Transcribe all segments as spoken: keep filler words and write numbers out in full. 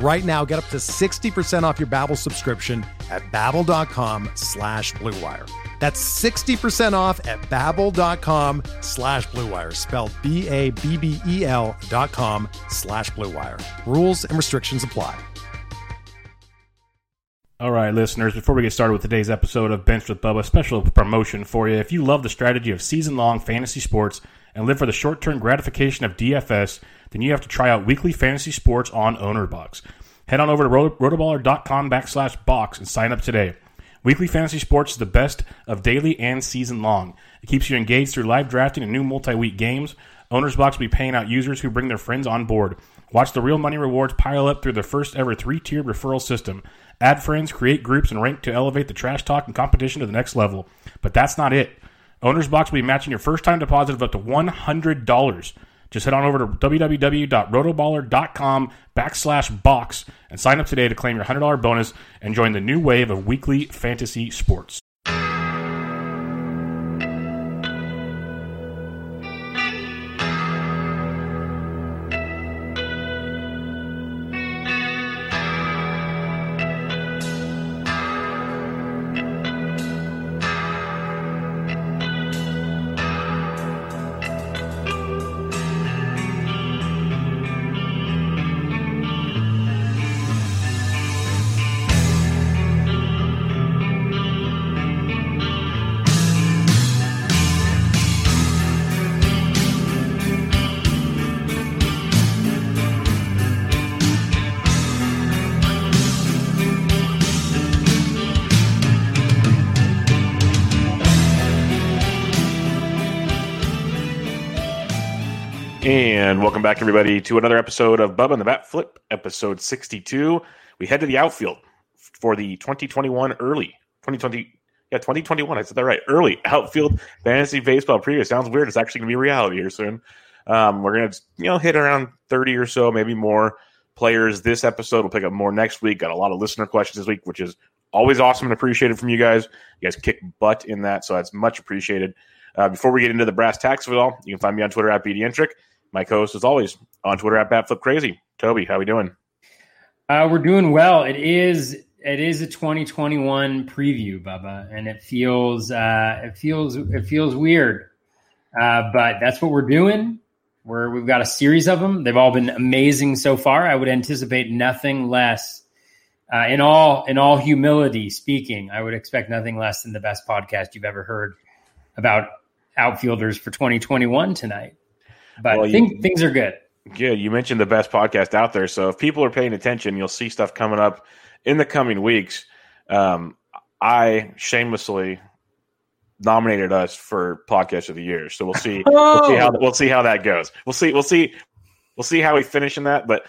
Right now, get up to sixty percent off your Babbel subscription at babbel.com slash bluewire. That's sixty percent off at babbel.com slash bluewire, spelled B A B B E L dot com slash bluewire. Rules and restrictions apply. All right, listeners, before we get started with today's episode of Bench with Bubba, special promotion for you. If you love the strategy of season-long fantasy sports and live for the short-term gratification of D F S, then you have to try out weekly fantasy sports on OwnerBox. Head on over to rotoballer.com backslash box and sign up today. Weekly fantasy sports is the best of daily and season long. It keeps you engaged through live drafting and new multi-week games. Owners Box will be paying out users who bring their friends on board. Watch the real money rewards pile up through their first ever three-tiered referral system. Add friends, create groups, and rank to elevate the trash talk and competition to the next level. But that's not it. Owners Box will be matching your first-time deposit of up to one hundred dollars. Just head on over to www.rotoballer.com backslash box and sign up today to claim your one hundred dollars bonus and join the new wave of weekly fantasy sports. And welcome back, everybody, to another episode of Bubba and the Bat Flip, episode sixty-two. We head to the outfield for the twenty twenty-one early, twenty twenty, yeah, twenty twenty-one, I said that right, early outfield fantasy baseball preview. Sounds weird. It's actually going to be reality here soon. Um, we're going to, you know, hit around thirty or so, maybe more players this episode. We'll pick up more next week. Got a lot of listener questions this week, which is always awesome and appreciated from you guys. You guys kick butt in that, so that's much appreciated. Uh, before we get into the brass tacks of it all, you can find me on Twitter at BDentric. My co-host, as always, on Twitter at BatFlipCrazy. Toby, how we doing? Uh, we're doing well. It is it is a twenty twenty-one preview, Bubba, and it feels uh, it feels it feels weird, uh, but that's what we're doing. We're we've got a series of them. They've all been amazing so far. I would anticipate nothing less. Uh, in all in all humility speaking, I would expect nothing less than the best podcast you've ever heard about outfielders for twenty twenty-one tonight. But well, think, you, things are good. Yeah, you mentioned the best podcast out there. So if people are paying attention, you'll see stuff coming up in the coming weeks. Um, I shamelessly nominated us for podcast of the year. So we'll see. oh! We'll see how we'll see how that goes. We'll see. We'll see. We'll see how we finish in that. But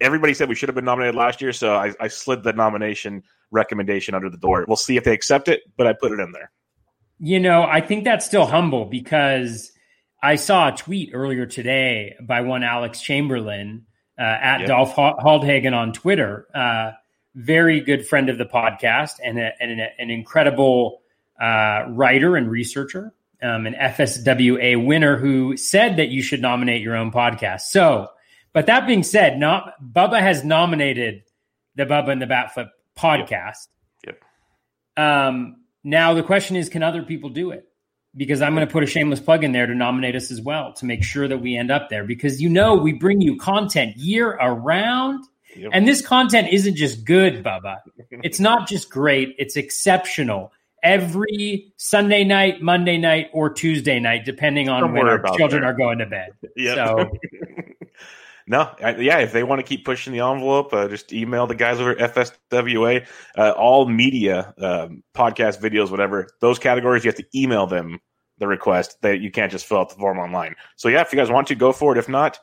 everybody said we should have been nominated last year, so I, I slid the nomination recommendation under the door. We'll see if they accept it, but I put it in there. You know, I think that's still humble because I saw a tweet earlier today by one Alex Chamberlain uh, at yep. Dolph Haldhagen on Twitter, uh, very good friend of the podcast and, a, and a, an incredible uh, writer and researcher, um, an F S W A winner who said that you should nominate your own podcast. So, but that being said, not, Bubba has nominated the Bubba and the Bat Flip podcast. Yep. Yep. Um, now the question is, can other people do it? Because I'm going to put a shameless plug in there to nominate us as well to make sure that we end up there. Because, you know, we bring you content year around. Yep. And this content isn't just good, Bubba. It's not just great. It's exceptional. every Sunday night, Monday night, or Tuesday night, depending on Don't when our children that. are going to bed. Yep. So, no, I, yeah, if they want to keep pushing the envelope, uh, just email the guys over at F S W A. Uh, all media, um, podcast, videos, whatever, those categories, you have to email them the request. That you can't just fill out the form online. So, yeah, if you guys want to, go for it. If not,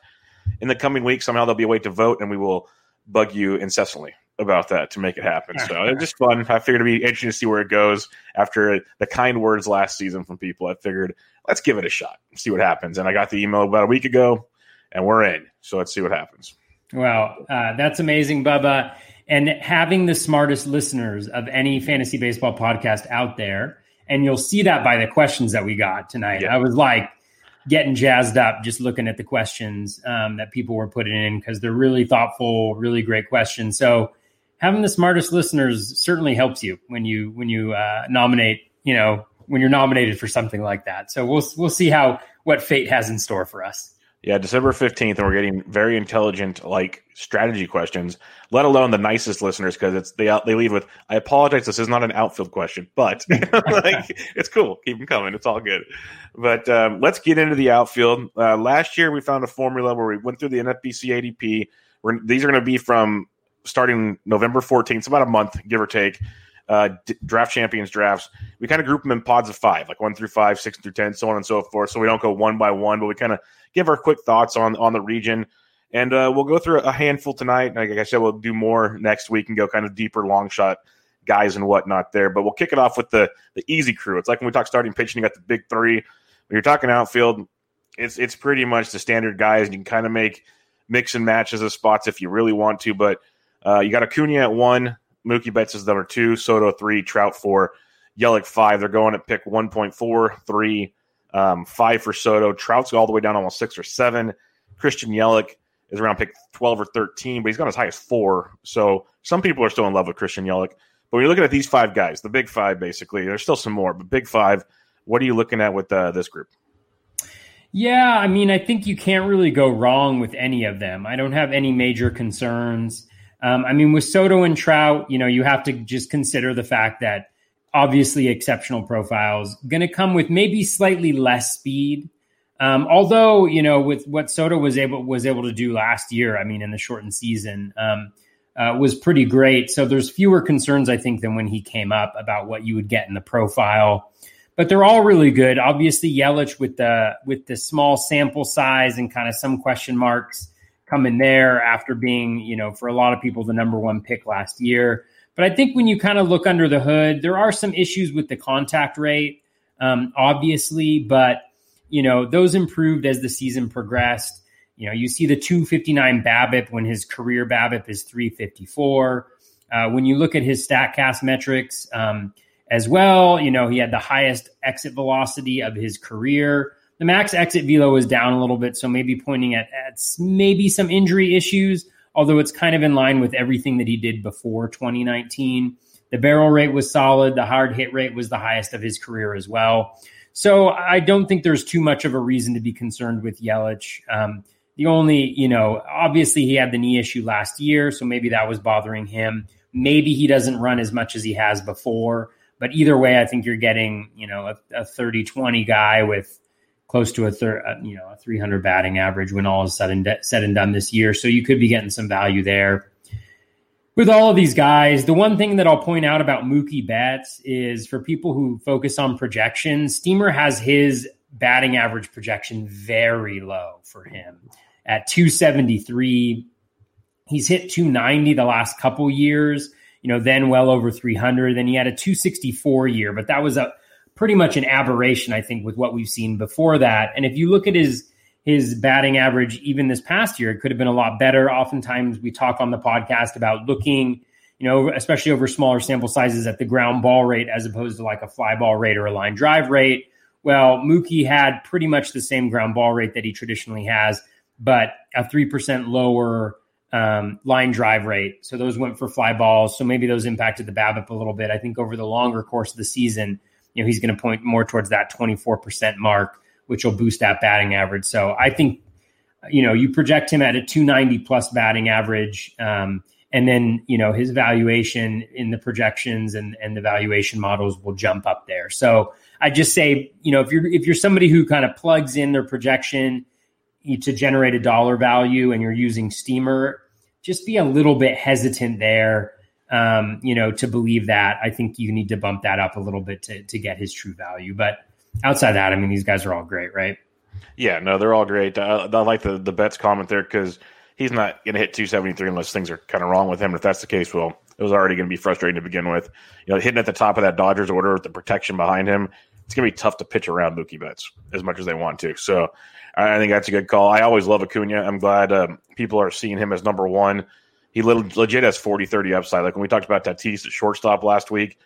in the coming week, somehow there'll be a way to vote, and we will bug you incessantly about that to make it happen. So it's just fun. I figured it'd be interesting to see where it goes after the kind words last season from people. I figured, let's give it a shot, see what happens. And I got the email about a week ago, and we're in. So let's see what happens. Well, uh, that's amazing, Bubba. And having the smartest listeners of any fantasy baseball podcast out there, and you'll see that by the questions that we got tonight. Yeah. I was like getting jazzed up just looking at the questions um, that people were putting in, because they're really thoughtful, really great questions. So having the smartest listeners certainly helps you when you when you uh, nominate, you know, when you're nominated for something like that. So we'll we'll see how what fate has in store for us. Yeah, December fifteenth, and we're getting very intelligent, like, strategy questions, let alone the nicest listeners, because it's they they leave with, I apologize, this is not an outfield question, but like, it's cool. Keep them coming. It's all good. But um, let's get into the outfield. Uh, last year, we found a formula where we went through the N F B C A D P. We're, these are going to be from starting November fourteenth. It's about a month, give or take. Uh, d- draft champions drafts. We kind of group them in pods of five, like one through five, six through ten, so on and so forth. So we don't go one by one, but we kind of give our quick thoughts on, on the region. And uh, we'll go through a handful tonight. Like I said, we'll do more next week and go kind of deeper long shot guys and whatnot there. But we'll kick it off with the, the easy crew. It's like when we talk starting pitching, you got the big three. When you're talking outfield, it's it's pretty much the standard guys. You can kind of make mix and matches of spots if you really want to. But uh, you got Acuna at one. Mookie Betts is number two, Soto three, Trout four, Yelich five. They're going at pick one point four, three, um, five for Soto. Trout's all the way down almost six or seven. Christian Yelich is around pick twelve or thirteen, but he's gone as high as four. So some people are still in love with Christian Yelich. But when you're looking at these five guys, the big five basically, there's still some more, but big five, what are you looking at with uh, this group? Yeah, I mean, I think you can't really go wrong with any of them. I don't have any major concerns. Um, I mean, with Soto and Trout, you know, you have to just consider the fact that obviously exceptional profiles going to come with maybe slightly less speed. Um, although, you know, with what Soto was able was able to do last year, I mean, in the shortened season, um, uh, was pretty great. So there's fewer concerns, I think, than when he came up about what you would get in the profile. But they're all really good. Obviously, Yelich with the with the small sample size and kind of some question marks come in there after being, you know, for a lot of people, the number one pick last year. But I think when you kind of look under the hood, there are some issues with the contact rate, um, obviously, but, you know, those improved as the season progressed. You know, you see the two fifty-nine BABIP when his career BABIP is three fifty-four. Uh, when you look at his Statcast metrics um, as well, you know, he had the highest exit velocity of his career. The max exit velo is down a little bit, so maybe pointing at, at maybe some injury issues, although it's kind of in line with everything that he did before twenty nineteen. The barrel rate was solid. The hard hit rate was the highest of his career as well. So I don't think there's too much of a reason to be concerned with Yelich. Um, the only, you know, obviously he had the knee issue last year, so maybe that was bothering him. Maybe he doesn't run as much as he has before. But either way, I think you're getting, you know, a, a thirty twenty guy with close to a third, you know, a three hundred batting average when all is said and, de- said and done this year. So you could be getting some value there. With all of these guys, the one thing that I'll point out about Mookie Betts is for people who focus on projections, Steamer has his batting average projection very low for him at two seventy-three. He's hit two ninety the last couple years, you know, then well over three hundred. Then he had a two sixty-four year, but that was a pretty much an aberration, I think, with what we've seen before that. And if you look at his his batting average, even this past year, it could have been a lot better. Oftentimes we talk on the podcast about looking, you know, especially over smaller sample sizes at the ground ball rate as opposed to like a fly ball rate or a line drive rate. Well, Mookie had pretty much the same ground ball rate that he traditionally has, but a three percent lower um, line drive rate. So those went for fly balls. So maybe those impacted the BABIP a little bit. I think over the longer course of the season, you know, he's going to point more towards that twenty-four percent mark, which will boost that batting average. So I think, you know, you project him at a two ninety plus batting average. Um, And then, you know, his valuation in the projections and, and the valuation models will jump up there. So I just say, you know, if you're if you're somebody who kind of plugs in their projection to generate a dollar value and you're using Steamer, just be a little bit hesitant there, um, you know, to believe that. I think you need to bump that up a little bit to to get his true value. But outside that, I mean, these guys are all great, right? Yeah, no, they're all great. I, I like the, the Betts comment there because he's not going to hit two seventy-three unless things are kind of wrong with him. And if that's the case, well, it was already going to be frustrating to begin with. You know, hitting at the top of that Dodgers order with the protection behind him, it's going to be tough to pitch around Mookie Betts as much as they want to. So I think that's a good call. I always love Acuna. I'm glad um, people are seeing him as number one. He legit has forty thirty upside. Like when we talked about Tatis at shortstop last week,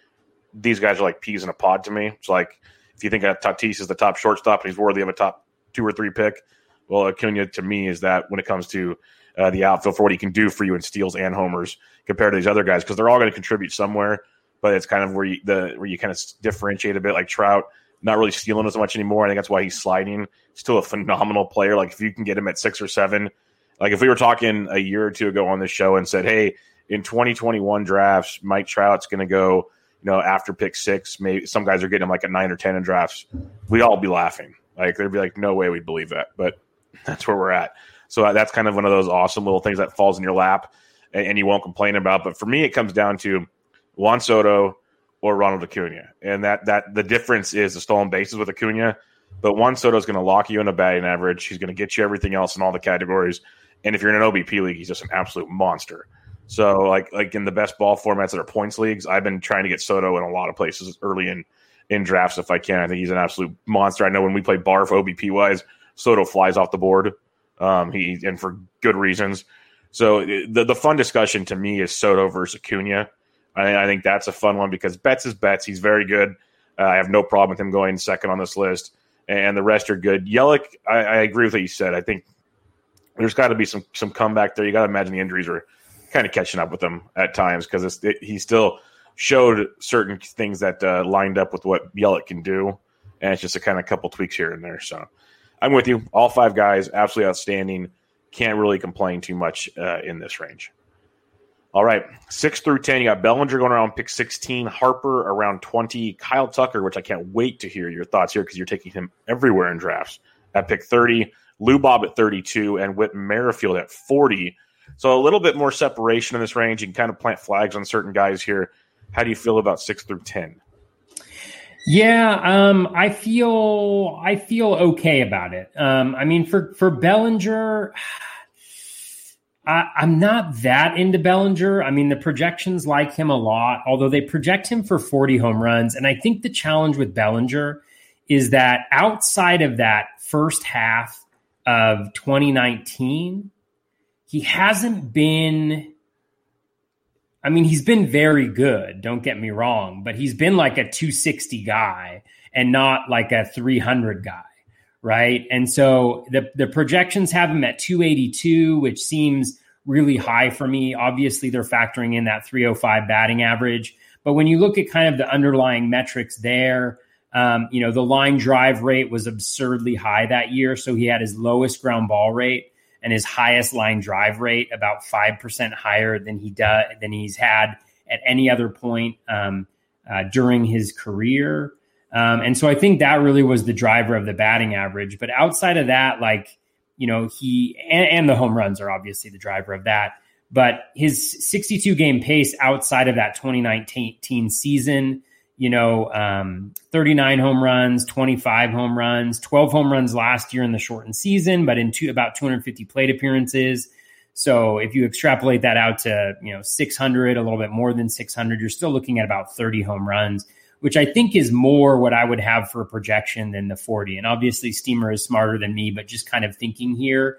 these guys are like peas in a pod to me. It's like if you think Tatis is the top shortstop and he's worthy of a top two or three pick, well, Acuna to me is that when it comes to uh, the outfield for what he can do for you in steals and homers compared to these other guys, because they're all going to contribute somewhere, but it's kind of where you, the, where you kind of differentiate a bit. Like Trout, not really stealing as much anymore. I think that's why he's sliding. Still a phenomenal player. Like if you can get him at six or seven, like if we were talking a year or two ago on this show and said, hey, in twenty twenty-one drafts, Mike Trout's going to go, you know, after pick six, maybe some guys are getting him like a nine or ten in drafts. We'd all be laughing. Like there'd be like, no way we'd believe that. But that's where we're at. So that's kind of one of those awesome little things that falls in your lap and, and you won't complain about. But for me, it comes down to Juan Soto or Ronald Acuna. And that that the difference is the stolen bases with Acuna. But Juan Soto is going to lock you in a batting average. He's going to get you everything else in all the categories. And if you're in an O B P league, he's just an absolute monster. So like like in the best ball formats that are points leagues, I've been trying to get Soto in a lot of places early in, in drafts if I can. I think he's an absolute monster. I know when we play Barf O B P-wise, Soto flies off the board, um, he and for good reasons. So the the fun discussion to me is Soto versus Acuna. I, I think that's a fun one because Betts is Betts. He's very good. Uh, I have no problem with him going second on this list, and the rest are good. Yelich, I, I agree with what you said. I think there's got to be some some comeback there. You got to imagine the injuries are kind of catching up with him at times because it, he still showed certain things that uh, lined up with what Yelich can do, and it's just a kind of couple tweaks here and there. So I'm with you. All five guys, absolutely outstanding. Can't really complain too much uh, in this range. All right, six through ten. You got Bellinger going around pick sixteen, Harper around twenty, Kyle Tucker, which I can't wait to hear your thoughts here because you're taking him everywhere in drafts, at pick thirty, Lou Bob at thirty-two, and Whit Merrifield at forty. So a little bit more separation in this range. You can kind of plant flags on certain guys here. How do you feel about six through ten? Yeah, um, I feel I feel okay about it. Um, I mean, for for Bellinger, I, I'm not that into Bellinger. I mean, the projections like him a lot, although they project him for forty home runs. And I think the challenge with Bellinger is that outside of that first half of twenty nineteen, he hasn't been... I mean, he's been very good, don't get me wrong, but he's been like a two sixty guy and not like a three hundred guy, right? And so the, the projections have him at two eighty-two, which seems really high for me. Obviously, they're factoring in that three oh five batting average. But when you look at kind of the underlying metrics there, um, you know, the line drive rate was absurdly high that year. So he had his lowest ground ball rate and his highest line drive rate about five percent higher than he do, than he's had at any other point um, uh, during his career. Um, and so I think that really was the driver of the batting average. But outside of that, like, you know, he and, and the home runs are obviously the driver of that. But his sixty-two game pace outside of that twenty nineteen season, you know, um, thirty-nine home runs, twenty-five home runs, twelve home runs last year in the shortened season, but in two, about two hundred fifty plate appearances. So if you extrapolate that out to, you know, six hundred, a little bit more than six hundred, you're still looking at about thirty home runs, which I think is more what I would have for a projection than the forty. And obviously Steamer is smarter than me, but just kind of thinking here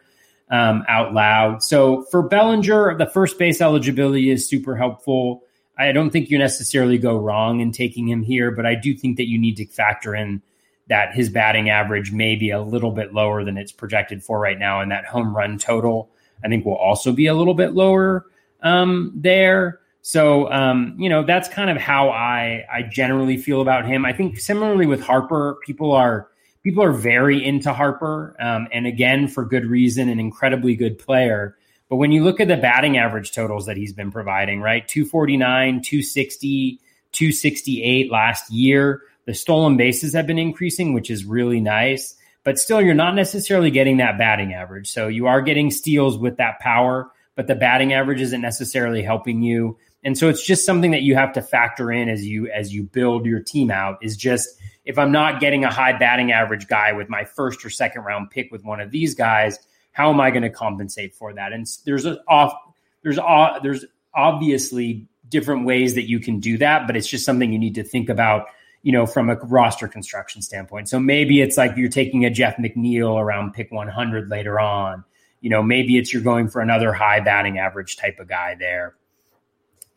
um, out loud. So for Bellinger, the first base eligibility is super helpful. I don't think you necessarily go wrong in taking him here, but I do think that you need to factor in that his batting average may be a little bit lower than it's projected for right now. And that home run total, I think, will also be a little bit lower um, there. So, um, you know, that's kind of how I, I generally feel about him. I think similarly with Harper, people are people are very into Harper. Um, and again, for good reason, an incredibly good player. But when you look at the batting average totals that he's been providing, right, two forty-nine, two sixty, two sixty-eight last year, the stolen bases have been increasing, which is really nice. But still, you're not necessarily getting that batting average. So you are getting steals with that power, but the batting average isn't necessarily helping you. And so it's just something that you have to factor in as you as you build your team out, is just, if I'm not getting a high batting average guy with my first or second round pick with one of these guys, how am I going to compensate for that? And there's a, off, there's a, there's obviously different ways that you can do that, but it's just something you need to think about, you know, from a roster construction standpoint. So maybe it's like you're taking a Jeff McNeil around pick one hundred later on. You know, maybe it's you're going for another high batting average type of guy there.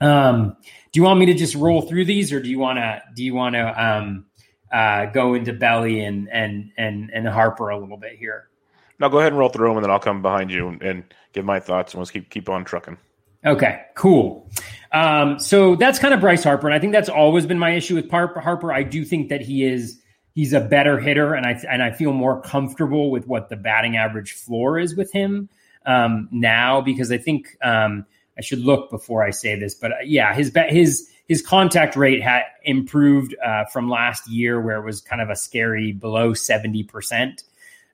Um, do you want me to just roll through these, or do you want to do you want to um, uh, go into Belly and and and and Harper a little bit here? No, go ahead and roll through them, and then I'll come behind you and, and give my thoughts, and let's keep keep on trucking. Okay, cool. Um, so that's kind of Bryce Harper, and I think that's always been my issue with Harper. I do think that he is he's a better hitter, and I and I feel more comfortable with what the batting average floor is with him um, now, because I think um, I should look before I say this, but uh, yeah, his his his contact rate had improved uh, from last year, where it was kind of a scary below seventy percent.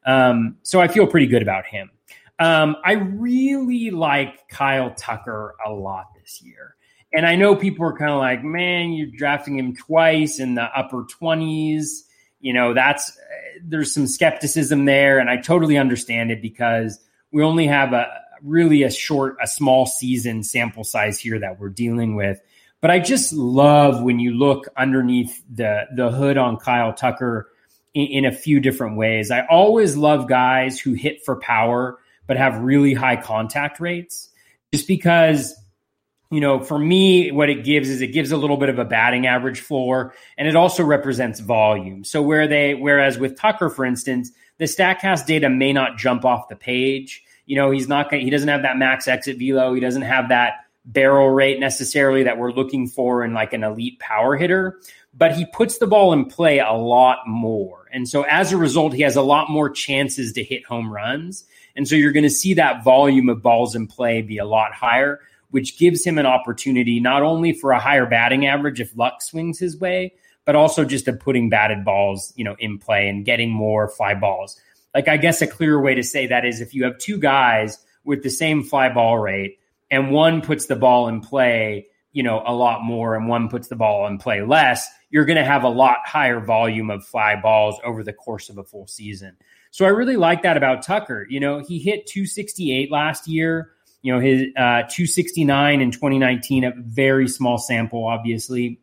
Um, so I feel pretty good about him. Um, I really like Kyle Tucker a lot this year. And I know people are kind of like, man, you're drafting him twice in the upper twenties. You know, that's, there's some skepticism there. And I totally understand it, because we only have a really a short, a small season sample size here that we're dealing with. But I just love when you look underneath the, the hood on Kyle Tucker in a few different ways. I always love guys who hit for power but have really high contact rates, just because, you know, for me, what it gives is it gives a little bit of a batting average floor, and it also represents volume. So where they, whereas with Tucker, for instance, the Statcast data may not jump off the page. You know, he's not, he doesn't have that max exit velo. He doesn't have that barrel rate necessarily that we're looking for in like an elite power hitter, but he puts the ball in play a lot more. And so as a result, he has a lot more chances to hit home runs. And so you're going to see that volume of balls in play be a lot higher, which gives him an opportunity not only for a higher batting average if luck swings his way, but also just of putting batted balls, you know, in play and getting more fly balls. Like, I guess a clearer way to say that is if you have two guys with the same fly ball rate, and one puts the ball in play, you know, a lot more, and one puts the ball in play less, you're going to have a lot higher volume of fly balls over the course of a full season. So I really like that about Tucker. You know, he hit two sixty-eight last year, you know, his uh, two sixty-nine in twenty nineteen, a very small sample, obviously.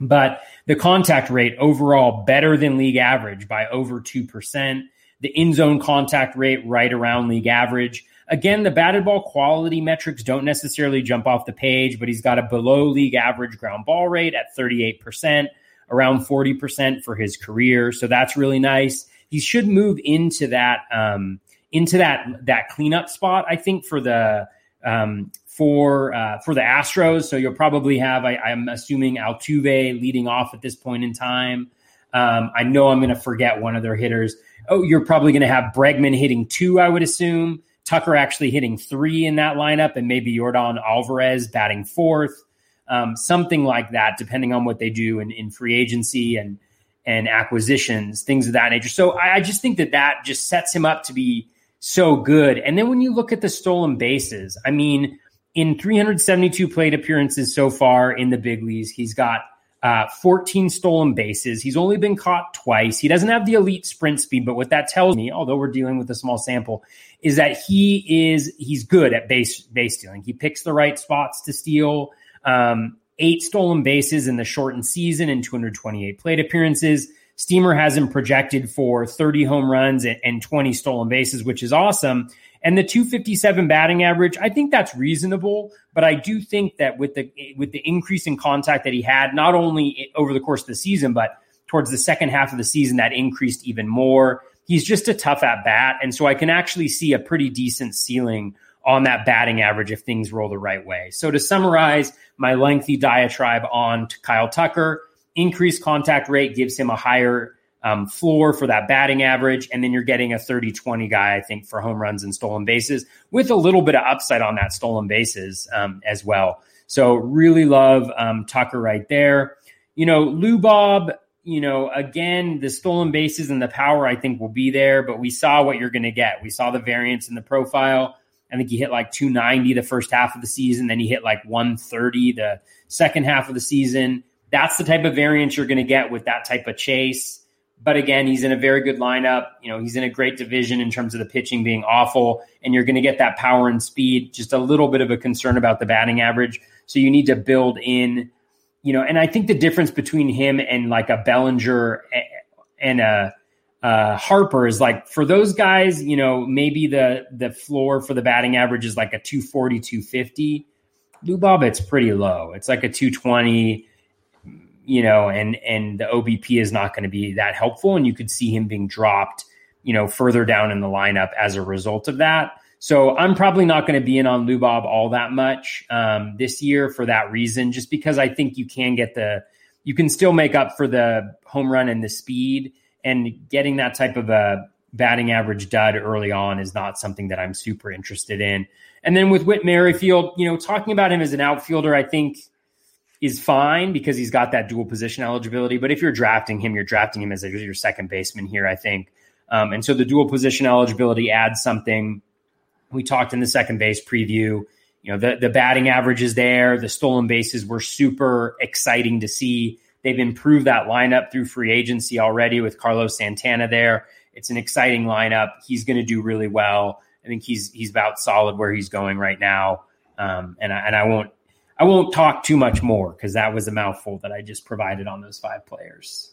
But the contact rate overall better than league average by over two percent. The in-zone contact rate right around league average. Again, the batted ball quality metrics don't necessarily jump off the page, but he's got a below league average ground ball rate at thirty-eight percent, around forty percent for his career. So that's really nice. He should move into that um, into that that cleanup spot, I think, for the um, for uh, for the Astros. So you'll probably have, I, I'm assuming, Altuve leading off at this point in time. Um, I know I'm going to forget one of their hitters. Oh, you're probably going to have Bregman hitting two, I would assume. Tucker actually hitting three in that lineup, and maybe Yordan Alvarez batting fourth, um, something like that, depending on what they do in, in free agency and and acquisitions, things of that nature. So I, I just think that that just sets him up to be so good. And then when you look at the stolen bases, I mean, in three seventy-two plate appearances so far in the big leagues, he's got Uh, fourteen stolen bases. He's only been caught twice. He doesn't have the elite sprint speed, but what that tells me, although we're dealing with a small sample, is that he is he's good at base base stealing. He picks the right spots to steal. Um, eight stolen bases in the shortened season and two twenty-eight plate appearances. Steamer has him projected for thirty home runs and, and twenty stolen bases, which is awesome. And the two fifty-seven batting average, I think that's reasonable, but I do think that with the with the increase in contact that he had, not only over the course of the season, but towards the second half of the season, that increased even more. He's just a tough at-bat, and so I can actually see a pretty decent ceiling on that batting average if things roll the right way. So to summarize my lengthy diatribe on Kyle Tucker, increased contact rate gives him a higher um, floor for that batting average. And then you're getting a thirty twenty guy, I think, for home runs and stolen bases with a little bit of upside on that stolen bases um, as well. So really love um, Tucker right there. You know, Lou Bob, you know, again, the stolen bases and the power, I think, will be there, but we saw what you're going to get. We saw the variance in the profile. I think he hit like two ninety the first half of the season. Then he hit like one thirty the second half of the season. That's the type of variance you're going to get with that type of chase. But again, he's in a very good lineup. You know, he's in a great division in terms of the pitching being awful, and you're going to get that power and speed, just a little bit of a concern about the batting average. So you need to build in, you know, and I think the difference between him and like a Bellinger and a, a Harper is like, for those guys, you know, maybe the the floor for the batting average is like a two forty, two fifty. Lou Bob, it's pretty low. It's like a two twenty, you know, and and the O B P is not going to be that helpful. And you could see him being dropped, you know, further down in the lineup as a result of that. So I'm probably not going to be in on Lou Bob all that much um, this year for that reason, just because I think you can get the, you can still make up for the home run and the speed, and getting that type of a batting average dud early on is not something that I'm super interested in. And then with Whit Merrifield, you know, talking about him as an outfielder, I think is fine because he's got that dual position eligibility. But if you're drafting him, you're drafting him as your second baseman here, I think. Um, and so the dual position eligibility adds something. We talked in the second base preview, you know, the, the batting average is there. The stolen bases were super exciting to see. They've improved that lineup through free agency already with Carlos Santana there. It's an exciting lineup. He's going to do really well. I think he's, he's about solid where he's going right now. Um, and I, and I won't, I won't talk too much more, cause that was a mouthful that I just provided on those five players.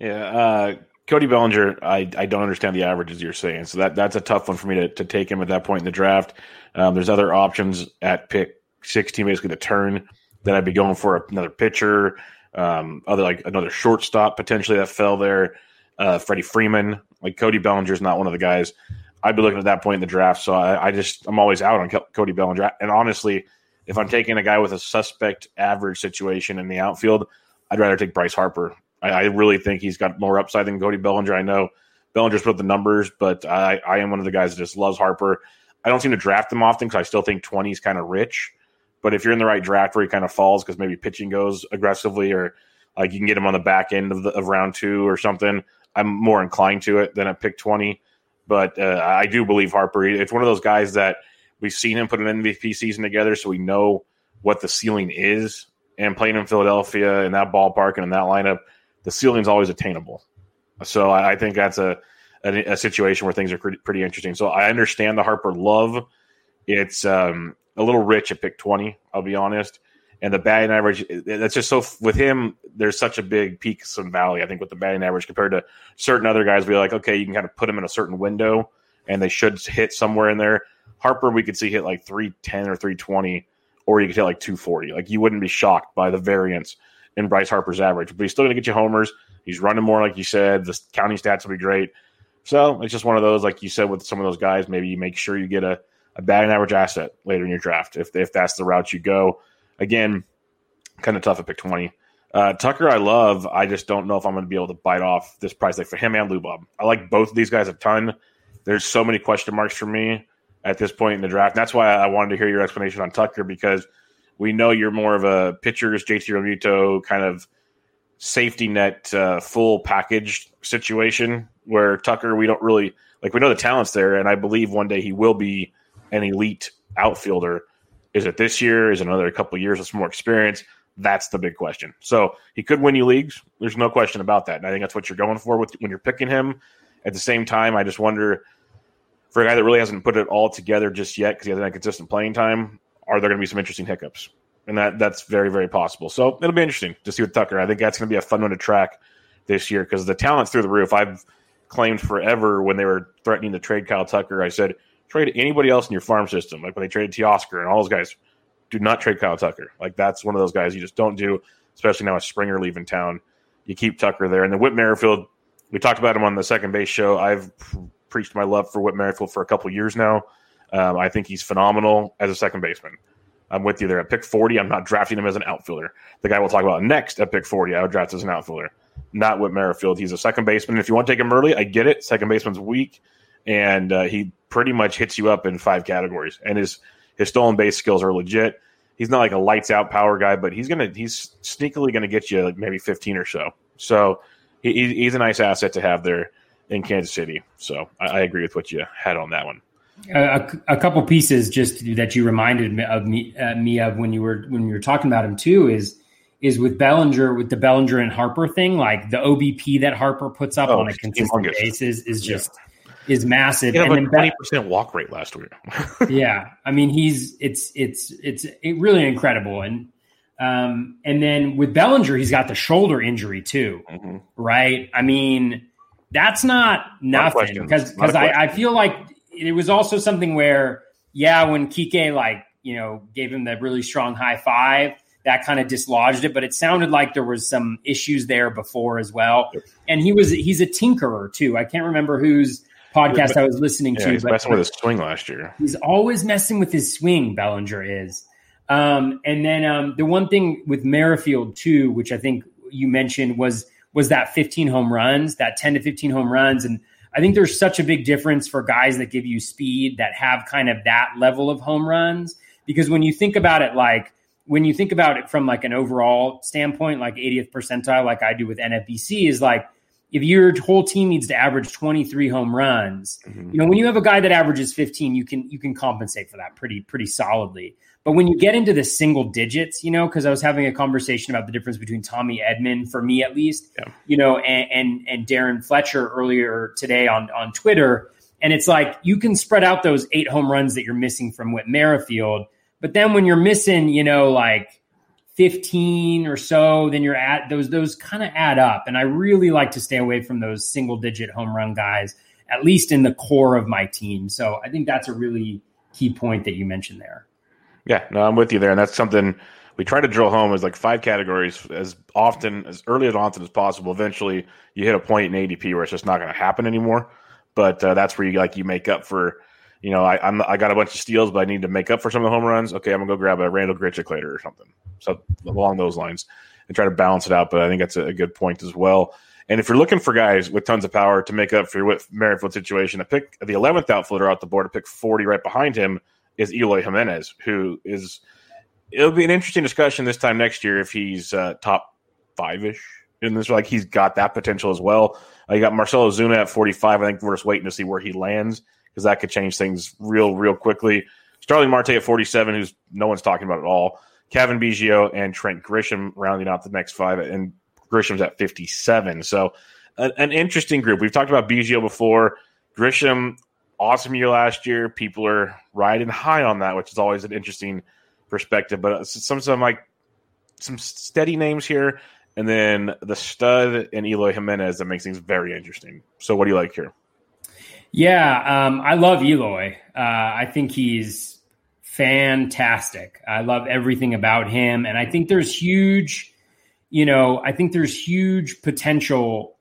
Yeah. Uh, Cody Bellinger, I, I don't understand the averages you're saying. So that, that's a tough one for me to, to take him at that point in the draft. Um, there's other options at pick sixteen, basically the turn that I'd be going for another pitcher, um, other like another shortstop potentially that fell there. Uh, Freddie Freeman, like Cody Bellinger is not one of the guys I'd be looking at that point in the draft. So I, I just, I'm always out on Cody Bellinger. And honestly, if I'm taking a guy with a suspect average situation in the outfield, I'd rather take Bryce Harper. I really think he's got more upside than Cody Bellinger. I know Bellinger's put the numbers, but I, I am one of the guys that just loves Harper. I don't seem to draft him often because I still think twenty is kind of rich. But if you're in the right draft where he kind of falls because maybe pitching goes aggressively, or like you can get him on the back end of, the, of round two or something, I'm more inclined to it than at pick twenty. But uh, I do believe Harper. It's one of those guys that we've seen him put an M V P season together, so we know what the ceiling is. And playing in Philadelphia in that ballpark and in that lineup, the ceiling is always attainable. So I think that's a, a, a situation where things are pretty, pretty interesting. So I understand the Harper love. It's um, a little rich at pick twenty, I'll be honest. And the batting average, that's just so – with him, there's such a big peak and valley, I think, with the batting average compared to certain other guys. We're like, okay, you can kind of put them in a certain window, and they should hit somewhere in there. Harper, we could see hit like three ten or three twenty, or you could hit like two forty. Like you wouldn't be shocked by the variance in Bryce Harper's average, but he's still going to get you homers. He's running more, like you said. The counting stats will be great. So it's just one of those, like you said, with some of those guys, maybe you make sure you get a, a batting average asset later in your draft if if that's the route you go. Again, kind of tough at pick twenty. Uh, Tucker, I love. I just don't know if I'm going to be able to bite off this price like for him and Lou Bob. I like both of these guys a ton. There's so many question marks for me at this point in the draft. That's why I wanted to hear your explanation on Tucker, because we know you're more of a pitchers, J T Realmuto kind of safety net, uh, full package situation, where Tucker, we don't really – like we know the talent's there, and I believe one day he will be an elite outfielder. Is it this year? Is it another couple of years with some more experience? That's the big question. So he could win you leagues. There's no question about that, and I think that's what you're going for with when you're picking him. At the same time, I just wonder, for a guy that really hasn't put it all together just yet because he hasn't had consistent playing time, are there going to be some interesting hiccups? And that that's very, very possible. So it'll be interesting to see with Tucker. I think that's going to be a fun one to track this year because the talent's through the roof. I've claimed forever when they were threatening to trade Kyle Tucker, I said, trade anybody else in your farm system. Like when they traded Teoscar and all those guys, do not trade Kyle Tucker. Like that's one of those guys you just don't do, especially now with Springer leaving town. You keep Tucker there. And then Whit Merrifield, we talked about him on the second base show. I've preached my love for Whit Merrifield for a couple years now. Um, I think he's phenomenal as a second baseman. I'm with you there. At pick forty, I'm not drafting him as an outfielder. The guy we'll talk about next at pick forty, I would draft as an outfielder. not Whit Merrifield. He's a second baseman. If you want to take him early, I get it. Second baseman's weak, and uh, he pretty much hits you up in five categories. And his his stolen base skills are legit. He's not like a lights out power guy, but he's gonna he's sneakily gonna get you like maybe fifteen or so. So he, he's a nice asset to have there in Kansas City. So I, I agree with what you had on that one. Uh, a, a couple pieces just that you reminded me of, me, uh, me of when you were when you were talking about him too is is with Bellinger, with the Bellinger and Harper thing, like the O B P that Harper puts up oh, on a consistent basis is just yeah. is massive. He had and like a twenty percent walk rate last week. yeah, I mean he's it's it's it's it really incredible. And um and then with Bellinger, he's got the shoulder injury too, mm-hmm. right? I mean that's not nothing because because I, I feel like. It was also something where, yeah, when Kike, like, you know, gave him that really strong high five, that kind of dislodged it. But it sounded like there was some issues there before as well. And he was he's a tinkerer, too. I can't remember whose podcast yeah, I was listening yeah, to. He's but messing with his swing last year. He's always messing with his swing, Bellinger is. Um, and then um, the one thing with Merrifield, too, which I think you mentioned, was was that fifteen home runs, that ten to fifteen home runs. And I think there's such a big difference for guys that give you speed that have kind of that level of home runs, because when you think about it, like when you think about it from like an overall standpoint, like eightieth percentile, like I do with N F B C is like, if your whole team needs to average twenty-three home runs, mm-hmm. you know, when you have a guy that averages fifteen, you can, you can compensate for that pretty, pretty solidly. But when you get into the single digits, you know, because I was having a conversation about the difference between Tommy Edman, for me at least, yeah. you know, and, and and Darren Fletcher earlier today on, on Twitter. And it's like you can spread out those eight home runs that you're missing from Whit Merrifield. But then when you're missing, you know, like fifteen or so, then you're at those those kind of add up. And I really like to stay away from those single digit home run guys, at least in the core of my team. So I think that's a really key point that you mentioned there. Yeah, no, I'm with you there. And that's something we try to drill home is like five categories as often, as early as often as possible. Eventually, you hit a point in A D P where it's just not going to happen anymore. But uh, that's where you like you make up for, you know, I I'm, I got a bunch of steals, but I need to make up for some of the home runs. Okay, I'm going to go grab a Randall Grichuk later or something. So along those lines and try to balance it out. But I think that's a, a good point as well. And if you're looking for guys with tons of power to make up for your Merrifield situation, I pick the eleventh outfielder out the board to pick forty right behind him. Is Eloy Jimenez, who is – it'll be an interesting discussion this time next year if he's uh, top five-ish in this. Like, he's got that potential as well. Uh, you got Marcell Ozuna at forty-five. I think we're just waiting to see where he lands because that could change things real, real quickly. Starling Marte at forty-seven, who's no one's talking about at all. Kevin Biggio and Trent Grisham rounding out the next five, and Grisham's at fifty-seven. So an, an interesting group. We've talked about Biggio before. Grisham – awesome year last year. People are riding high on that, which is always an interesting perspective. But some some like some steady names here, and then the stud and Eloy Jimenez that makes things very interesting. So, what do you like here? Yeah, um, I love Eloy. Uh, I think he's fantastic. I love everything about him, and I think there's huge, you know, I think there's huge potential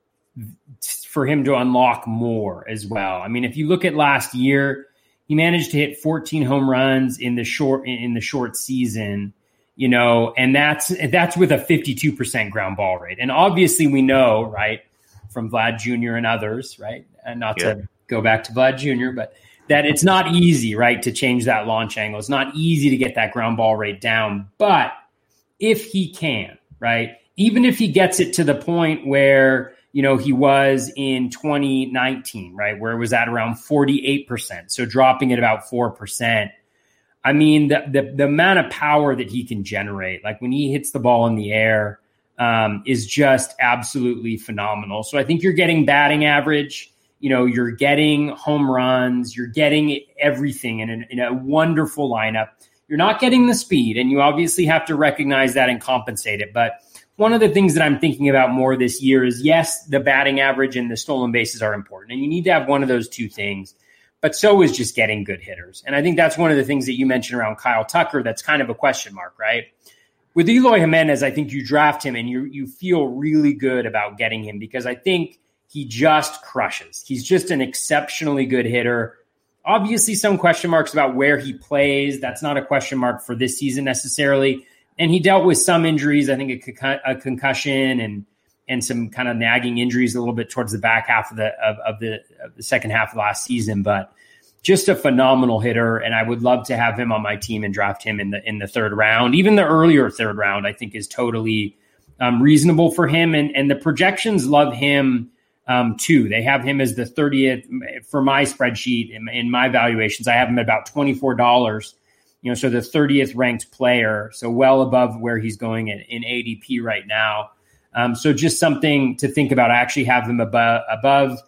for him to unlock more as well. I mean, if you look at last year, he managed to hit fourteen home runs in the short in the short season, you know, and that's that's with a fifty-two percent ground ball rate. And obviously we know, right, from Vlad Junior and others, right, and not yeah. to go back to Vlad Junior, but that it's not easy, right, to change that launch angle. It's not easy to get that ground ball rate down. But if he can, right, even if he gets it to the point where, you know, he was in twenty nineteen, right, where it was at around forty-eight percent. So dropping at about four percent. I mean, the, the, the amount of power that he can generate, like when he hits the ball in the air, um, is just absolutely phenomenal. So I think you're getting batting average, you know, you're getting home runs, you're getting everything in, an, in a wonderful lineup. You're not getting the speed, and you obviously have to recognize that and compensate it. But one of the things that I'm thinking about more this year is, yes, the batting average and the stolen bases are important, and you need to have one of those two things, but so is just getting good hitters. And I think that's one of the things that you mentioned around Kyle Tucker that's kind of a question mark, right? With Eloy Jimenez, I think you draft him and you you feel really good about getting him because I think he just crushes. He's just an exceptionally good hitter. Obviously, some question marks about where he plays. That's not a question mark for this season necessarily. And he dealt with some injuries, I think a, con- a concussion and and some kind of nagging injuries a little bit towards the back half of the of, of the of the second half of last season, but just a phenomenal hitter, and I would love to have him on my team and draft him in the in the third round. Even the earlier third round, I think, is totally um, reasonable for him, and and the projections love him um, too. They have him as the thirtieth for my spreadsheet in, in my valuations. I have him at about twenty-four dollars, you know, so the thirtieth ranked player, so well above where he's going in, in A D P right now. Um, so just something to think about. I actually have him above above.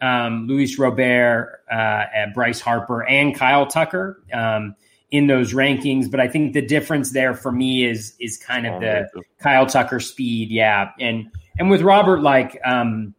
Um, Luis Robert, uh, Bryce Harper, and Kyle Tucker um, in those rankings. But I think the difference there for me is is kind of the Kyle Tucker speed, yeah. And and with Robert, like um,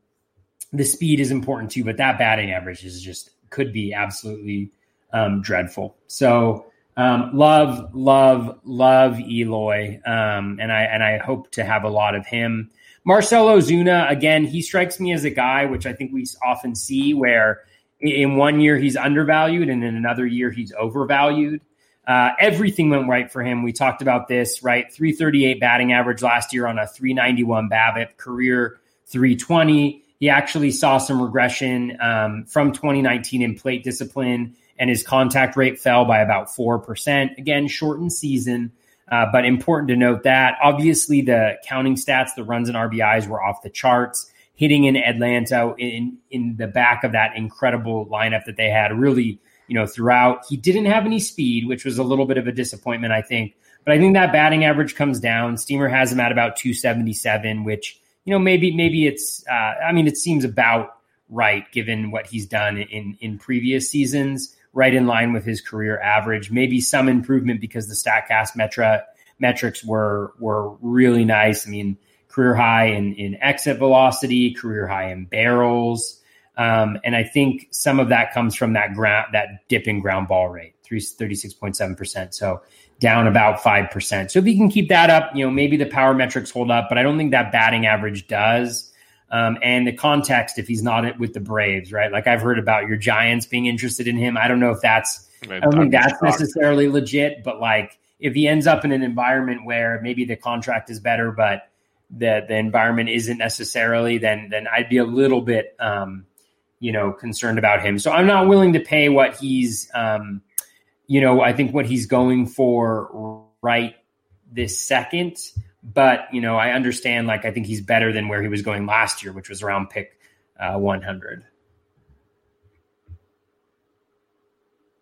the speed is important too, but that batting average is just could be absolutely um, dreadful. So um, love, love, love Eloy, um, and I and I hope to have a lot of him. Marcell Ozuna, again, he strikes me as a guy, which I think we often see, where in one year he's undervalued and in another year he's overvalued. Uh, everything went right for him. We talked about this, right? three thirty-eight batting average last year on a three ninety-one BABIP, career three twenty. He actually saw some regression um, from twenty nineteen in plate discipline, and his contact rate fell by about four percent. Again, shortened season. Uh, but important to note that obviously the counting stats, the runs and R B Is were off the charts. Hitting in Atlanta in in the back of that incredible lineup that they had, really, you know, throughout. He didn't have any speed, which was a little bit of a disappointment, I think. But I think that batting average comes down. Steamer has him at about two seventy-seven, which, you know, maybe maybe it's uh, I mean, it seems about right given what he's done in in previous seasons. Right in line with his career average, maybe some improvement because the Statcast metra, metrics were were really nice. I mean, career high in, in exit velocity, career high in barrels, um, and I think some of that comes from that ground that dip in ground ball rate, thirty-six point seven percent, so down about five percent. So if he can keep that up, you know, maybe the power metrics hold up, but I don't think that batting average does. Um, and the context, if he's not with the Braves, right? Like I've heard about your Giants being interested in him. I don't know if that's, I, I don't think that's necessarily legit, but like if he ends up in an environment where maybe the contract is better, but the the environment isn't necessarily, then, then I'd be a little bit, um, you know, concerned about him. So I'm not willing to pay what he's, um, you know, I think what he's going for right this second. But, you know, I understand, like, I think he's better than where he was going last year, which was around pick uh, one hundred.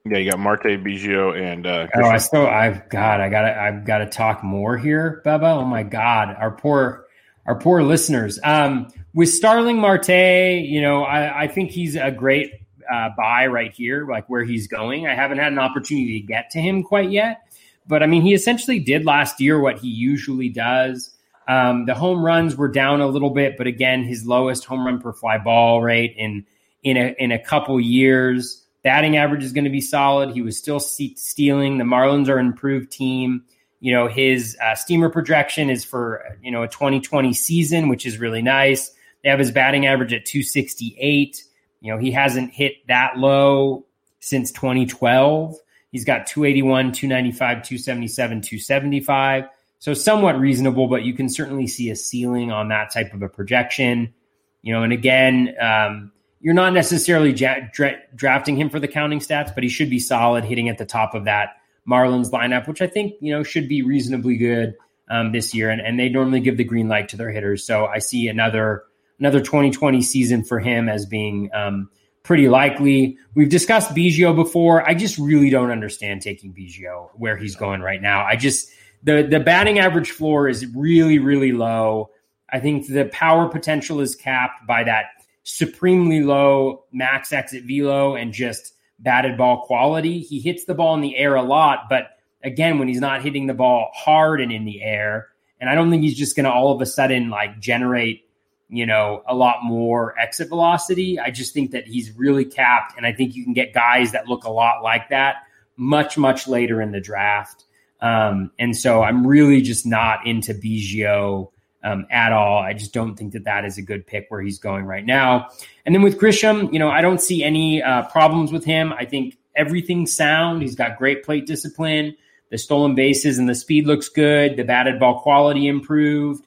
Yeah, you got Marte, Biggio, and... Uh, oh, I still... I've got... I gotta, I've got to talk more here, Bubba. Oh, my God. Our poor... Our poor listeners. Um, with Starling Marte, you know, I, I think he's a great uh, buy right here, like where he's going. I haven't had an opportunity to get to him quite yet. But, I mean, he essentially did last year what he usually does. Um, the home runs were down a little bit, but, again, his lowest home run per fly ball rate in in a, in a couple years. Batting average is going to be solid. He was still stealing. The Marlins are an improved team. You know, his uh, Steamer projection is for, you know, a twenty twenty season, which is really nice. They have his batting average at two sixty-eight. You know, he hasn't hit that low since twenty twelve. He's got two eighty-one, two ninety-five, two seventy-seven, two seventy-five. So somewhat reasonable, but you can certainly see a ceiling on that type of a projection. You know, and again, um, you're not necessarily dra- dra- drafting him for the counting stats, but he should be solid hitting at the top of that Marlins lineup, which I think, you know, should be reasonably good um, this year. And, and they normally give the green light to their hitters. So I see another another twenty twenty season for him as being um pretty likely. We've discussed Biggio before. I just really don't understand taking Biggio where he's going right now. I just the the batting average floor is really, really low. I think the power potential is capped by that supremely low max exit velo and just batted ball quality. He hits the ball in the air a lot, but again, when he's not hitting the ball hard and in the air, and I don't think he's just going to all of a sudden like generate, you know, a lot more exit velocity. I just think that he's really capped, and I think you can get guys that look a lot like that much, much later in the draft. Um, and so I'm really just not into Biggio um, at all. I just don't think that that is a good pick where he's going right now. And then with Grisham, you know, I don't see any uh, problems with him. I think everything's sound. He's got great plate discipline. The stolen bases and the speed looks good. The batted ball quality improved.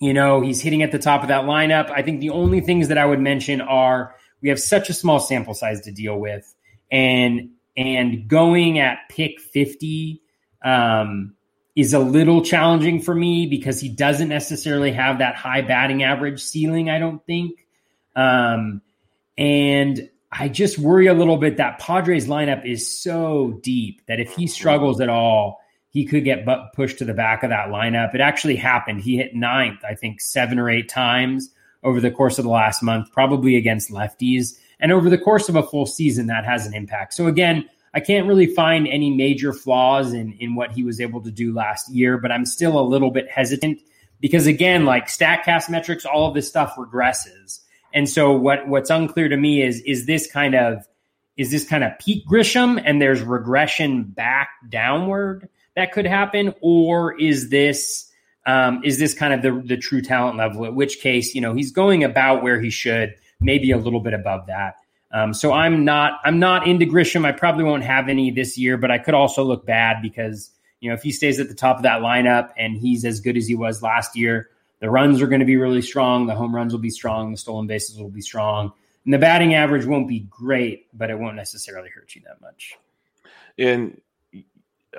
You know, he's hitting at the top of that lineup. I think the only things that I would mention are we have such a small sample size to deal with, and and going at pick fifty um, is a little challenging for me because he doesn't necessarily have that high batting average ceiling, I don't think. Um, and I just worry a little bit that Padres lineup is so deep that if he struggles at all, he could get but pushed to the back of that lineup. It actually happened. He hit ninth, I think, seven or eight times over the course of the last month, probably against lefties. And over the course of a full season, that has an impact. So again, I can't really find any major flaws in, in what he was able to do last year, but I'm still a little bit hesitant because again, like Statcast metrics, all of this stuff regresses. And so what, what's unclear to me is, is this kind of, is this kind of peak Grisham and there's regression back downward that could happen? Or is this, um, is this kind of the, the true talent level, at which case, you know, he's going about where he should, maybe a little bit above that. Um, so I'm not, I'm not into Grisham. I probably won't have any this year, but I could also look bad because, you know, if he stays at the top of that lineup and he's as good as he was last year, the runs are going to be really strong. The home runs will be strong. The stolen bases will be strong. And the batting average won't be great, but it won't necessarily hurt you that much. And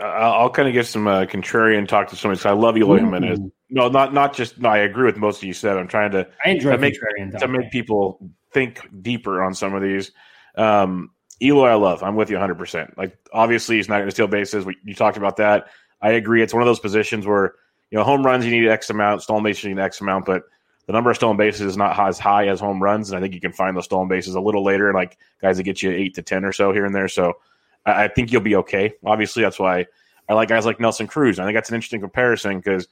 I'll kind of give some uh, contrarian talk to somebody. So I love Eloy Jimenez. No, not not just. No, I agree with most of you said. I'm trying to I enjoy to make contrarian talk, to make people think deeper on some of these. Um, Eloy, I love. I'm with you one hundred percent. Like obviously, he's not going to steal bases. We, you talked about that. I agree. It's one of those positions where, you know, home runs, you need X amount. Stolen bases, you need X amount. But the number of stolen bases is not as high as home runs. And I think you can find those stolen bases a little later, like guys that get you eight to ten or so here and there. So I, I think you'll be okay. Obviously, that's why I like guys like Nelson Cruz. I think that's an interesting comparison because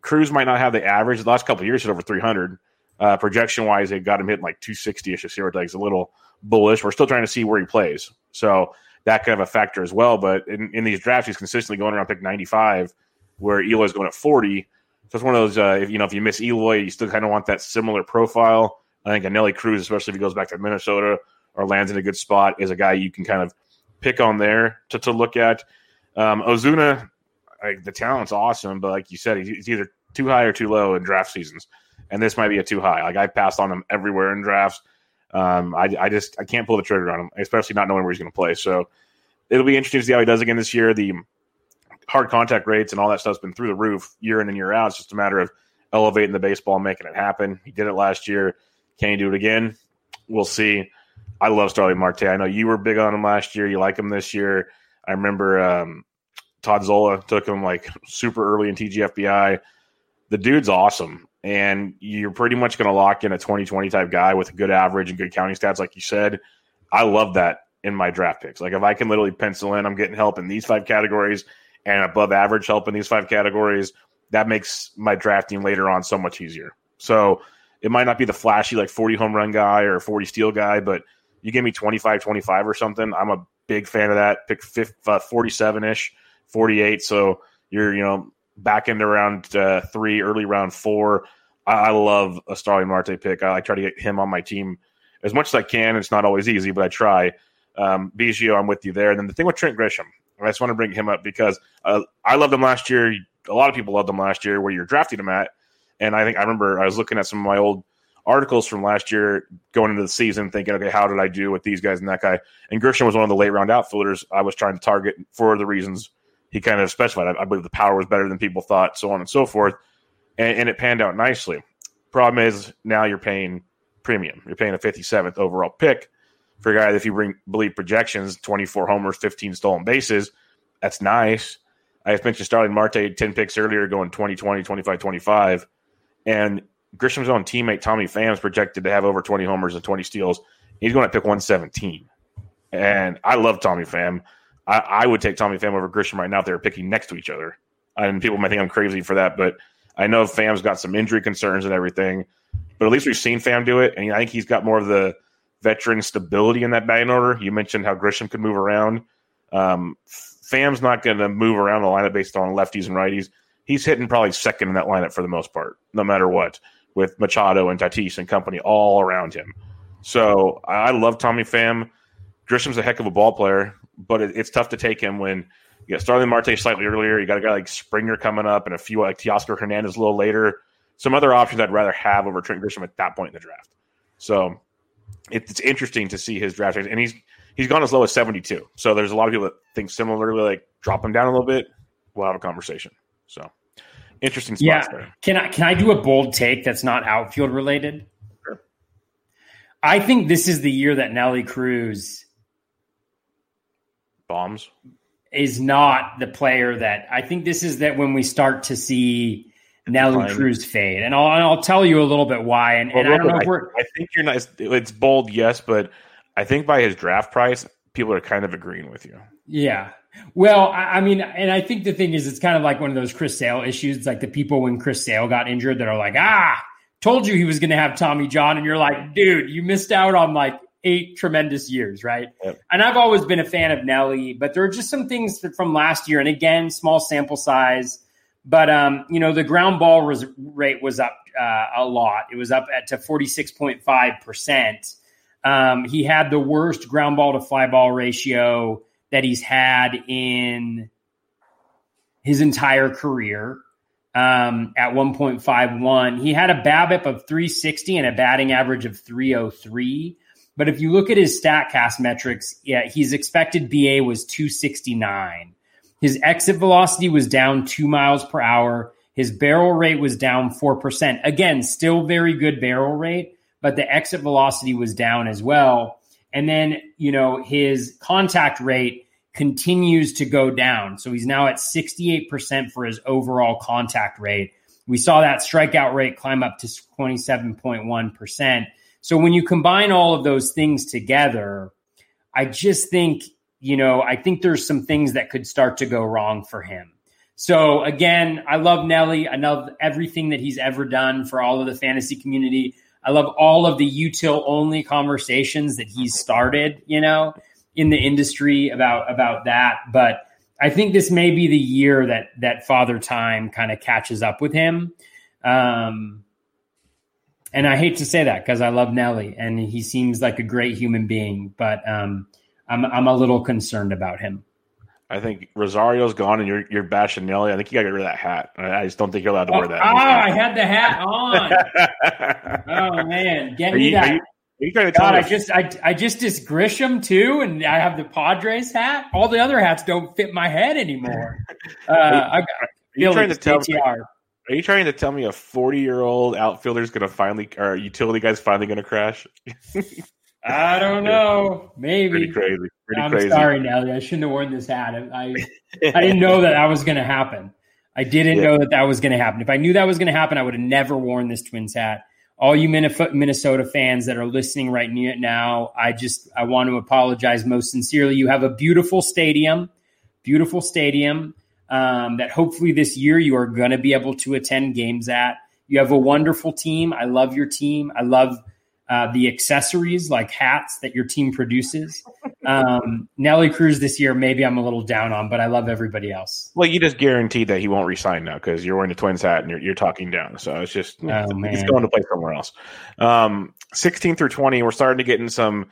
Cruz might not have the average. The last couple of years hit over three hundred. Uh, projection-wise, they got him hitting like two sixty-ish this year, which is a little bullish. We're still trying to see where he plays. So that could have a factor as well. But in, in these drafts, he's consistently going around pick ninety-five, where Eloy's going at forty. So it's one of those, uh, if you know, if you miss Eloy, you still kind of want that similar profile. I think Anelly Cruz, especially if he goes back to Minnesota or lands in a good spot, is a guy you can kind of pick on there to, to look at. Um, Ozuna, like, the talent's awesome, but like you said, he's, he's either too high or too low in draft seasons. And this might be a too high. Like I passed on him everywhere in drafts. Um, I, I just I can't pull the trigger on him, especially not knowing where he's going to play. So it'll be interesting to see how he does again this year. The hard contact rates and all that stuff's been through the roof year in and year out. It's just a matter of elevating the baseball and making it happen. He did it last year. Can he do it again? We'll see. I love Starling Marte. I know you were big on him last year. You like him this year. I remember um, Todd Zola took him like super early in T G F B I. The dude's awesome. And you're pretty much going to lock in a twenty twenty type guy with a good average and good counting stats, like you said. I love that in my draft picks. Like if I can literally pencil in, I'm getting help in these five categories and above average help in these five categories, that makes my drafting later on so much easier. So it might not be the flashy, like forty home run guy or forty steal guy, but you give me twenty-five, twenty-five or something, I'm a big fan of that. Pick forty-seven-ish, forty-eight. So you're, you know, back into round uh, three, early round four. I, I love a Starling Marte pick. I, I try to get him on my team as much as I can. It's not always easy, but I try. Um, Biggio, I'm with you there. And then the thing with Trent Grisham, I just want to bring him up because uh, I loved him last year. A lot of people loved him last year where you're drafting him at. And I think I remember I was looking at some of my old articles from last year going into the season thinking, okay, how did I do with these guys and that guy? And Grisham was one of the late round outfielders I was trying to target for the reasons he kind of specified. I, I believe the power was better than people thought, so on and so forth. And, and it panned out nicely. Problem is now you're paying premium. You're paying a fifty-seventh overall pick for a guy that if you bring, believe projections, twenty-four homers, fifteen stolen bases, that's nice. I just mentioned Starling Marte ten picks earlier going twenty, twenty, twenty-five, twenty-five. And Grisham's own teammate, Tommy Pham, is projected to have over twenty homers and twenty steals. He's going to pick one seventeen. And I love Tommy Pham. I, I would take Tommy Pham over Grisham right now if they were picking next to each other. And people might think I'm crazy for that, but I know Pham's got some injury concerns and everything. But at least we've seen Pham do it, and I think he's got more of the – veteran stability in that batting order. You mentioned how Grisham could move around. Um, Pham's not going to move around the lineup based on lefties and righties. He's hitting probably second in that lineup for the most part, no matter what, with Machado and Tatis and company all around him. So I love Tommy Pham. Grisham's a heck of a ball player, but it, it's tough to take him when you got Starling Marte slightly earlier. You got a guy like Springer coming up and a few like Teoscar Hernandez a little later. some other options I'd rather have over Trent Grisham at that point in the draft. So it's interesting to see his draft. And he's he's gone as low as seventy-two. So there's a lot of people that think similarly, like drop him down a little bit. We'll have a conversation. So interesting spots yeah. there. Can I, can I do a bold take that's not outfield related? Sure. I think this is the year that Nelly Cruz bombs is not the player that I think this is that when we start to see Nelly Cruz fade. And I'll, and I'll tell you a little bit why. And, well, and I don't know if we're, I, I think you're not, it's, it's bold. Yes. But I think by his draft price, people are kind of agreeing with you. Yeah. Well, I, I mean, and I think the thing is, it's kind of like one of those Chris Sale issues. It's like the people when Chris Sale got injured that are like, ah, told you he was going to have Tommy John. And you're like, dude, you missed out on like eight tremendous years. Right. Yep. And I've always been a fan of Nelly, but there are just some things that from last year. And again, small sample size. But, um, you know, the ground ball res- rate was up uh, a lot. It was up at to forty-six point five percent. Um, he had the worst ground ball to fly ball ratio that he's had in his entire career um, at one point five one. He had a BABIP of three sixty and a batting average of three oh three. But if you look at his Statcast metrics, yeah, his expected B A was two sixty-nine. His exit velocity was down two miles per hour. His barrel rate was down four percent. Again, still very good barrel rate, but the exit velocity was down as well. And then, you know, his contact rate continues to go down. So he's now at sixty-eight percent for his overall contact rate. We saw that strikeout rate climb up to twenty-seven point one percent. So when you combine all of those things together, I just think, you know, I think there's some things that could start to go wrong for him. So again, I love Nelly. I love everything that he's ever done for all of the fantasy community. I love all of the util only conversations that he's started, you know, in the industry about, about that. But I think this may be the year that, that Father Time kind of catches up with him. Um, and I hate to say that because I love Nelly and he seems like a great human being, but, um, I'm I'm a little concerned about him. I think Rosario's gone, and you're you're bashing Nelly. I think you got to get rid of that hat. I just don't think you're allowed to oh, wear that. Oh, I had the hat on. Oh man, get are me you, that. Are you, are you trying to God, I just I I just dissed Grisham too, and I have the Padres hat. All the other hats don't fit my head anymore. Uh, are you, I got Phillies T T R. Are you trying to tell me a forty-year-old outfielder's going to finally, or a utility guy's finally going to crash? I don't know. Maybe. Pretty crazy. Pretty I'm crazy. Sorry, Nelly. I shouldn't have worn this hat. I I didn't know that that was going to happen. I didn't yeah. know that that was going to happen. If I knew that was going to happen, I would have never worn this Twins hat. All you Minnesota fans that are listening right now, I just I want to apologize most sincerely. You have a beautiful stadium, beautiful stadium um, that hopefully this year you are going to be able to attend games at. You have a wonderful team. I love your team. I love Uh, the accessories like hats that your team produces. Um, Nelly Cruz this year, maybe I'm a little down on, but I love everybody else. Well, you just guaranteed that he won't resign now because you're wearing the Twins hat and you're, you're talking down. So it's just oh, he's going to play somewhere else. Um, sixteen through twenty, we're starting to get in some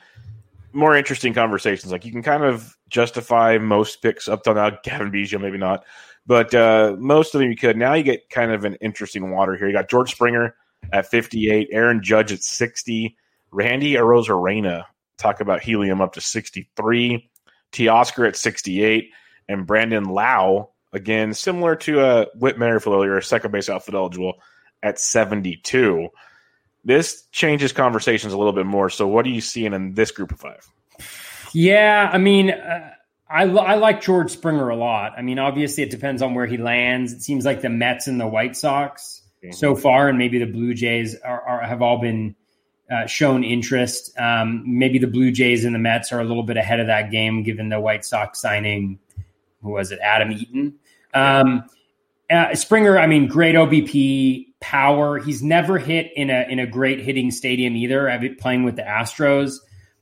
more interesting conversations. Like you can kind of justify most picks up till now. Kevin Biggio, maybe not. But uh, most of them you could. Now you get kind of an interesting water here. You got George Springer at fifty-eight, Aaron Judge at sixty, Randy Arozarena, talk about helium, up to sixty-three, Teoscar at sixty-eight, and Brandon Lowe, again, similar to uh, Whit Merrifield earlier, second base outfield eligible at seventy-two. This changes conversations a little bit more. So what are you seeing in this group of five? Yeah, I mean, uh, I, I like George Springer a lot. I mean, obviously it depends on where he lands. It seems like the Mets and the White Sox so far, and maybe the Blue Jays are, are, have all been uh, shown interest. Um, maybe the Blue Jays and the Mets are a little bit ahead of that game, given the White Sox signing, who was it, Adam Eaton. Um, uh, Springer, I mean, great O B P power. He's never hit in a in a great hitting stadium either. I've been playing with the Astros.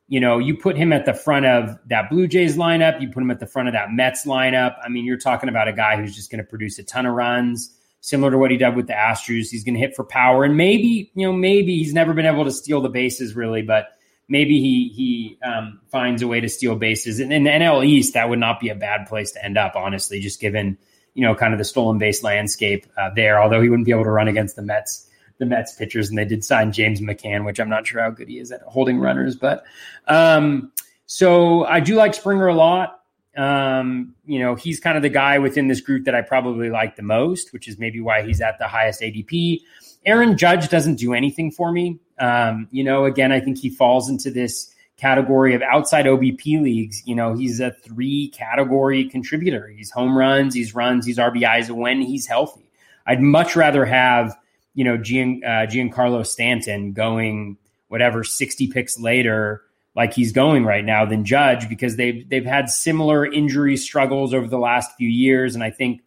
You know, you put him at the front of that Blue Jays lineup. You put him at the front of that Mets lineup. I mean, you're talking about a guy who's just going to produce a ton of runs. Similar to what he did with the Astros, he's going to hit for power. And maybe, you know, maybe he's never been able to steal the bases really, but maybe he he um, finds a way to steal bases. And in the N L East, that would not be a bad place to end up, honestly, just given, you know, kind of the stolen base landscape uh, there, although he wouldn't be able to run against the Mets the Mets pitchers, and they did sign James McCann, which I'm not sure how good he is at holding runners. But um, so I do like Springer a lot. Um, you know, he's kind of the guy within this group that I probably like the most, which is maybe why he's at the highest A D P. Aaron Judge doesn't do anything for me. Um, you know, again, I think he falls into this category of outside O B P leagues. You know, he's a three category contributor. He's home runs, he's runs, he's R B Is when he's healthy. I'd much rather have, you know, Gian, uh, Giancarlo Stanton going whatever sixty picks later like he's going right now than Judge, because they've, they've had similar injury struggles over the last few years. And I think,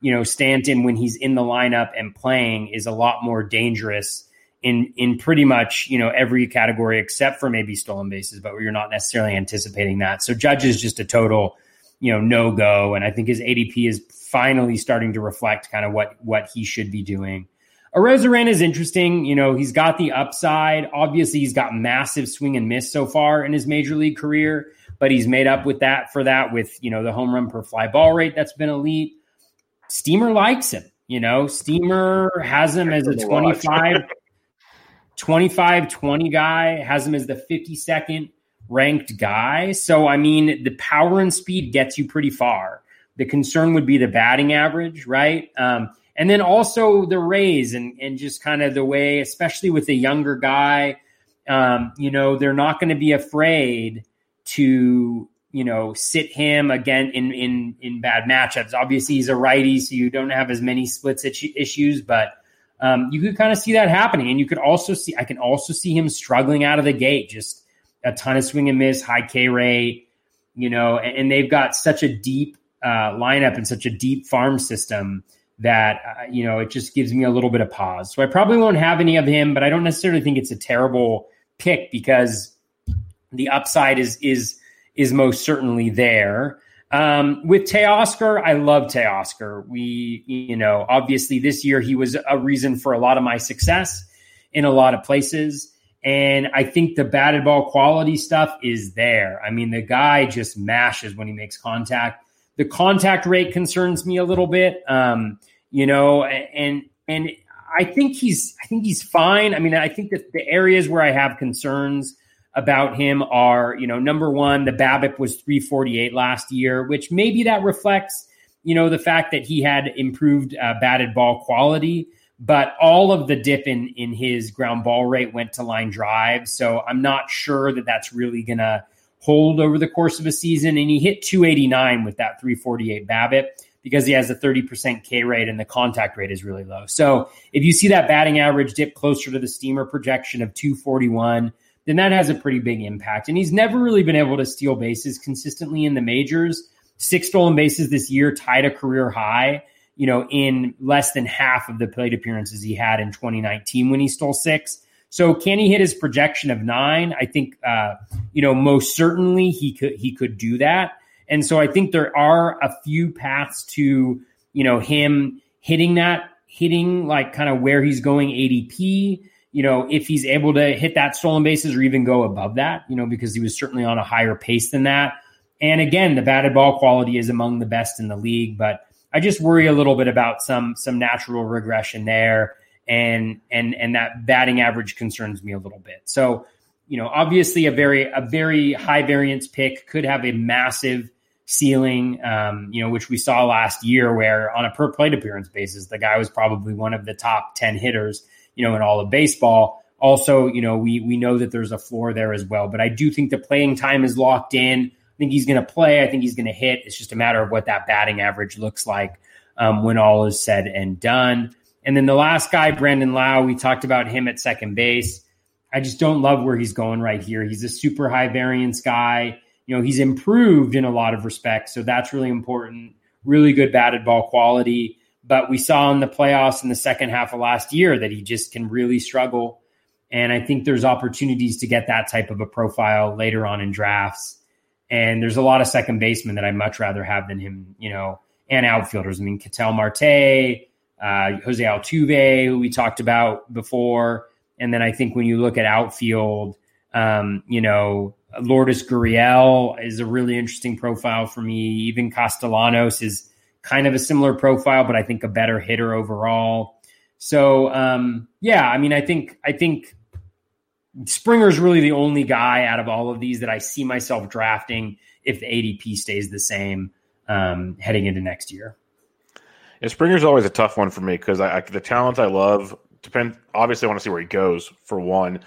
you know, Stanton, when he's in the lineup and playing, is a lot more dangerous in, in pretty much, you know, every category except for maybe stolen bases, but you're not necessarily anticipating that. So Judge is just a total, you know, no go. And I think his A D P is finally starting to reflect kind of what, what he should be doing. Arozarena is interesting. You know, he's got the upside. Obviously, he's got massive swing and miss so far in his major league career, but he's made up with that for that with, you know, the home run per fly ball rate that's been elite. Steamer likes him. You know, Steamer has him as a twenty-five, twenty-five, twenty guy, has him as the fifty-second ranked guy. So, I mean, the power and speed gets you pretty far. The concern would be the batting average, right? Um, And then also the Rays and, and just kind of the way, especially with a younger guy, um, you know, they're not going to be afraid to, you know, sit him again in, in, in bad matchups. Obviously, he's a righty, so you don't have as many splits issues, but um, you could kind of see that happening. And you could also see, I can also see him struggling out of the gate, just a ton of swing and miss, high K rate, you know, and, and they've got such a deep uh, lineup and such a deep farm system that, uh, you know, it just gives me a little bit of pause. So I probably won't have any of him, but I don't necessarily think it's a terrible pick because the upside is is is most certainly there. Um, with Teoscar, I love Teoscar. We, you know, obviously this year he was a reason for a lot of my success in a lot of places. And I think the batted ball quality stuff is there. I mean, the guy just mashes when he makes contact. The contact rate concerns me a little bit, um, you know, and and I think he's I think he's fine. I mean, I think that the areas where I have concerns about him are, you know, number one, the BABIP was three forty-eight last year, which maybe that reflects, you know, the fact that he had improved uh, batted ball quality, but all of the dip in in his ground ball rate went to line drive, so I'm not sure that that's really gonna hold over the course of a season. And he hit two eighty-nine with that three forty-eight BABIP because he has a thirty percent K rate and the contact rate is really low. So if you see that batting average dip closer to the Steamer projection of two forty-one, then that has a pretty big impact. And he's never really been able to steal bases consistently in the majors. Six stolen bases this year, tied a career high, you know, in less than half of the plate appearances he had in twenty nineteen when he stole six. So can he hit his projection of nine? I think, uh, you know, most certainly he could he could do that. And so I think there are a few paths to, you know, him hitting that, hitting like kind of where he's going A D P, you know, if he's able to hit that stolen bases or even go above that, you know, because he was certainly on a higher pace than that. And again, the batted ball quality is among the best in the league, but I just worry a little bit about some some natural regression there. And, and, and that batting average concerns me a little bit. So, you know, obviously a very, a very high variance pick could have a massive ceiling, um, you know, which we saw last year where on a per plate appearance basis, the guy was probably one of the top ten hitters, you know, in all of baseball. Also, you know, we, we know that there's a floor there as well, but I do think the playing time is locked in. I think he's going to play. I think he's going to hit. It's just a matter of what that batting average looks like um, when all is said and done. And then the last guy, Brandon Lowe, we talked about him at second base. I just don't love where he's going right here. He's a super high variance guy. You know, he's improved in a lot of respects, so that's really important. Really good batted ball quality. But we saw in the playoffs in the second half of last year that he just can really struggle. And I think there's opportunities to get that type of a profile later on in drafts. And there's a lot of second basemen that I'd much rather have than him, you know, and outfielders. I mean, Ketel Marte, Uh, Jose Altuve, who we talked about before. And then I think when you look at outfield, um, you know, Lourdes Gurriel is a really interesting profile for me. Even Castellanos is kind of a similar profile, but I think a better hitter overall. So, um, yeah, I mean, I think I think Springer's really the only guy out of all of these that I see myself drafting if the A D P stays the same um, heading into next year. And Springer's always a tough one for me because I, I, the talent I love depends. Obviously, I want to see where he goes for one,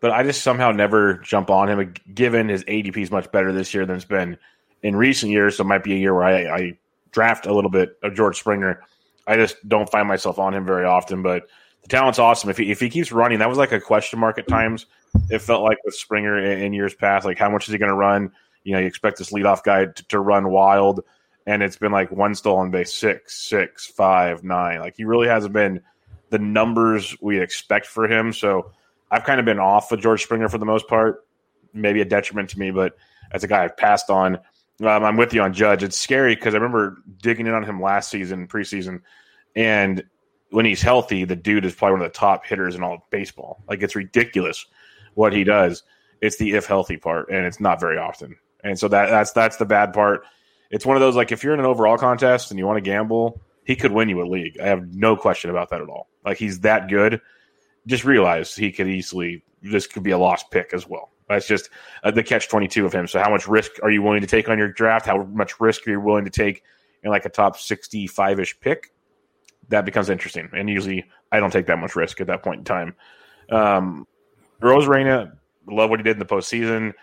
but I just somehow never jump on him. Given his A D P is much better this year than it's been in recent years, so it might be a year where I, I draft a little bit of George Springer. I just don't find myself on him very often, but the talent's awesome. If he if he keeps running, that was like a question mark at times. It felt like with Springer in, in years past, like how much is he going to run? You know, you expect this leadoff guy to, to run wild, and it's been like one stolen base, six, six, five, nine. Like he really hasn't been the numbers we expect for him. So I've kind of been off with George Springer for the most part. Maybe a detriment to me, but as a guy I've passed on. Um, I'm with you on Judge. It's scary because I remember digging in on him last season, preseason, and when he's healthy, the dude is probably one of the top hitters in all of baseball. Like, it's ridiculous what he does. It's the if healthy part, and it's not very often. And so that that's that's the bad part. It's one of those, like, if you're in an overall contest and you want to gamble, he could win you a league. I have no question about that at all. Like, he's that good. Just realize he could easily – this could be a lost pick as well. That's just the catch twenty-two of him. So how much risk are you willing to take on your draft? How much risk are you willing to take in like a top sixty-five-ish pick? That becomes interesting. And usually I don't take that much risk at that point in time. Um, Rosarena, love what he did in the postseason.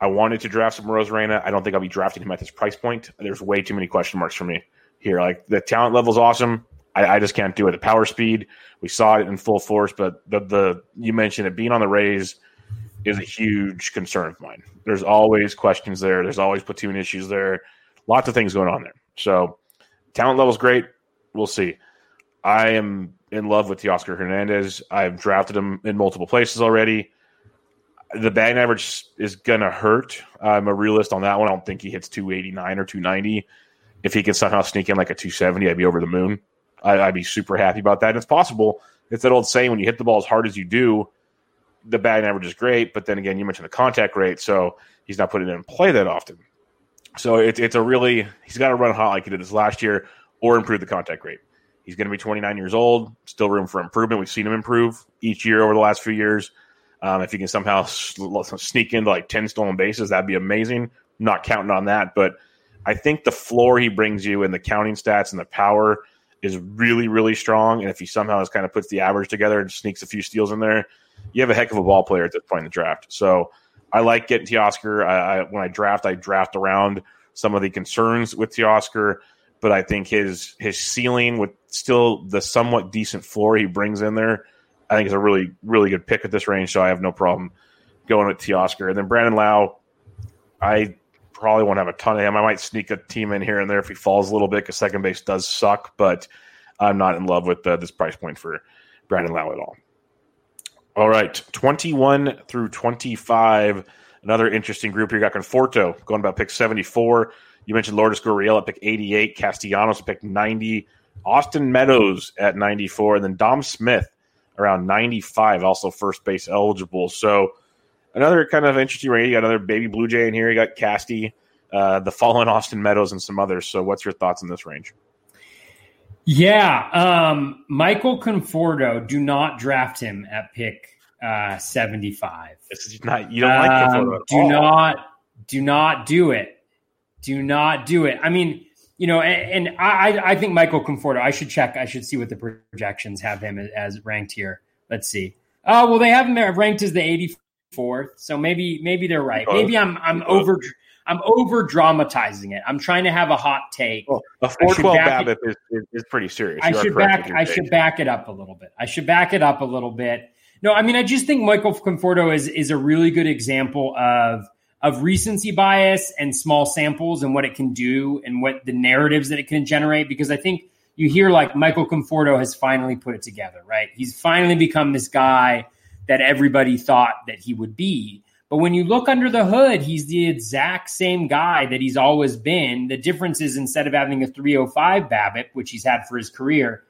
I wanted to draft some Rosarena. I don't think I'll be drafting him at this price point. There's way too many question marks for me here. Like the talent level's awesome. I, I just can't do it. The power speed, we saw it in full force. But the, the you mentioned it being on the Rays is a huge concern of mine. There's always questions there. There's always platoon issues there. Lots of things going on there. So talent level's great. We'll see. I am in love with Teoscar Hernandez. I've drafted him in multiple places already. The batting average is going to hurt. I'm a realist on that one. I don't think he hits two eighty-nine or two ninety. If he can somehow sneak in like a two seventy, I'd be over the moon. I, I'd be super happy about that. And it's possible. It's that old saying, when you hit the ball as hard as you do, the batting average is great, but then again, you mentioned the contact rate, so he's not putting it in play that often. So it's it's a really – he's got to run hot like he did this last year or improve the contact rate. He's going to be twenty-nine years old, still room for improvement. We've seen him improve each year over the last few years. Um, if he can somehow sneak into like ten stolen bases, that'd be amazing. I'm not counting on that, but I think the floor he brings you and the counting stats and the power is really, really strong, and if he somehow kind of puts the average together and sneaks a few steals in there, you have a heck of a ball player at this point in the draft. So I like getting Teoscar. I, I, when I draft, I draft around some of the concerns with Teoscar, but I think his his ceiling with still the somewhat decent floor he brings in there, I think is a really, really good pick at this range, so I have no problem going with Teoscar. And then Brandon Lowe, I probably won't have a ton of him. I might sneak a team in here and there if he falls a little bit because second base does suck, but I'm not in love with uh, this price point for Brandon Lowe at all. All right, twenty-one through twenty-five, another interesting group here. You got Conforto going about pick seventy-four. You mentioned Lourdes Gurriel at pick eighty-eight, Castellanos at pick ninety, Austin Meadows at ninety-four, and then Dom Smith around ninety-five, also first base eligible. So another kind of interesting range. You got another baby Blue Jay in here. You got Casty, uh, the fallen Austin Meadows, and some others. So what's your thoughts on this range? Yeah, um, Michael Conforto, do not draft him at pick uh, seventy-five. This is not, you don't um, like Conforto at do all. Not, do not do it. Do not do it. I mean, you know, and, and I, I think Michael Conforto, I should check. I should see what the projections have him as ranked here. Let's see. Oh, well, they have him ranked as the eighty-fourth, so maybe maybe they're right. Oh, maybe I'm I'm oh. over... I'm over dramatizing it. I'm trying to have a hot take. Well, a four twelve BABIP is, is, is pretty serious. I should back. I should back it up a little bit. I should back it up a little bit. No, I mean, I just think Michael Conforto is is a really good example of of recency bias and small samples and what it can do and what the narratives that it can generate. Because I think you hear like Michael Conforto has finally put it together, right? He's finally become this guy that everybody thought that he would be. But when you look under the hood, he's the exact same guy that he's always been. The difference is instead of having a three oh five BABIP, which he's had for his career,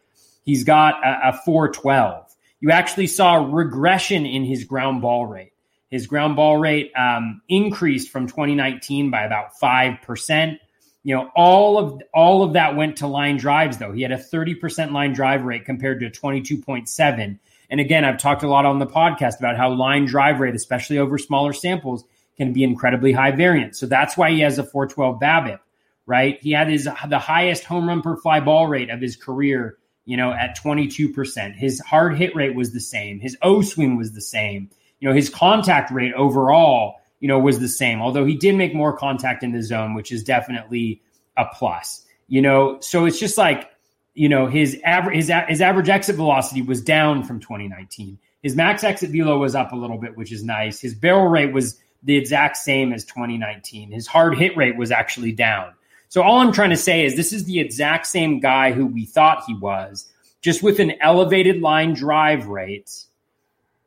he's got a, a four twelve. You actually saw regression in his ground ball rate. His ground ball rate um, increased from twenty nineteen by about five percent. You know, all of all of that went to line drives, though. He had a thirty percent line drive rate compared to twenty-two point seven. And again, I've talked a lot on the podcast about how line drive rate, especially over smaller samples, can be incredibly high variance. So that's why he has a four twelve BABIP, right? He had his the highest home run per fly ball rate of his career, you know, at twenty-two percent. His hard hit rate was the same. His O swing was the same. You know, his contact rate overall, you know, was the same, although he did make more contact in the zone, which is definitely a plus, you know. So it's just like, you know, his average, his, a- his average exit velocity was down from twenty nineteen. His max exit velo was up a little bit, which is nice. His barrel rate was the exact same as twenty nineteen. His hard hit rate was actually down. So all I'm trying to say is this is the exact same guy who we thought he was, just with an elevated line drive rate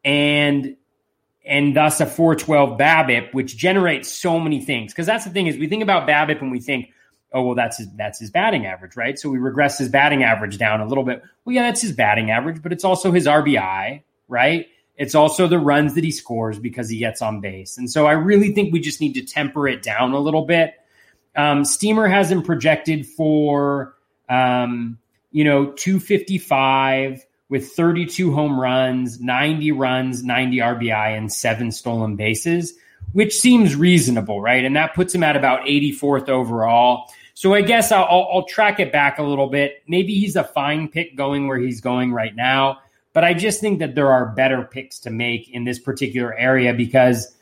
and and thus a four twelve BABIP, which generates so many things. Because that's the thing, is we think about BABIP and we think, oh, well, that's his, that's his batting average, right? So we regress his batting average down a little bit. Well, yeah, that's his batting average, but it's also his R B I, right? It's also the runs that he scores because he gets on base. And so I really think we just need to temper it down a little bit. Um, Steamer has him projected for, um, you know, two fifty-five, with thirty-two home runs, ninety runs, ninety R B I, and seven stolen bases, which seems reasonable, right? And that puts him at about eighty-fourth overall. So I guess I'll, I'll, I'll track it back a little bit. Maybe he's a fine pick going where he's going right now, but I just think that there are better picks to make in this particular area, because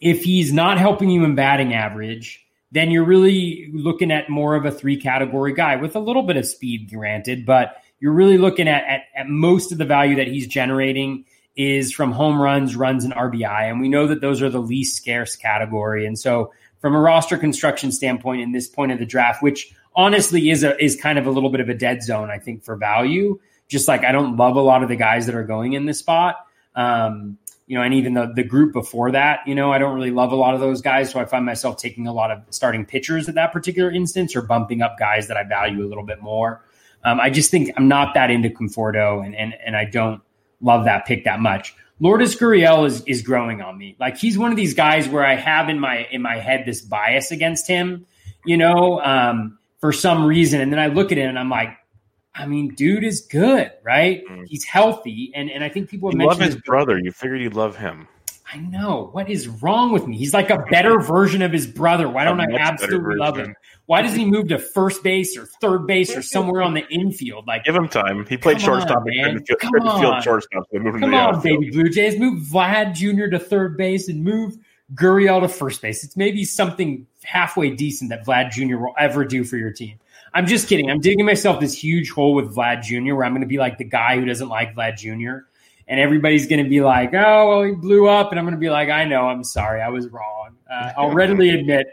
if he's not helping you in batting average, then you're really looking at more of a three-category guy with a little bit of speed, granted, but you're really looking at, at at most of the value that he's generating is from home runs, runs, and R B I. And we know that those are the least scarce category. And so from a roster construction standpoint in this point of the draft, which honestly is a, is kind of a little bit of a dead zone, I think, for value, just like I don't love a lot of the guys that are going in this spot. Um, you know, and even the, the group before that, you know, I don't really love a lot of those guys. So I find myself taking a lot of starting pitchers at that particular instance, or bumping up guys that I value a little bit more. Um, I just think I'm not that into Conforto, and and and I don't love that pick that much. Lourdes Gurriel is is growing on me. Like, he's one of these guys where I have in my in my head this bias against him, you know, um, for some reason. And then I look at it and I'm like, I mean, dude is good, right? Mm. He's healthy, and and I think people have you mentioned love his brother. You figured you'd love him. I know. What is wrong with me? He's like a better version of his brother. Why don't I absolutely love him? Why doesn't he move to first base or third base or somewhere on the infield? Like, give him time. He played shortstop and tried to field shortstop. Come on, baby Blue Jays. Move Vlad Junior to third base and move Gurriel to first base. It's maybe something halfway decent that Vlad Junior will ever do for your team. I'm just kidding. I'm digging myself this huge hole with Vlad Junior where I'm going to be like the guy who doesn't like Vlad Junior And everybody's going to be like, oh, well, he blew up. And I'm going to be like, I know, I'm sorry, I was wrong. Uh, I'll readily admit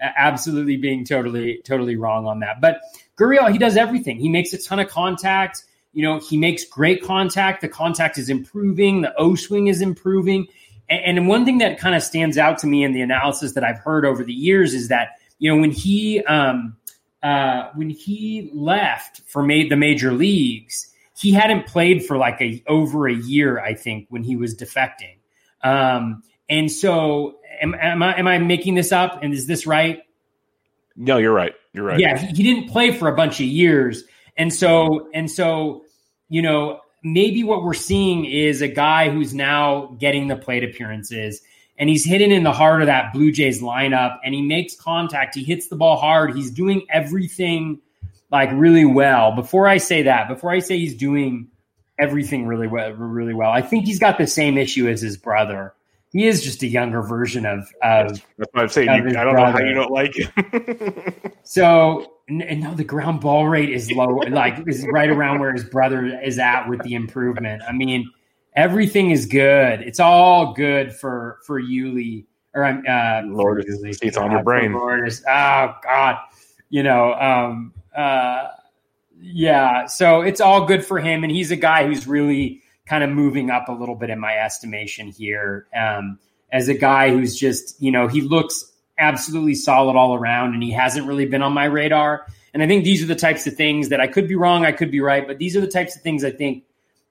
uh, absolutely being totally, totally wrong on that. But Gurriel, he does everything. He makes a ton of contact. You know, he makes great contact. The contact is improving. The O swing is improving. And, and one thing that kind of stands out to me in the analysis that I've heard over the years is that, you know, when he um, uh, when he left for made the major leagues, he hadn't played for like a over a year, I think, when he was defecting. Um, and so, am, am I am I making this up? And is this right? No, you're right. You're right. Yeah, he, he didn't play for a bunch of years, and so and so, you know, maybe what we're seeing is a guy who's now getting the plate appearances, and he's hidden in the heart of that Blue Jays lineup, and he makes contact. He hits the ball hard. He's doing everything like really well. Before I say that, before I say he's doing everything really well, really well, I think he's got the same issue as his brother. He is just a younger version of, of that's what I'm saying. You, I don't brother. know how you don't like him. So, and no, the ground ball rate is low, like is right around where his brother is at with the improvement. I mean, everything is good. It's all good for, for Yuli, or I'm, uh, Lord, it's on your brain. Lourdes. Oh God, you know, um, Uh, yeah, so it's all good for him. And he's a guy who's really kind of moving up a little bit in my estimation here, um, as a guy who's just, you know, he looks absolutely solid all around, and he hasn't really been on my radar. And I think these are the types of things that I could be wrong, I could be right, but these are the types of things I think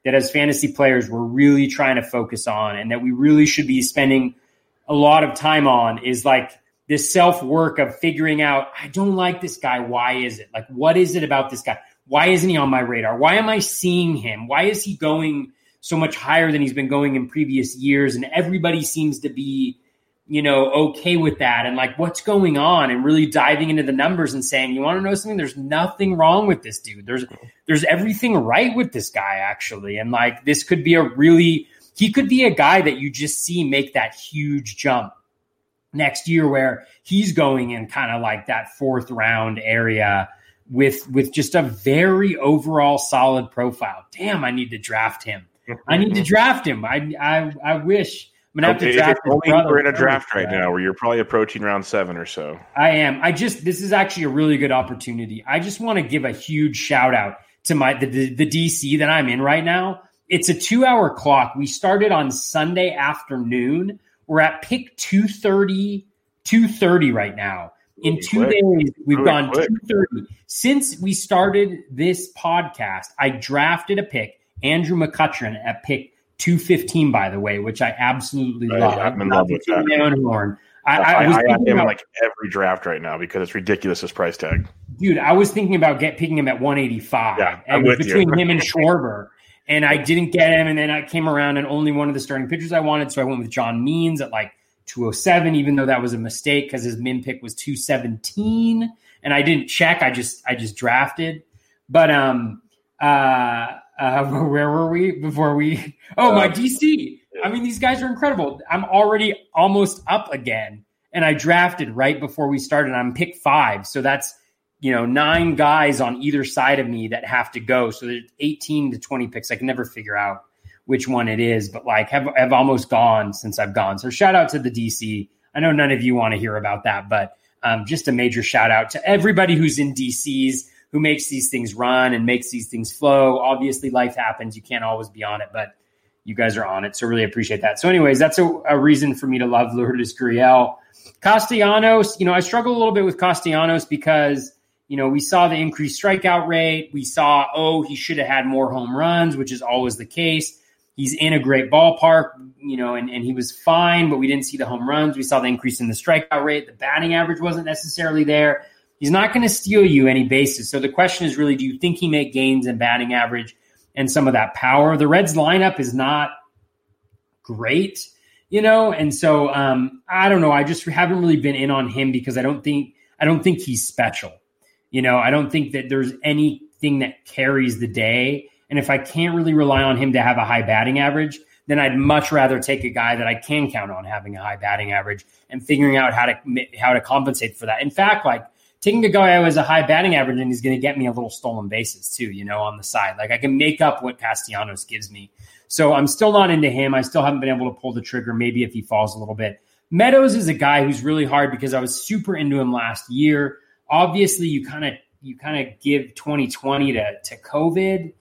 that as fantasy players, we're really trying to focus on, and that we really should be spending a lot of time on, is like this self-work of figuring out, I don't like this guy. Why is it? Like, what is it about this guy? Why isn't he on my radar? Why am I seeing him? Why is he going so much higher than he's been going in previous years? And everybody seems to be, you know, okay with that. And like, what's going on? And really diving into the numbers and saying, you want to know something? There's nothing wrong with this dude. There's, there's everything right with this guy, actually. And like, this could be a really, he could be a guy that you just see make that huge jump next year where he's going in kind of like that fourth round area with, with just a very overall solid profile. Damn, I need to draft him. I need to draft him. I, I, I wish. I'm gonna have to draft his brother. We're in a draft right now where you're probably approaching round seven or so. I am. I just, this is actually a really good opportunity. I just want to give a huge shout out to my, the, the, the D C that I'm in right now. It's a two hour clock. We started on Sunday afternoon. We're at pick two thirty, two thirty right now. In two quick. days, we've really gone quick. two thirty. Since we started this podcast, I drafted a pick, Andrew McCutcheon at pick two fifteen, by the way, which I absolutely right, love. I'm in love with that. Horn. I, I, I, I was I have him about, in like every draft right now because it's ridiculous, his price tag. Dude, I was thinking about get, picking him at one eighty-five. Yeah, I'm with between you. him and Schwarber, and I didn't get him, and then I came around and only one of the starting pitchers I wanted, so I went with John Means at like two oh seven, even though that was a mistake because his min pick was two seventeen, and I didn't check. I just I just drafted. But um uh Uh, where were we before we? Oh, my D C. I mean, these guys are incredible. I'm already almost up again, and I drafted right before we started. I'm pick five, so that's, you know, nine guys on either side of me that have to go. So there's eighteen to twenty picks. I can never figure out which one it is, but like have have almost gone since I've gone. So shout out to the D C. I know none of you want to hear about that, but um, just a major shout out to everybody who's in D C's. Who makes these things run and makes these things flow. Obviously, life happens. You can't always be on it, but you guys are on it. So really appreciate that. So anyways, that's a, a reason for me to love Lourdes Gurriel. Castellanos, you know, I struggle a little bit with Castellanos because, you know, we saw the increased strikeout rate. We saw, oh, he should have had more home runs, which is always the case. He's in a great ballpark, you know, and, and he was fine, but we didn't see the home runs. We saw the increase in the strikeout rate. The batting average wasn't necessarily there. He's not going to steal you any bases. So the question is really, do you think he make gains in batting average and some of that power? The Reds lineup is not great, you know? And so um, I don't know. I just haven't really been in on him because I don't think, I don't think he's special. You know, I don't think that there's anything that carries the day. And if I can't really rely on him to have a high batting average, then I'd much rather take a guy that I can count on having a high batting average and figuring out how to, how to compensate for that. In fact, like, taking a guy who has a high batting average and he's going to get me a little stolen bases too, you know, on the side. Like I can make up what Castellanos gives me. So I'm still not into him. I still haven't been able to pull the trigger. Maybe if he falls a little bit. Meadows is a guy who's really hard because I was super into him last year. Obviously you kind of, you kind of give twenty twenty to, to COVID,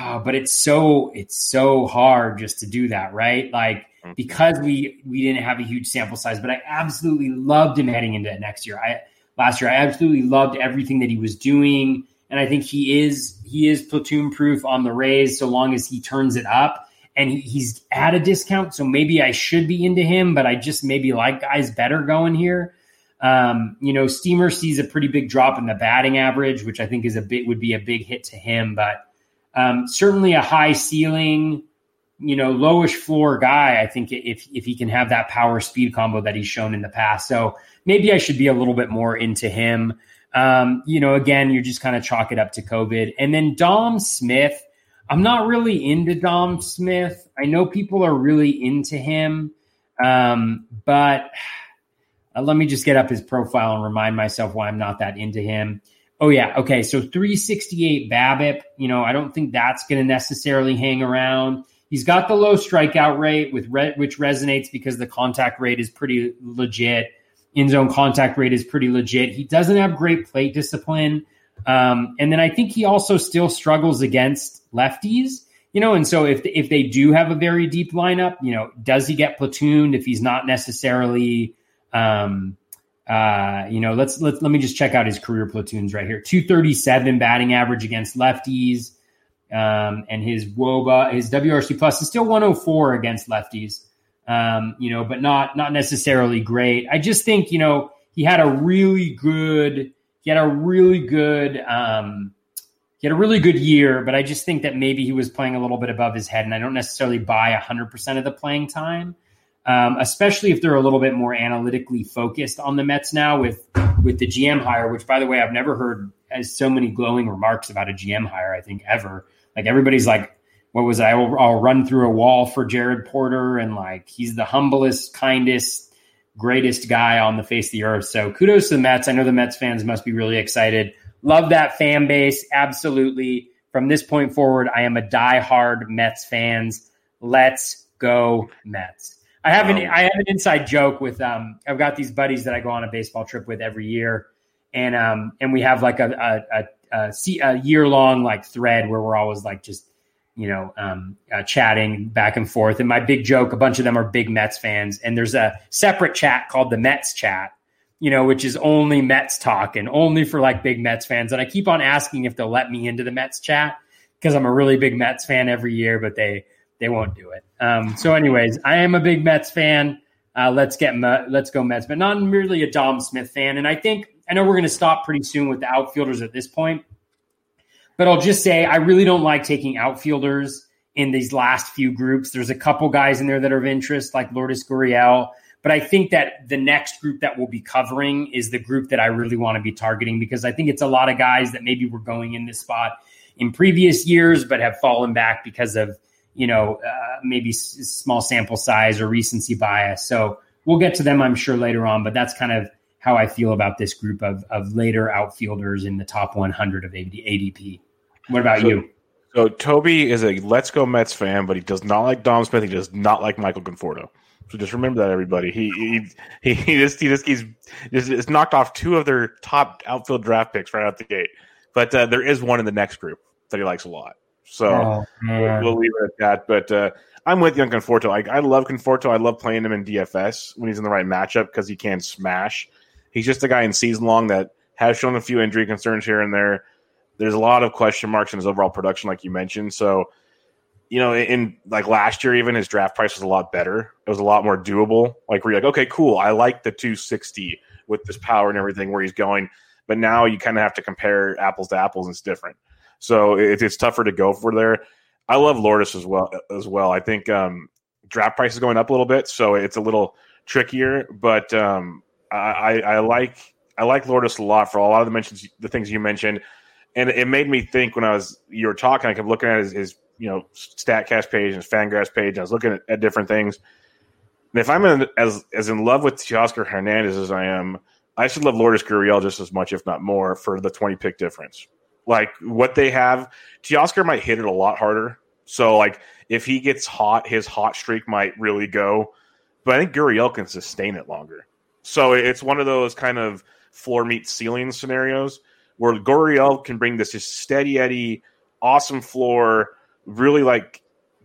oh, but it's so, it's so hard just to do that. Right. Like, because we, we didn't have a huge sample size, but I absolutely loved him heading into next year. I, Last year, I absolutely loved everything that he was doing, and I think he is he is platoon proof on the Rays so long as he turns it up. And he, he's at a discount, so maybe I should be into him, but I just maybe like guys better going here. Um, you know, Steamer sees a pretty big drop in the batting average, which I think is a bit would be a big hit to him, but um, certainly a high ceiling, you know, lowish floor guy. I think if if he can have that power speed combo that he's shown in the past, so maybe I should be a little bit more into him. Um, you know, again, you just kind of chalk it up to COVID. And then Dom Smith, I'm not really into Dom Smith. I know people are really into him, um, but uh, let me just get up his profile and remind myself why I'm not that into him. Oh yeah, okay, so three sixty-eight BABIP. You know, I don't think that's going to necessarily hang around. He's got the low strikeout rate, with re- which resonates because the contact rate is pretty legit. In-zone contact rate is pretty legit. He doesn't have great plate discipline. Um, and then I think he also still struggles against lefties. You know, and so if if they do have a very deep lineup, you know, does he get platooned if he's not necessarily, um, uh, you know, let's, let's let me just check out his career platoons right here. two thirty-seven batting average against lefties. Um, and his W O B A, his W R C plus is still one oh four against lefties. um, you know, but not not necessarily great. I just think, you know, he had a really good, he had a really good, um, he had a really good year, but I just think that maybe he was playing a little bit above his head, and I don't necessarily buy one hundred percent of the playing time, um, especially if they're a little bit more analytically focused on the Mets now with with the G M hire, which, by the way, I've never heard as so many glowing remarks about a G M hire, I think, ever. Like, everybody's like, what was it? I'll, I'll run through a wall for Jared Porter, and, like, he's the humblest, kindest, greatest guy on the face of the earth. So kudos to the Mets. I know the Mets fans must be really excited. Love that fan base. Absolutely. From this point forward, I am a diehard Mets fans. Let's go Mets. I have an I have an inside joke with um I've got these buddies that I go on a baseball trip with every year, and um and we have like a a a, a, a year long like thread where we're always like just you know um uh, chatting back and forth. And my big joke, a bunch of them are big Mets fans, and there's a separate chat called the Mets chat, you know, which is only Mets talk and only for like big Mets fans. And I keep on asking if they'll let me into the Mets chat because I'm a really big Mets fan every year, but they. They won't do it. Um, so anyways, I am a big Mets fan. Uh, let's get let's go Mets, but not merely a Dom Smith fan. And I think I know we're going to stop pretty soon with the outfielders at this point, but I'll just say I really don't like taking outfielders in these last few groups. There's a couple guys in there that are of interest, like Lourdes Gurriel, but I think that the next group that we'll be covering is the group that I really want to be targeting, because I think it's a lot of guys that maybe were going in this spot in previous years but have fallen back because of you know, uh, maybe s- small sample size or recency bias. So we'll get to them, I'm sure, later on. But that's kind of how I feel about this group of of later outfielders in the top one hundred of A D P. What about so, you? So Toby is a Let's Go Mets fan, but he does not like Dom Smith. He does not like Michael Conforto. So just remember that, everybody. He he he just he just he's just, just knocked off two of their top outfield draft picks right out the gate. But uh, there is one in the next group that he likes a lot. So oh, we'll, we'll leave it at that. But uh, I'm with you on Conforto. I, I love Conforto. I love playing him in D F S when he's in the right matchup because he can smash. He's just a guy in season-long that has shown a few injury concerns here and there. There's a lot of question marks in his overall production, like you mentioned. So, you know, in like last year even, his draft price was a lot better. It was a lot more doable. Like where you're like, okay, cool. I like the two sixty with this power and everything where he's going. But now you kind of have to compare apples to apples, and it's different. So it, it's tougher to go for there. I love Lourdes as well. As well, I think um, draft price is going up a little bit, so it's a little trickier. But um, I, I like I like Lourdes a lot for a lot of the mentions, the things you mentioned, and it made me think when I was you were talking. I kept looking at his, his you know Statcast page and his Fangraphs page. And I was looking at, at different things, and if I'm in, as as in love with Teoscar Hernandez as I am, I should love Lourdes Gurriel just as much, if not more, for the twenty pick difference. Like what they have, Teoscar might hit it a lot harder. So like if he gets hot, his hot streak might really go. But I think Gurriel can sustain it longer. So it's one of those kind of floor meets ceiling scenarios where Gurriel can bring this just steady Eddie, awesome floor, really like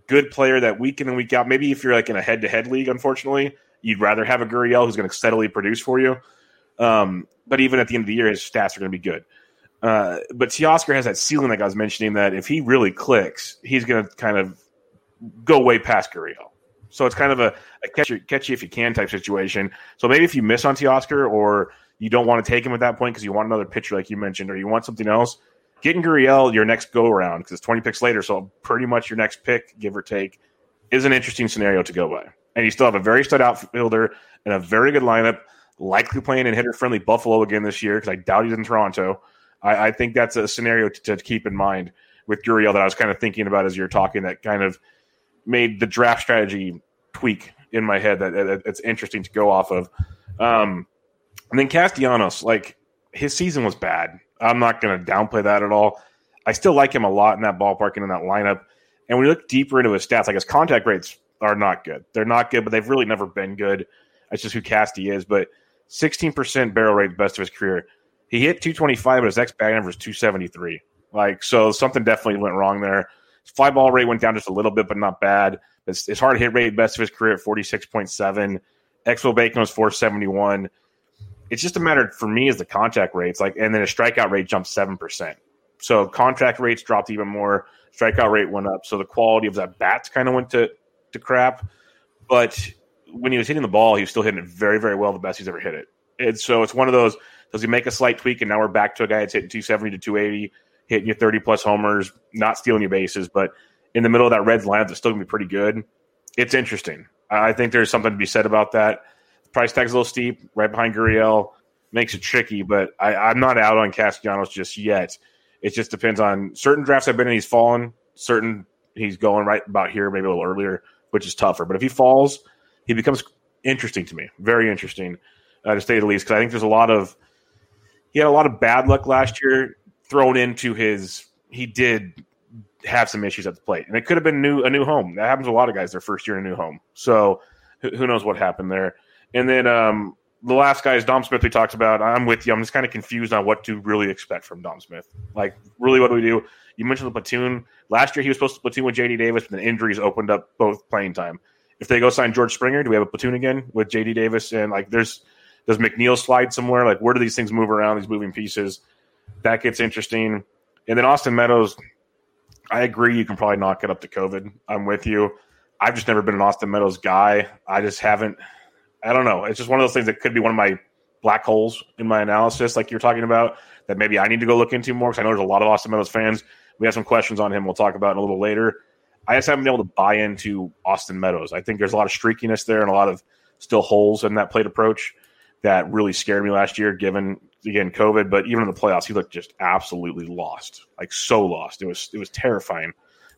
good player that week in and week out. Maybe if you're like in a head-to-head league, unfortunately, you'd rather have a Gurriel who's going to steadily produce for you. Um, but even at the end of the year, his stats are going to be good. Uh, but Teoscar has that ceiling, like I was mentioning, that if he really clicks, he's going to kind of go way past Gurriel. So it's kind of a, a catch, you, catch you if you can type situation. So maybe if you miss on Teoscar or you don't want to take him at that point because you want another pitcher like you mentioned or you want something else, getting Gurriel your next go-around because it's twenty picks later, so pretty much your next pick, give or take, is an interesting scenario to go by. And you still have a very stud outfielder and a very good lineup, likely playing in hitter-friendly Buffalo again this year because I doubt he's in Toronto. I think that's a scenario to, to keep in mind with Gurriel that I was kind of thinking about as you were talking that kind of made the draft strategy tweak in my head that, that it's interesting to go off of. Um, and then Castellanos, like his season was bad. I'm not going to downplay that at all. I still like him a lot in that ballpark and in that lineup. And when you look deeper into his stats, like his contact rates are not good. They're not good, but they've really never been good. That's just who Casty is. But sixteen percent barrel rate, best of his career. He hit two twenty-five, but his ex-bag number was two seventy-three. Like, so something definitely went wrong there. His fly ball rate went down just a little bit, but not bad. His, his hard hit rate, best of his career at forty-six point seven. Expo Bacon was four seventy-one. It's just a matter for me is the contact rates. Like, and then his strikeout rate jumped seven percent. So contract rates dropped even more. Strikeout rate went up. So the quality of that bats kind of went to, to crap. But when he was hitting the ball, he was still hitting it very, very well, the best he's ever hit it. And so it's one of those, does he make a slight tweak, and now we're back to a guy that's hitting two seventy to two eighty, hitting your thirty-plus homers, not stealing your bases, but in the middle of that Reds lineup, that's still going to be pretty good. It's interesting. I think there's something to be said about that. The price tag's a little steep, right behind Gurriel. Makes it tricky, but I, I'm not out on Castellanos just yet. It just depends on certain drafts I've been in, he's fallen. Certain he's going right about here, maybe a little earlier, which is tougher. But if he falls, he becomes interesting to me, very interesting, uh, to say the least, because I think there's a lot of – he had a lot of bad luck last year thrown into his – he did have some issues at the plate. And it could have been new a new home. That happens to a lot of guys their first year in a new home. So who knows what happened there. And then um, the last guy is Dom Smith we talked about. I'm with you. I'm just kind of confused on what to really expect from Dom Smith. Like, really, what do we do? You mentioned the platoon. Last year he was supposed to platoon with J D Davis, but then injuries opened up both playing time. If they go sign George Springer, do we have a platoon again with J D Davis? And, like, there's does McNeil slide somewhere? Like, where do these things move around, these moving pieces? That gets interesting. And then Austin Meadows, I agree you can probably knock it up to COVID. I'm with you. I've just never been an Austin Meadows guy. I just haven't – I don't know. It's just one of those things that could be one of my black holes in my analysis, like you're talking about, that maybe I need to go look into more, because I know there's a lot of Austin Meadows fans. We have some questions on him we'll talk about in a little later. I just haven't been able to buy into Austin Meadows. I think there's a lot of streakiness there and a lot of still holes in that plate approach that really scared me last year, given, again, COVID. But even in the playoffs, he looked just absolutely lost, like so lost. It was it was terrifying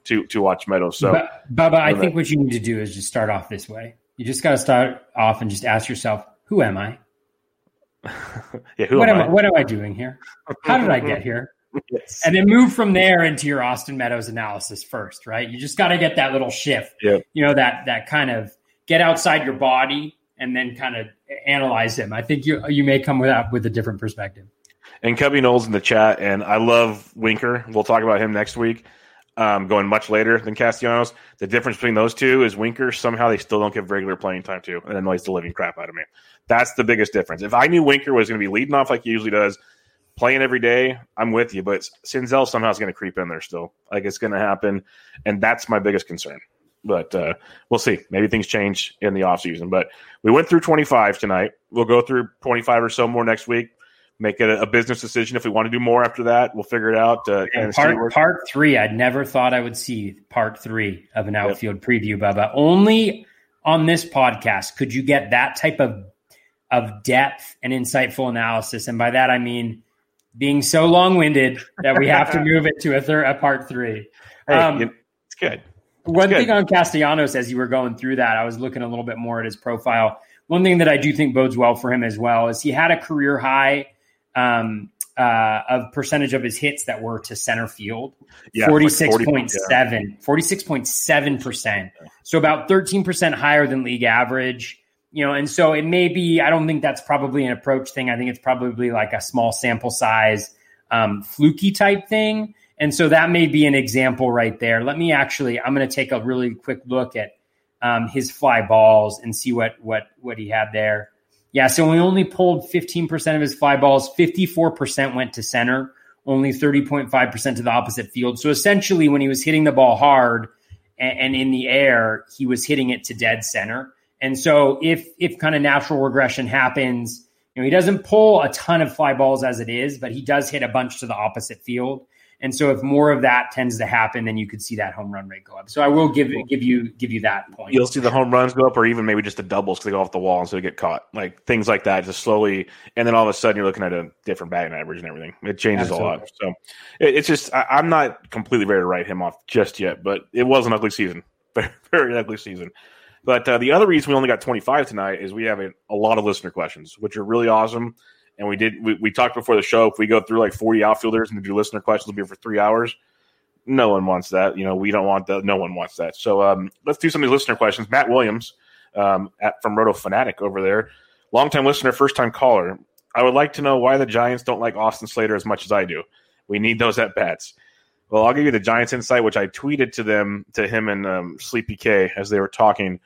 to to watch Meadows. So, Bubba, Bubba I think what you need to do is just start off this way. You just got to start off and just ask yourself, who am I? yeah, who what am I? I? What am I doing here? How did I get here? Yes. And then move from there into your Austin Meadows analysis first, right? You just got to get that little shift, yep. you know, that that kind of get outside your body and then kind of analyze him. I think you you may come with that with a different perspective. And Cubby Knowles in the chat, and I love Winker. We'll talk about him next week, um, going much later than Castellanos. The difference between those two is Winker, somehow they still don't get regular playing time to, and annoys the living crap out of me. That's the biggest difference. If I knew Winker was going to be leading off like he usually does, playing every day, I'm with you, but Senzel somehow is going to creep in there still. Like, it's going to happen, and that's my biggest concern. But uh, we'll see. Maybe things change in the offseason. But we went through twenty-five tonight. We'll go through twenty-five or so more next week, make it a, a business decision. If we want to do more after that, we'll figure it out. Uh, and and part, part three, I never thought I would see part three of an outfield yep. preview, Bubba. Only on this podcast could you get that type of of depth and insightful analysis. And by that, I mean – being so long-winded that we have to move it to a third, a part three. Hey, um, it's good. It's one good. Thing on Castellanos, as you were going through that, I was looking a little bit more at his profile. One thing that I do think bodes well for him as well is he had a career high um, uh, of percentage of his hits that were to center field, yeah, forty-six point seven, forty-six point seven percent. So about thirteen percent higher than league average. You know, and so it may be, I don't think that's probably an approach thing. I think it's probably like a small sample size, um, fluky type thing. And so that may be an example right there. Let me actually, I'm going to take a really quick look at um, his fly balls and see what, what, what he had there. Yeah. So we only pulled fifteen percent of his fly balls, fifty-four percent went to center, only thirty point five percent to the opposite field. So essentially when he was hitting the ball hard and, and in the air, he was hitting it to dead center. And so if if kind of natural regression happens, you know, he doesn't pull a ton of fly balls as it is, but he does hit a bunch to the opposite field. And so if more of that tends to happen, then you could see that home run rate go up. So I will give give you give you that point. You'll see the home runs go up, or even maybe just the doubles because they go off the wall and so they get caught. Like things like that, just slowly. And then all of a sudden you're looking at a different batting average and everything. It changes Absolutely. a lot. So it, it's just I, I'm not completely ready to write him off just yet, but it was an ugly season. Very, very ugly season. But uh, the other reason we only got twenty-five tonight is we have a, a lot of listener questions, which are really awesome. And we did we, we talked before the show, if we go through like forty outfielders and do listener questions, it'll be for three hours. No one wants that. You know, we don't want that. No one wants that. So um, let's do some of these listener questions. Matt Williams um, at, from Roto Fanatic over there. Longtime listener, first-time caller. I would like to know why the Giants don't like Austin Slater as much as I do. We need those at-bats. Well, I'll give you the Giants insight, which I tweeted to them, to him and um, Sleepy K as they were talking.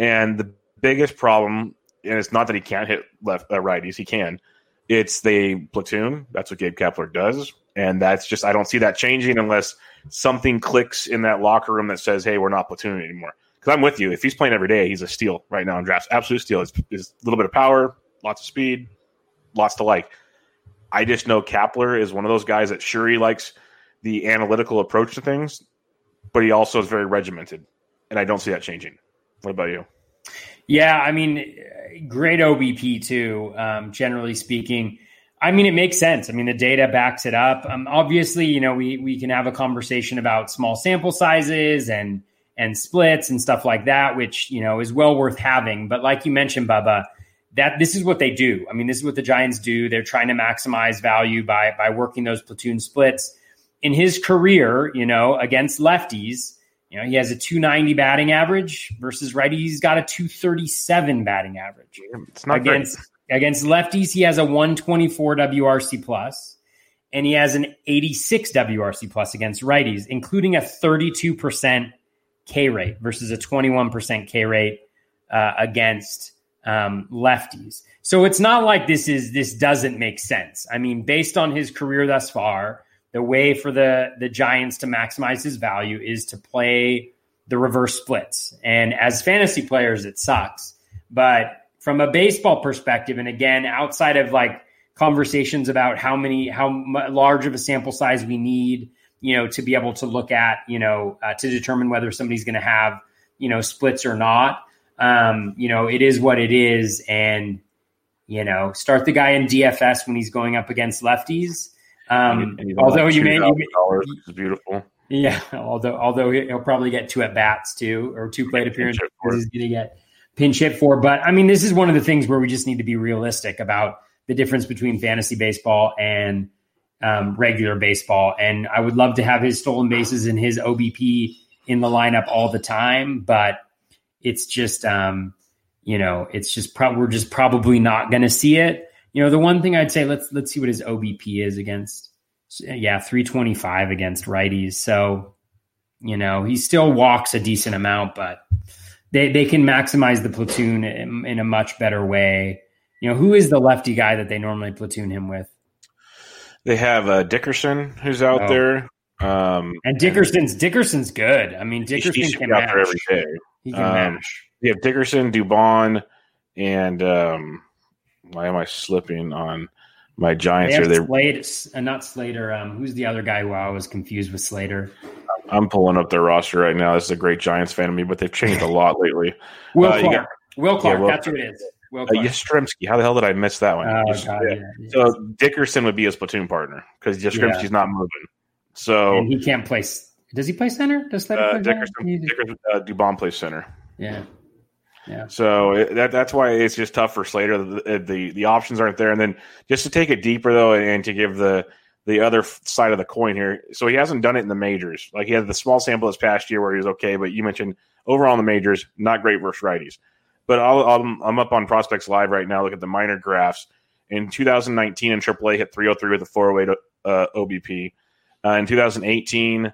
And the biggest problem, and it's not that he can't hit left uh, righties, he can. It's the platoon. That's what Gabe Kapler does. And that's just, I don't see that changing unless something clicks in that locker room that says, hey, we're not platooning anymore. Because Because I'm with you. If he's playing every day, he's a steal right now in drafts. Absolute steal. It's, it's a little bit of power, lots of speed, lots to like. I just know Kapler is one of those guys that sure he likes the analytical approach to things, but he also is very regimented, and I don't see that changing. What about you? Yeah, I mean, great O B P too, um, generally speaking. I mean, it makes sense. I mean, the data backs it up. Um, obviously, you know, we we can have a conversation about small sample sizes and and splits and stuff like that, which, you know, is well worth having. But like you mentioned, Bubba, that this is what they do. I mean, this is what the Giants do. They're trying to maximize value by by working those platoon splits. In his career, you know, against lefties, you know, he has a two ninety batting average versus righties. He's got a two thirty-seven batting average. It's not against great. Against lefties, he has a one twenty-four W R C plus, and he has an eighty-six W R C plus against righties, including a thirty-two percent K rate versus a twenty-one percent K rate uh, against um, lefties. So it's not like this is this doesn't make sense. I mean, based on his career thus far, the way for the, the Giants to maximize his value is to play the reverse splits. And as fantasy players, it sucks. But from a baseball perspective, and again, outside of like conversations about how many, how large of a sample size we need, you know, to be able to look at, you know, uh, to determine whether somebody's going to have, you know, splits or not. Um, you know, it is what it is. And, you know, start the guy in D F S when he's going up against lefties. Um, although like you may, you may it's beautiful. Yeah. Although, although he'll probably get two at bats too, or two plate appearances. He's going to get pinch hit for, but I mean, this is one of the things where we just need to be realistic about the difference between fantasy baseball and, um, regular baseball. And I would love to have his stolen bases and his O B P in the lineup all the time, but it's just, um, you know, it's just probably, we're just probably not going to see it. You know, the one thing I'd say, let's let's see what his O B P is against. Yeah, three twenty-five against righties. So, you know, he still walks a decent amount, but they, they can maximize the platoon in, in a much better way. You know, who is the lefty guy that they normally platoon him with? They have uh, Dickerson, who's out oh. there. Um, and Dickerson's and Dickerson's good. I mean, Dickerson he, he can match. Every day. He can um, match. You have Dickerson, Dubon, and um, – why am I slipping on my Giants? They are they Slade, uh, not Slater? Um, who's the other guy who I was confused with Slater? I'm pulling up their roster right now. This is a great Giants fan of me, but they've changed a lot lately. Will uh, Clark. Got, Will Clark. Yeah, Will, that's who it is. Will Clark. Uh, Yastrzemski. How the hell did I miss that one? Oh, Just, God, yeah. Yeah, yeah. So Dickerson would be his platoon partner because Yastrzemski's yeah. not moving. So and he can't play. Does he play center? Does Slater uh, play Dickerson, center? Dickerson, uh, Dubon plays center. Yeah. Yeah. So it, that that's why it's just tough for Slater. The, the the options aren't there. And then just to take it deeper, though, and to give the the other side of the coin here. So he hasn't done it in the majors. Like he had the small sample this past year where he was okay, but you mentioned overall in the majors, not great versus righties. But I'll, I'll, I'm up on Prospects Live right now. Look at the minor graphs. In two thousand nineteen in triple A, hit three oh three with a four oh eight uh, O B P. Uh, in two thousand eighteen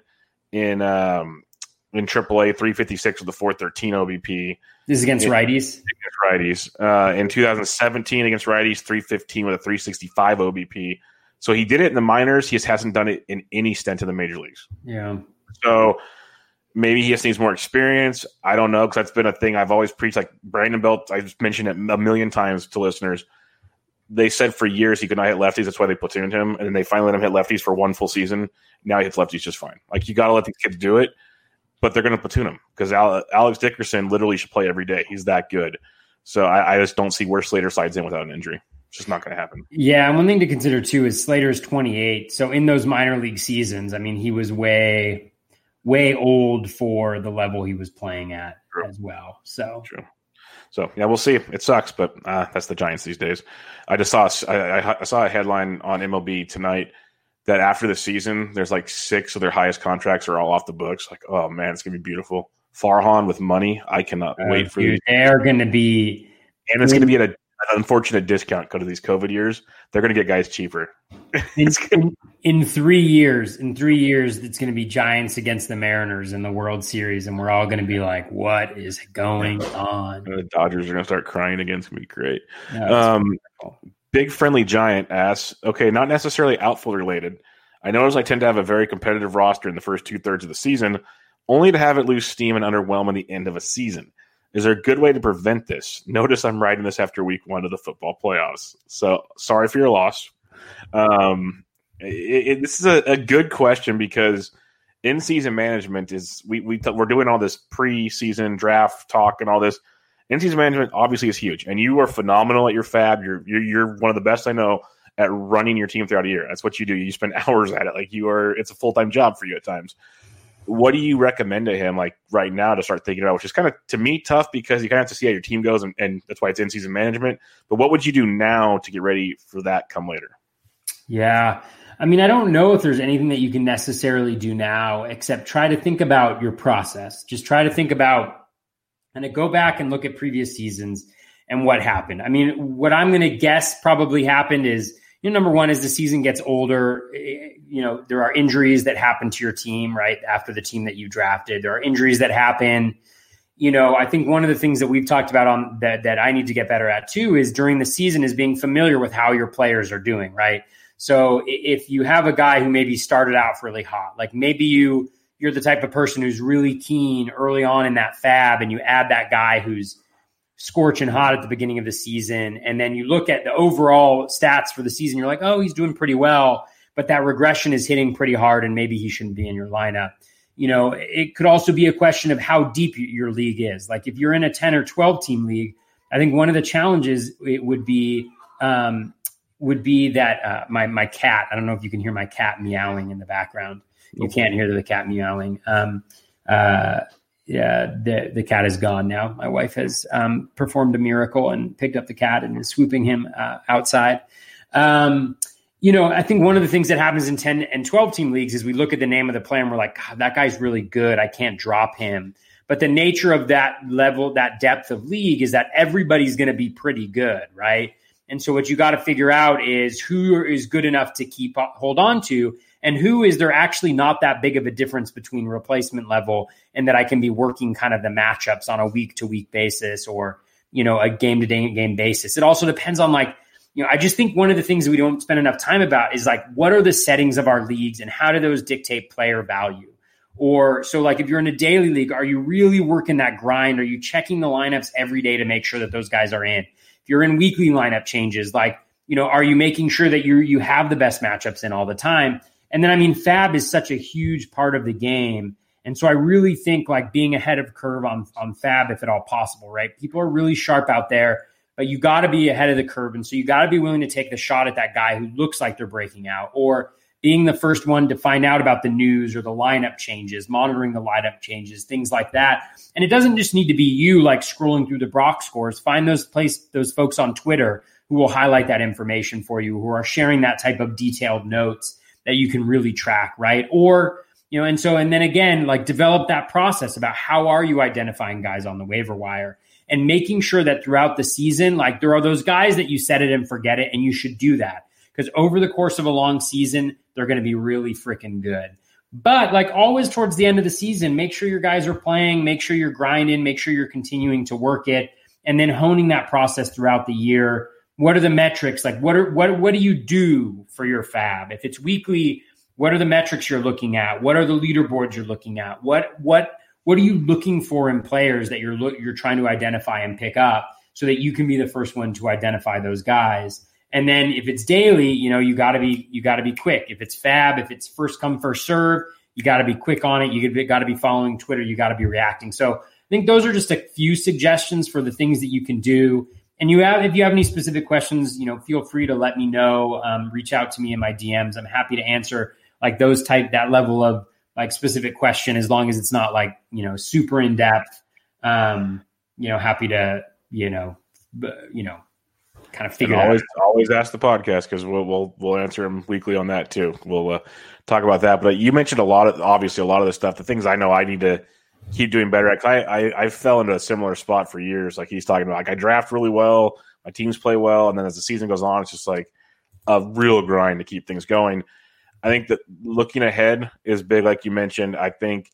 in um, in triple A, three fifty-six with a four thirteen O B P. This is against in, righties? Against righties. Uh, in two thousand seventeen against righties, three fifteen with a three sixty-five O B P. So he did it in the minors. He just hasn't done it in any stint in the major leagues. Yeah. So maybe he just needs more experience. I don't know, because that's been a thing I've always preached. Like Brandon Belt, I just mentioned it a million times to listeners. They said for years he could not hit lefties. That's why they platooned him. And then they finally let him hit lefties for one full season. Now he hits lefties just fine. Like, you got to let these kids do it. But they're going to platoon him because Alex Dickerson literally should play every day. He's that good. So I, I just don't see where Slater slides in without an injury. It's just not going to happen. Yeah, and one thing to consider, too, is Slater is twenty-eight. So in those minor league seasons, I mean, he was way, way old for the level he was playing at True. As well. So. True. So, yeah, we'll see. It sucks, but uh, that's the Giants these days. I just saw I, I saw a headline on M L B tonight that after the season, there's like six of their highest contracts are all off the books. Like, oh, man, it's going to be beautiful. Farhan with money. I cannot oh, wait for you. They're going to be. And it's going to be at a, an unfortunate discount because of these COVID years. They're going to get guys cheaper. in, in, in three years, in three years, it's going to be Giants against the Mariners in the World Series. And we're all going to be like, what is going on? The Dodgers are going to start crying again. It's going to be great. No, um wonderful. Big Friendly Giant asks, okay, not necessarily outfield related. I notice I tend to have a very competitive roster in the first two thirds of the season. only to have it lose steam and underwhelm at the end of a season. Is there a good way to prevent this? Notice I'm writing this after week one of the football playoffs. So sorry for your loss. Um, it, it, this is a, a good question because in-season management is we, – we t- we're doing all this preseason draft talk and all this. In-season management obviously is huge, and you are phenomenal at your fab. You're, you're you're one of the best I know at running your team throughout the year. That's what you do. You spend hours at it. Like you are, it's a full-time job for you at times. What do you recommend to him like right now to start thinking about, which is kind of, to me, tough because you kind of have to see how your team goes, and, and that's why it's in-season management. But what would you do now to get ready for that come later? Yeah. I mean, I don't know if there's anything that you can necessarily do now except try to think about your process. Just try to think about and to go back and look at previous seasons and what happened. I mean, what I'm going to guess probably happened is, you know, number one, as the season gets older, you know, there are injuries that happen to your team, right? After the team that you drafted, there are injuries that happen. You know, I think one of the things that we've talked about on that, that I need to get better at too, is during the season is being familiar with how your players are doing, right? So if you have a guy who maybe started out really hot, like maybe you, you're the type of person who's really keen early on in that fab, and you add that guy who's scorching hot at the beginning of the season. And then you look at the overall stats for the season. You're like, oh, he's doing pretty well, but that regression is hitting pretty hard and maybe he shouldn't be in your lineup. You know, it could also be a question of how deep your league is. Like if you're in a ten or twelve team league, I think one of the challenges it would be, um, would be that uh, my, my cat, I don't know if you can hear my cat meowing in the background. You can't hear the cat meowing. Um, uh, yeah, the the cat is gone now. My wife has um, performed a miracle and picked up the cat and is swooping him uh, outside. Um, you know, I think one of the things that happens in ten and twelve team leagues is we look at the name of the player and we're like, God, that guy's really good. I can't drop him. But the nature of that level, that depth of league, is that everybody's going to be pretty good, right? And so what you got to figure out is who is good enough to keep hold on to, and who is there actually not that big of a difference between replacement level and that I can be working kind of the matchups on a week to week basis, or, you know, a game to day game basis. It also depends on, like, you know, I just think one of the things that we don't spend enough time about is like, what are the settings of our leagues and how do those dictate player value? Or so like if you're in a daily league, are you really working that grind? Are you checking the lineups every day to make sure that those guys are in? If you're in weekly lineup changes, like, you know, are you making sure that you you have the best matchups in all the time? And then, I mean, fab is such a huge part of the game. And so I really think like being ahead of curve on, on fab, if at all possible, right? People are really sharp out there, but you got to be ahead of the curve. And so you got to be willing to take the shot at that guy who looks like they're breaking out, or being the first one to find out about the news or the lineup changes, monitoring the lineup changes, things like that. And it doesn't just need to be you like scrolling through the box scores. Find those place, those folks on Twitter who will highlight that information for you, who are sharing that type of detailed notes that you can really track, right? Or, you know, and so, and then again, like develop that process about how are you identifying guys on the waiver wire and making sure that throughout the season, like there are those guys that you set it and forget it, and you should do that because over the course of a long season, they're going to be really freaking good. But like always towards the end of the season, make sure your guys are playing, make sure you're grinding, make sure you're continuing to work it, and then honing that process throughout the year. What are the metrics? Like what are, what, what do you do for your fab? If it's weekly, what are the metrics you're looking at? What are the leaderboards you're looking at? What, what, what are you looking for in players that you're, you're trying to identify and pick up so that you can be the first one to identify those guys? And then if it's daily, you know, you gotta be, you gotta be quick. If it's fab, if it's first come, first serve, you gotta be quick on it. You gotta be following Twitter. You gotta be reacting. So I think those are just a few suggestions for the things that you can do. And you have, if you have any specific questions, you know, feel free to let me know. Um, reach out to me in my D Ms. I'm happy to answer like those type, that level of like specific question, as long as it's not like, you know, super in depth. Um, you know, happy to, you know, you know, kind of figure always, that out. Always ask the podcast because we'll, we'll we'll answer them weekly on that too. We'll uh, talk about that. But you mentioned a lot of obviously a lot of the stuff. The things I know I need to keep doing better. I, I I fell into a similar spot for years. Like he's talking about, like I draft really well, my teams play well, and then as the season goes on, it's just like a real grind to keep things going. I think that looking ahead is big, like you mentioned. I think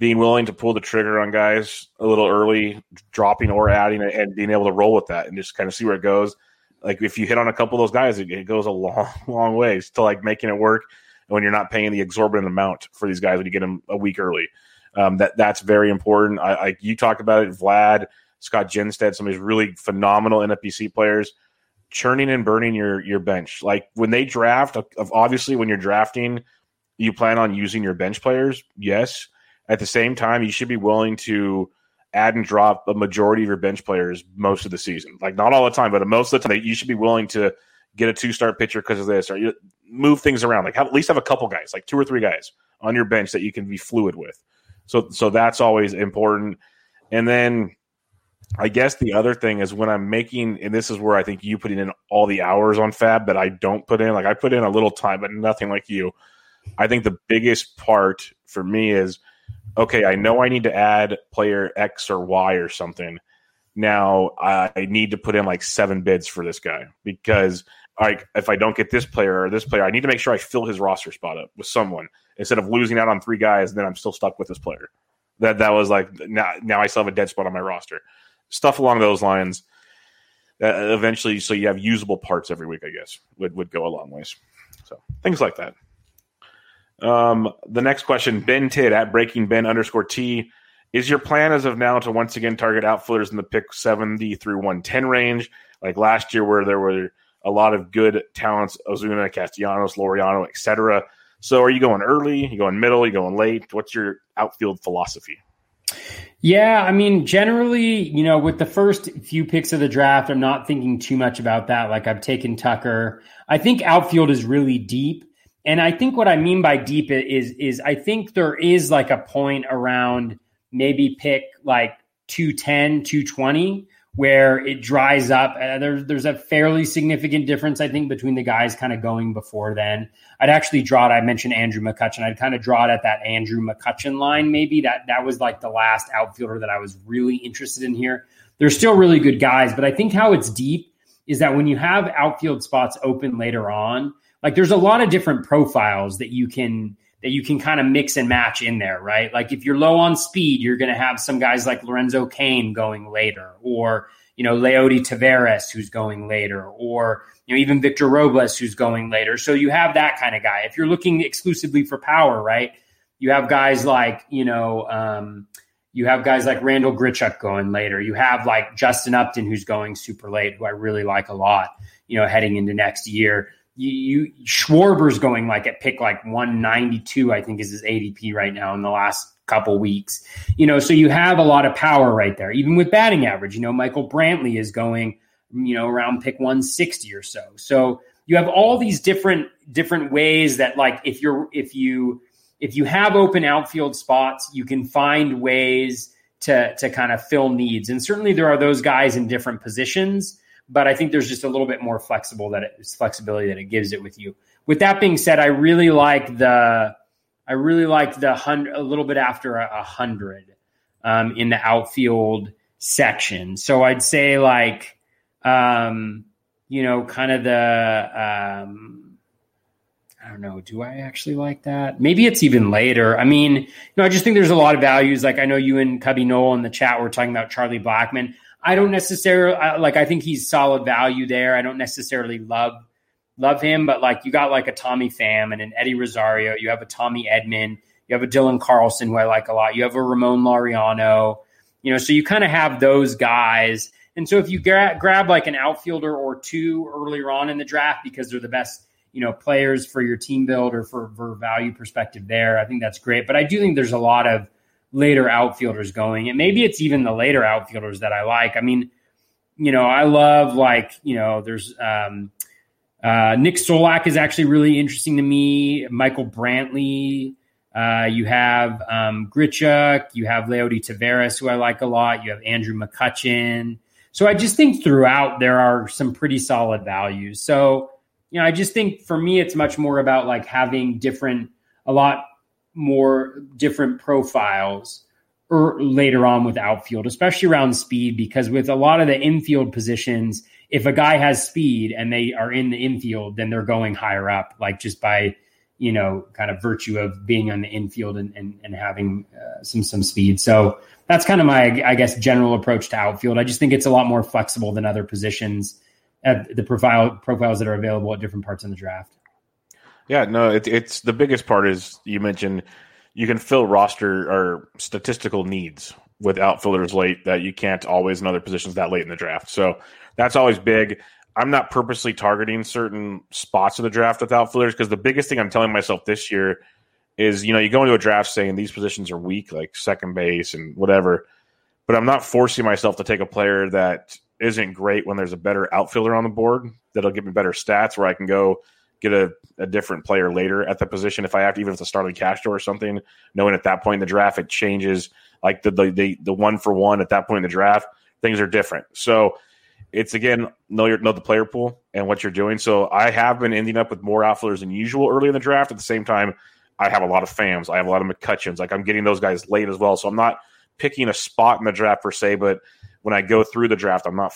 being willing to pull the trigger on guys a little early, dropping or adding, and being able to roll with that and just kind of see where it goes. Like if you hit on a couple of those guys, it, it goes a long, long ways to like making it work when you're not paying the exorbitant amount for these guys when you get them a week early. Um, that that's very important. I, I you talked about it, Vlad, Scott Genstead, some of these really phenomenal N F B C players, churning and burning your your bench. Like when they draft, obviously when you're drafting, you plan on using your bench players. Yes, at the same time, you should be willing to add and drop a majority of your bench players most of the season. Like not all the time, but most of the time, you should be willing to get a two-star pitcher because of this, or you move things around. Like have, at least have a couple guys, like two or three guys on your bench that you can be fluid with. So, so that's always important. And then I guess the other thing is when I'm making, and this is where I think you putting in all the hours on Fab that I don't put in. Like I put in a little time, but nothing like you. I think the biggest part for me is, okay, I know I need to add player X or Y or something. Now I need to put in like seven bids for this guy because like if I don't get this player or this player, I need to make sure I fill his roster spot up with someone instead of losing out on three guys and then I'm still stuck with this player. That that was like now now I still have a dead spot on my roster. Stuff along those lines. Uh, eventually, so you have usable parts every week, I guess, would would go a long ways. So things like that. Um, the next question, Ben Tid at Breaking Ben underscore T. Is your plan as of now to once again target outfielders in the pick seventy through one ten range, like last year where there were a lot of good talents, Ozuna, Castellanos, Laureano, et cetera? So are you going early? You going middle? You going late? What's your outfield philosophy? Yeah, I mean, generally, you know, with the first few picks of the draft, I'm not thinking too much about that. Like I've taken Tucker. I think outfield is really deep. And I think what I mean by deep is, is I think there is like a point around maybe pick like two ten, two twenty where it dries up. Uh, there's, there's a fairly significant difference, I think, between the guys kind of going before then. I'd actually draw it. I mentioned Andrew McCutchen. I'd kind of draw it at that Andrew McCutchen line. Maybe that, that was like the last outfielder that I was really interested in here. They're still really good guys, but I think how it's deep is that when you have outfield spots open later on, like there's a lot of different profiles that you can that you can kind of mix and match in there, right? Like if you're low on speed, you're going to have some guys like Lorenzo Cain going later, or you know Leody Taveras who's going later, or you know even Victor Robles who's going later. So you have that kind of guy. If you're looking exclusively for power, right? You have guys like you know um, you have guys like Randall Grichuk going later. You have like Justin Upton who's going super late, who I really like a lot. You know, heading into next year. You, you Schwarber's going like at pick like one ninety-two, I think is his A D P right now in the last couple weeks. You know, so you have a lot of power right there, even with batting average. You know, Michael Brantley is going, you know, around pick one sixty or so. So you have all these different different ways that like if you're if you if you have open outfield spots, you can find ways to to kind of fill needs. And certainly there are those guys in different positions. But I think there's just a little bit more flexible that it's flexibility that it gives it with you. With that being said, I really like the, I really like the hundred a little bit after a, a hundred um, in the outfield section. So I'd say like, um, you know, kind of the, um, I don't know. Do I actually like that? Maybe it's even later. I mean, you know, I just think there's a lot of values. Like I know you and Cubby Noel in the chat were talking about Charlie Blackmon. I don't necessarily like, I think he's solid value there. I don't necessarily love, love him, but like you got like a Tommy Pham and an Eddie Rosario, you have a Tommy Edman, you have a Dylan Carlson who I like a lot. You have a Ramon Laureano, you know, so you kind of have those guys. And so if you gra- grab like an outfielder or two earlier on in the draft, because they're the best, you know, players for your team build or for, for value perspective there, I think that's great. But I do think there's a lot of later outfielders going, and maybe it's even the later outfielders that I like. I mean, you know, I love like, you know, there's um, uh, Nick Solak is actually really interesting to me. Michael Brantley, uh, you have um, Grichuk, you have Leody Taveras, who I like a lot. You have Andrew McCutchen. So I just think throughout there are some pretty solid values. So, you know, I just think for me, it's much more about like having different, a lot more different profiles or later on with outfield, especially around speed, because with a lot of the infield positions, if a guy has speed and they are in the infield, then they're going higher up, like just by, you know, kind of virtue of being on the infield and, and, and having uh, some, some speed. So that's kind of my, I guess, general approach to outfield. I just think it's a lot more flexible than other positions at the profile profiles that are available at different parts in the draft. Yeah, no, it, it's the biggest part is you mentioned you can fill roster or statistical needs with outfielders late that you can't always in other positions that late in the draft. So that's always big. I'm not purposely targeting certain spots of the draft with outfielders because the biggest thing I'm telling myself this year is, you know, you go into a draft saying these positions are weak, like second base and whatever, but I'm not forcing myself to take a player that isn't great when there's a better outfielder on the board that'll give me better stats where I can go get a, a different player later at the position. If I have to, even if it's a Starling Castro or something, knowing at that point in the draft, it changes like the, the, the, the one for one at that point in the draft, things are different. So it's again, know your, know the player pool and what you're doing. So I have been ending up with more outfielders than usual early in the draft. At the same time, I have a lot of Phams. I have a lot of McCutcheons. Like I'm getting those guys late as well. So I'm not picking a spot in the draft per se, but when I go through the draft, I'm not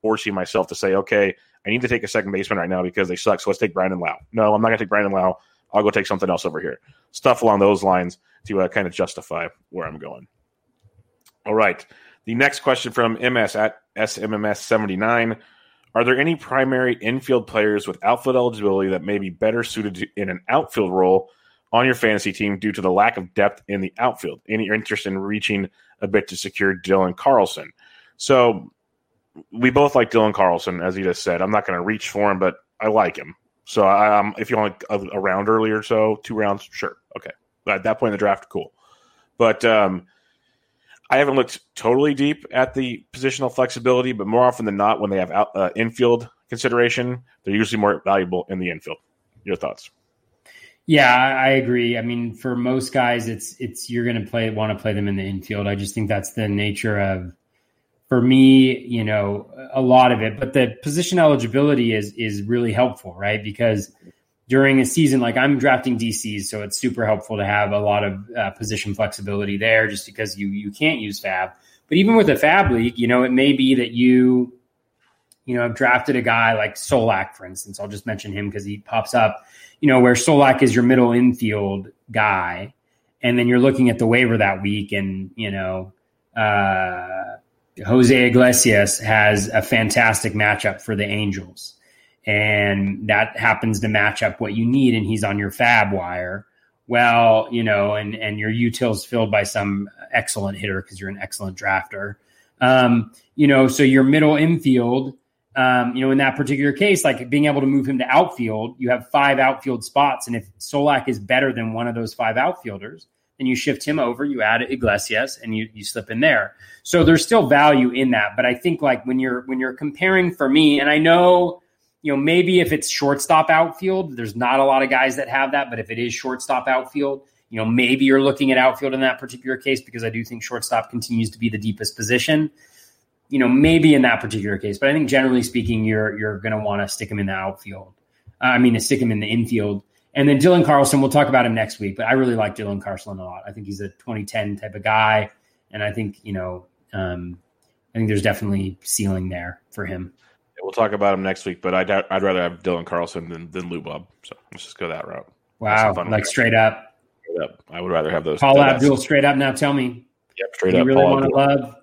forcing myself to say, okay, I need to take a second baseman right now because they suck. So let's take Brandon Lowe. No, I'm not going to take Brandon Lowe. I'll go take something else over here. Stuff along those lines to uh, kind of justify where I'm going. All right. The next question from M S at S M M S seventy-nine. Are there any primary infield players with outfield eligibility that may be better suited to, in an outfield role on your fantasy team due to the lack of depth in the outfield? Any interest in reaching a bit to secure Dylan Carlson? So we both like Dylan Carlson, as he just said. I'm not going to reach for him, but I like him. So I, um, if you want a, a round early or so, two rounds, sure. Okay. But at that point in the draft, cool. But um, I haven't looked totally deep at the positional flexibility, but more often than not, when they have out, uh, infield consideration, they're usually more valuable in the infield. Your thoughts? Yeah, I agree. I mean, for most guys, it's it's you're going to play want to play them in the infield. I just think that's the nature of, for me, you know, a lot of it. But the position eligibility is is really helpful, right? Because during a season, like I'm drafting D Cs, so it's super helpful to have a lot of uh, position flexibility there, just because you you can't use Fab. But even with a Fab league, you know, it may be that you, you know, have drafted a guy like Solak, for instance. I'll just mention him because he pops up. You know, where Solak is your middle infield guy, and then you're looking at the waiver that week, and, you know, uh, Jose Iglesias has a fantastic matchup for the Angels, and that happens to match up what you need, and he's on your Fab wire. Well, you know, and, and your util's filled by some excellent hitter because you're an excellent drafter. Um, you know, so your middle infield, Um, you know, in that particular case, like being able to move him to outfield, you have five outfield spots. And if Solak is better than one of those five outfielders, then you shift him over, you add Iglesias, and you you slip in there. So there's still value in that. But I think like when you're when you're comparing, for me, and I know, you know, maybe if it's shortstop outfield, there's not a lot of guys that have that. But if it is shortstop outfield, you know, maybe you're looking at outfield in that particular case, because I do think shortstop continues to be the deepest position. You know, maybe in that particular case, but I think generally speaking, you're you're going to want to stick him in the outfield. Uh, I mean, to stick him in the infield. And then Dylan Carlson, we'll talk about him next week, but I really like Dylan Carlson a lot. I think he's a twenty ten type of guy. And I think, you know, um, I think there's definitely ceiling there for him. Yeah, we'll talk about him next week, but I doubt, I'd rather have Dylan Carlson than, than Lou Bob. So let's just go that route. Wow. Like straight up. straight up. I would rather have those. Paul Abdul straight up. Now tell me. Yep, straight up. You really want to love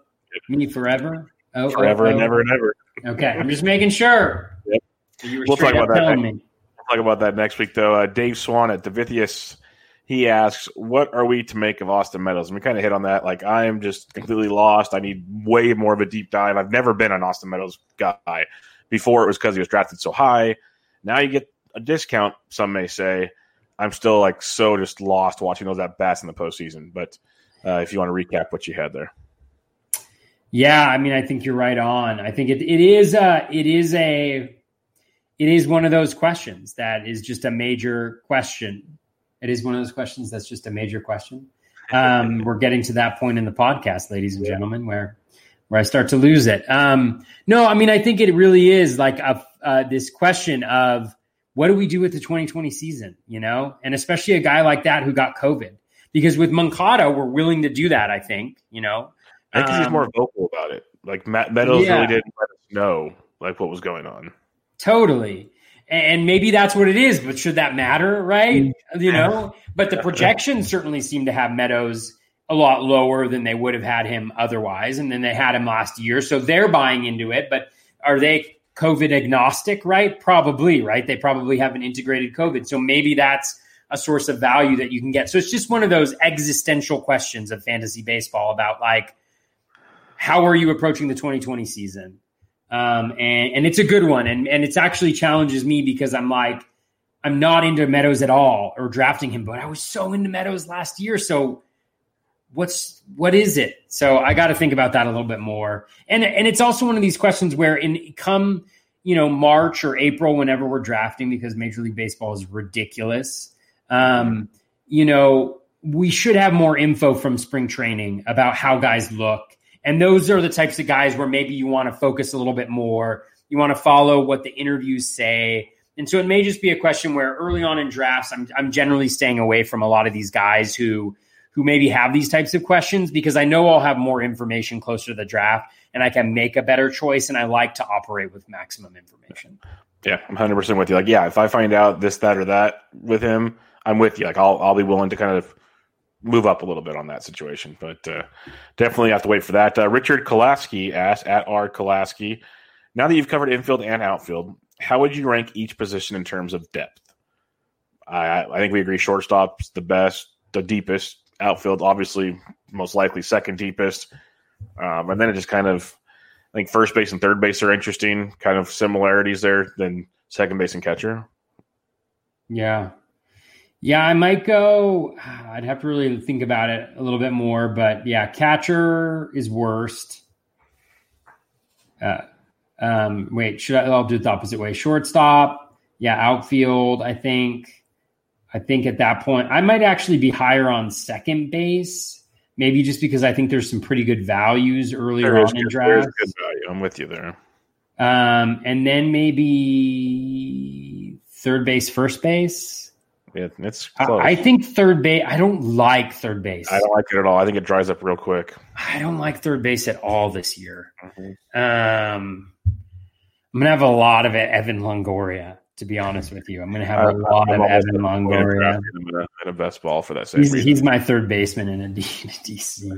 me forever? Oh, Forever oh, oh. and ever and ever. Okay, I'm just making sure. Yep. You were we'll talk about that. Next, we'll talk about that next week, though. Uh, Dave Swan at Davithius, he asks, "What are we to make of Austin Meadows?" And we kind of hit on that. Like, I am just completely lost. I need way more of a deep dive. I've never been an Austin Meadows guy before. It was because he was drafted so high. Now you get a discount, some may say. I'm still like so just lost watching those at bats in the postseason. But uh, if you want to recap what you had there. Yeah, I mean, I think you're right on. I think it it is a it is a it is one of those questions that is just a major question. It is one of those questions that's just a major question. Um, we're getting to that point in the podcast, ladies and gentlemen, where where I start to lose it. Um, no, I mean, I think it really is like a uh, this question of what do we do with the twenty twenty season, you know, and especially a guy like that who got COVID, because with Moncada, we're willing to do that. I think, you know. I think he's more vocal about it. Like Matt Meadows yeah. really didn't let us know like what was going on. Totally. And maybe that's what it is, but should that matter, right? You know? But the projections certainly seem to have Meadows a lot lower than they would have had him otherwise, and then they had him last year. So they're buying into it, but are they COVID agnostic, right? Probably, right? They probably haven't integrated COVID. So maybe that's a source of value that you can get. So it's just one of those existential questions of fantasy baseball about, like, how are you approaching the twenty twenty season? Um, and, and it's a good one. And, and it's actually challenges me because I'm like, I'm not into Meadows at all or drafting him, but I was so into Meadows last year. So what's, what is it? So I got to think about that a little bit more. And, and it's also one of these questions where in come, you know, March or April, whenever we're drafting, because Major League Baseball is ridiculous. Um, you know, we should have more info from spring training about how guys look. And those are the types of guys where maybe you want to focus a little bit more. You want to follow what the interviews say. And so it may just be a question where early on in drafts, I'm I'm generally staying away from a lot of these guys who who maybe have these types of questions, because I know I'll have more information closer to the draft and I can make a better choice. And I like to operate with maximum information. Yeah, I'm one hundred percent with you. Like, yeah, if I find out this, that, or that with him, I'm with you. Like, I'll I'll be willing to kind of move up a little bit on that situation, but uh, definitely have to wait for that. Uh, Richard Kolaski asked, at R. Kolaski, now that you've covered infield and outfield, how would you rank each position in terms of depth? I, I think we agree shortstop's the best, the deepest. Outfield, obviously, most likely second deepest. Um, and then it just kind of, I think first base and third base are interesting, kind of similarities there, then second base and catcher. Yeah. Yeah, I might go, I'd have to really think about it a little bit more, but yeah, catcher is worst. Uh, um, wait, should I, I'll do it the opposite way. Shortstop, yeah, outfield, I think. I think at that point, I might actually be higher on second base, maybe just because I think there's some pretty good values earlier there on in draft. Good value. I'm with you there. Um, and then maybe third base, first base. Yeah, it's close. I think third base. I don't like third base. I don't like it at all. I think it dries up real quick. I don't like third base at all this year. Mm-hmm. Um, I'm gonna have a lot of it, Evan Longoria. To be honest with you, I'm gonna have I, a lot I'm of Evan Longoria in a best ball for that same he's, reason. He's my third baseman in a, D, in a D C.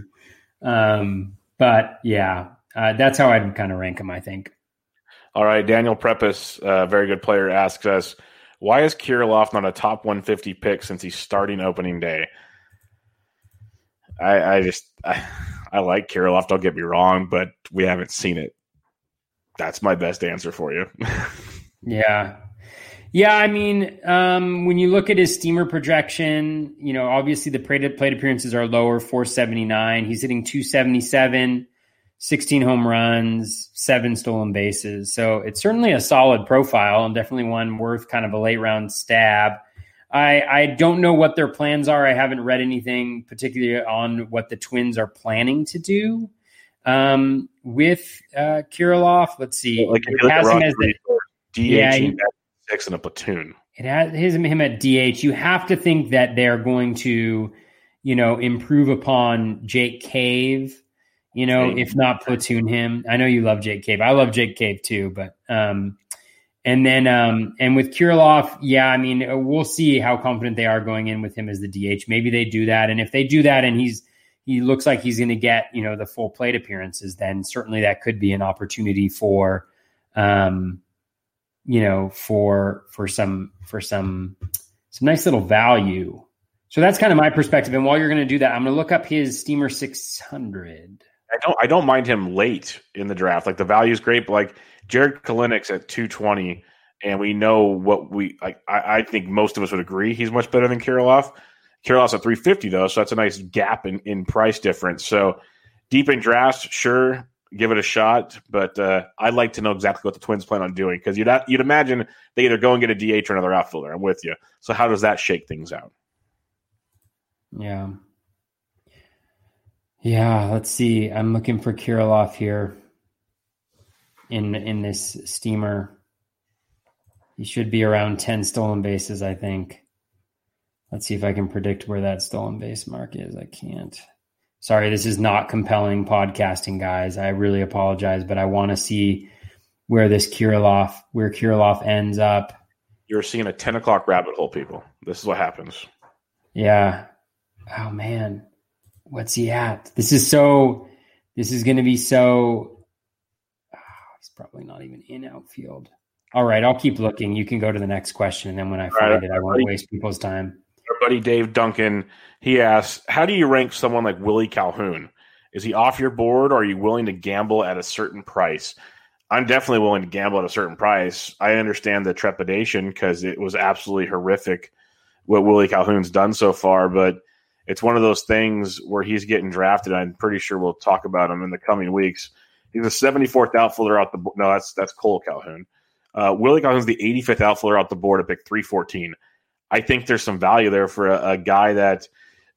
Um, but yeah, uh, that's how I'd kind of rank him, I think. All right, Daniel Preppis, a uh, very good player, asks us, why is Kirilloff not a top one fifty pick since he's starting opening day? I, I just I, I like Kirilloff, don't get me wrong, but we haven't seen it. That's my best answer for you. yeah. Yeah, I mean, um, when you look at his Steamer projection, you know, obviously the plate appearances are lower, four seventy-nine. He's hitting two seventy-seven, sixteen home runs, seven stolen bases. So it's certainly a solid profile and definitely one worth kind of a late round stab. I, I don't know what their plans are. I haven't read anything particularly on what the Twins are planning to do um, with uh, Kirilloff. Let's see. Like if you look at the D H, yeah, he, six in a platoon. It has his, him at D H. You have to think that they're going to, you know, improve upon Jake Cave. You know, if not platoon him. I know you love Jake Cave. I love Jake Cave too, but um, and then um, and with Kirilloff, yeah, I mean, we'll see how confident they are going in with him as the D H. Maybe they do that, and if they do that, and he's he looks like he's going to get you know the full plate appearances, then certainly that could be an opportunity for, um, you know, for for some for some some nice little value. So that's kind of my perspective. And while you're going to do that, I'm going to look up his Steamer six hundred. I don't I don't mind him late in the draft. Like the value's great, but like Jared Kalinic's at two twenty, and we know what we like I, I think most of us would agree he's much better than Kirilloff. Kirilloff's at three fifty though, so that's a nice gap in, in price difference. So deep in drafts, sure, give it a shot, but uh, I'd like to know exactly what the Twins plan on doing because you'd ha- you'd imagine they either go and get a D H or another outfielder. I'm with you. So how does that shake things out? Yeah. Yeah, let's see. I'm looking for Kirilloff here in in this Steamer. He should be around ten stolen bases, I think. Let's see if I can predict where that stolen base mark is. I can't. Sorry, this is not compelling podcasting, guys. I really apologize, but I want to see where this Kirilloff, where Kirilloff ends up. You're seeing a ten o'clock rabbit hole, people. This is what happens. Yeah. Oh, man. What's he at? This is so, this is going to be so, oh, he's probably not even in outfield. All right, I'll keep looking. You can go to the next question. And then when I find right. it, I won't waste people's time. buddy Dave Duncan, he asks, how do you rank someone like Willie Calhoun? Is he off your board, or are you willing to gamble at a certain price? I'm definitely willing to gamble at a certain price. I understand the trepidation because it was absolutely horrific what Willie Calhoun's done so far, but it's one of those things where he's getting drafted. I'm pretty sure we'll talk about him in the coming weeks. He's the seventy-fourth outfielder out the board. No, that's that's Cole Calhoun. Uh, Willie Calhoun's the eighty-fifth outfielder out the board at pick three fourteen. I think there's some value there for a, a guy that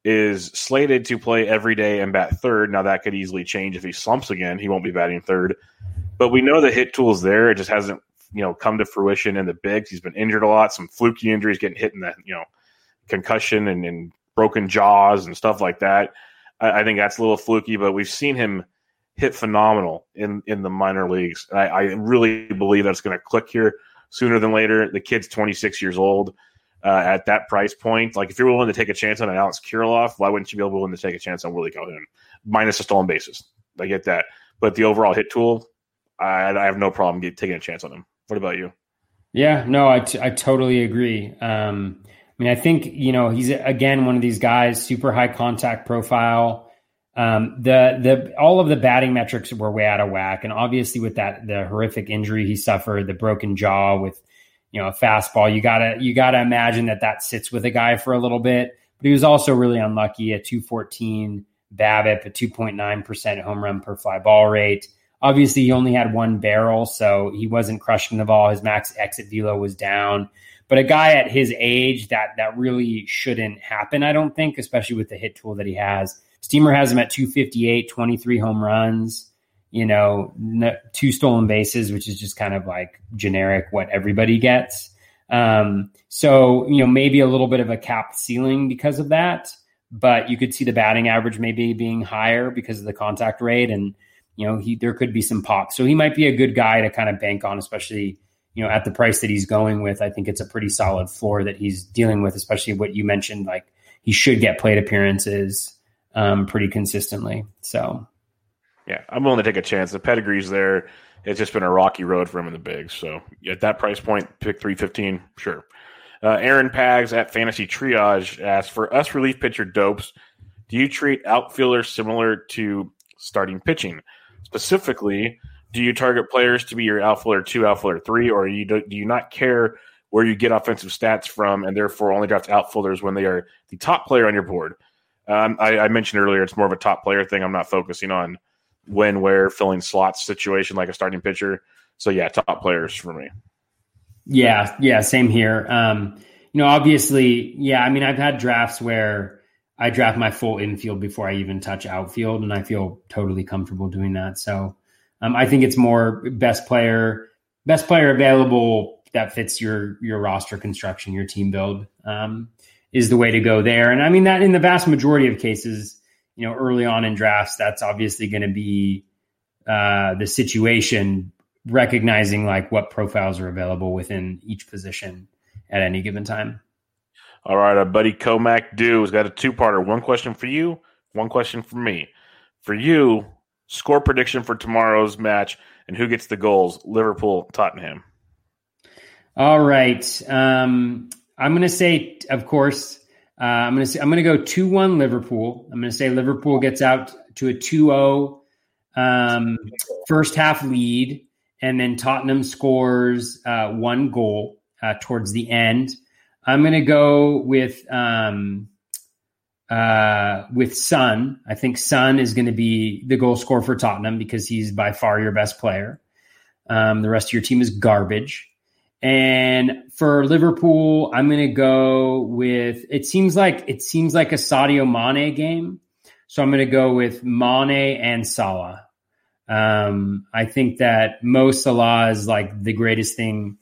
is slated to play every day and bat third. Now, that could easily change if he slumps again. He won't be batting third. But we know the hit tool's there. It just hasn't, you know, come to fruition in the bigs. He's been injured a lot, some fluky injuries, getting hit in the, you know, concussion and, and broken jaws and stuff like that. I, I think that's a little fluky, but we've seen him hit phenomenal in, in the minor leagues. I, I really believe that's going to click here sooner than later. The kid's twenty-six years old uh, at that price point. Like, if you're willing to take a chance on an Alex Kirilloff, why wouldn't you be willing to take a chance on Willie Calhoun? Minus the stolen bases. I get that. But the overall hit tool, I have no problem get, taking a chance on him. What about you? Yeah, no, I, t- I totally agree. Um, I mean, I think, you know, he's, again, one of these guys, super high contact profile. Um, the the all of the batting metrics were way out of whack. And obviously with that, the horrific injury he suffered, the broken jaw with, you know, a fastball, you gotta, you gotta imagine that that sits with a guy for a little bit. But he was also really unlucky, a two fourteen BABIP, a two point nine percent home run per fly ball rate. Obviously, he only had one barrel, so he wasn't crushing the ball. His max exit velo was down. But a guy at his age, that that really shouldn't happen, I don't think, especially with the hit tool that he has. Steamer has him at two fifty-eight, twenty-three home runs, you know, two stolen bases, which is just kind of like generic what everybody gets. Um, so, you know, maybe a little bit of a capped ceiling because of that. But you could see the batting average maybe being higher because of the contact rate, and you know, he, there could be some pop. So he might be a good guy to kind of bank on, especially, you know, at the price that he's going with. I think it's a pretty solid floor that he's dealing with, especially what you mentioned, like he should get plate appearances um, pretty consistently. So, yeah, I'm willing to take a chance. The pedigree's there. It's just been a rocky road for him in the bigs. So at that price point, pick three fifteen, sure. Uh, Aaron Pags at Fantasy Triage asks, for us relief pitcher dopes, do you treat outfielders similar to starting pitching? Specifically, do you target players to be your outfielder two, outfielder three, or you do, do you not care where you get offensive stats from and therefore only draft outfielders when they are the top player on your board? Um, I, I mentioned earlier it's more of a top player thing. I'm not focusing on when, where, filling slots situation like a starting pitcher. So, yeah, top players for me. Yeah, yeah, same here. Um, you know, obviously, yeah, I mean, I've had drafts where I draft my full infield before I even touch outfield, and I feel totally comfortable doing that. So um, I think it's more best player, best player available that fits your your roster construction, your team build um, is the way to go there. And I mean that in the vast majority of cases, you know, early on in drafts, that's obviously going to be uh, the situation, recognizing like what profiles are available within each position at any given time. All right, our buddy Comac Dew has got a two-parter. One question for you, one question for me. For you, score prediction for tomorrow's match and who gets the goals, Liverpool, Tottenham. All right. Um, I'm going to say, of course, uh, I'm going to I'm going to go two one Liverpool. I'm going to say Liverpool gets out to a two oh um, first half lead, and then Tottenham scores uh, one goal uh, towards the end. I'm going to go with um, uh, with Son. I think Son is going to be the goal scorer for Tottenham because he's by far your best player. Um, the rest of your team is garbage. And for Liverpool, I'm going to go with it seems like it seems like a Sadio Mane game. So I'm going to go with Mane and Salah. Um, I think that Mo Salah is like the greatest thing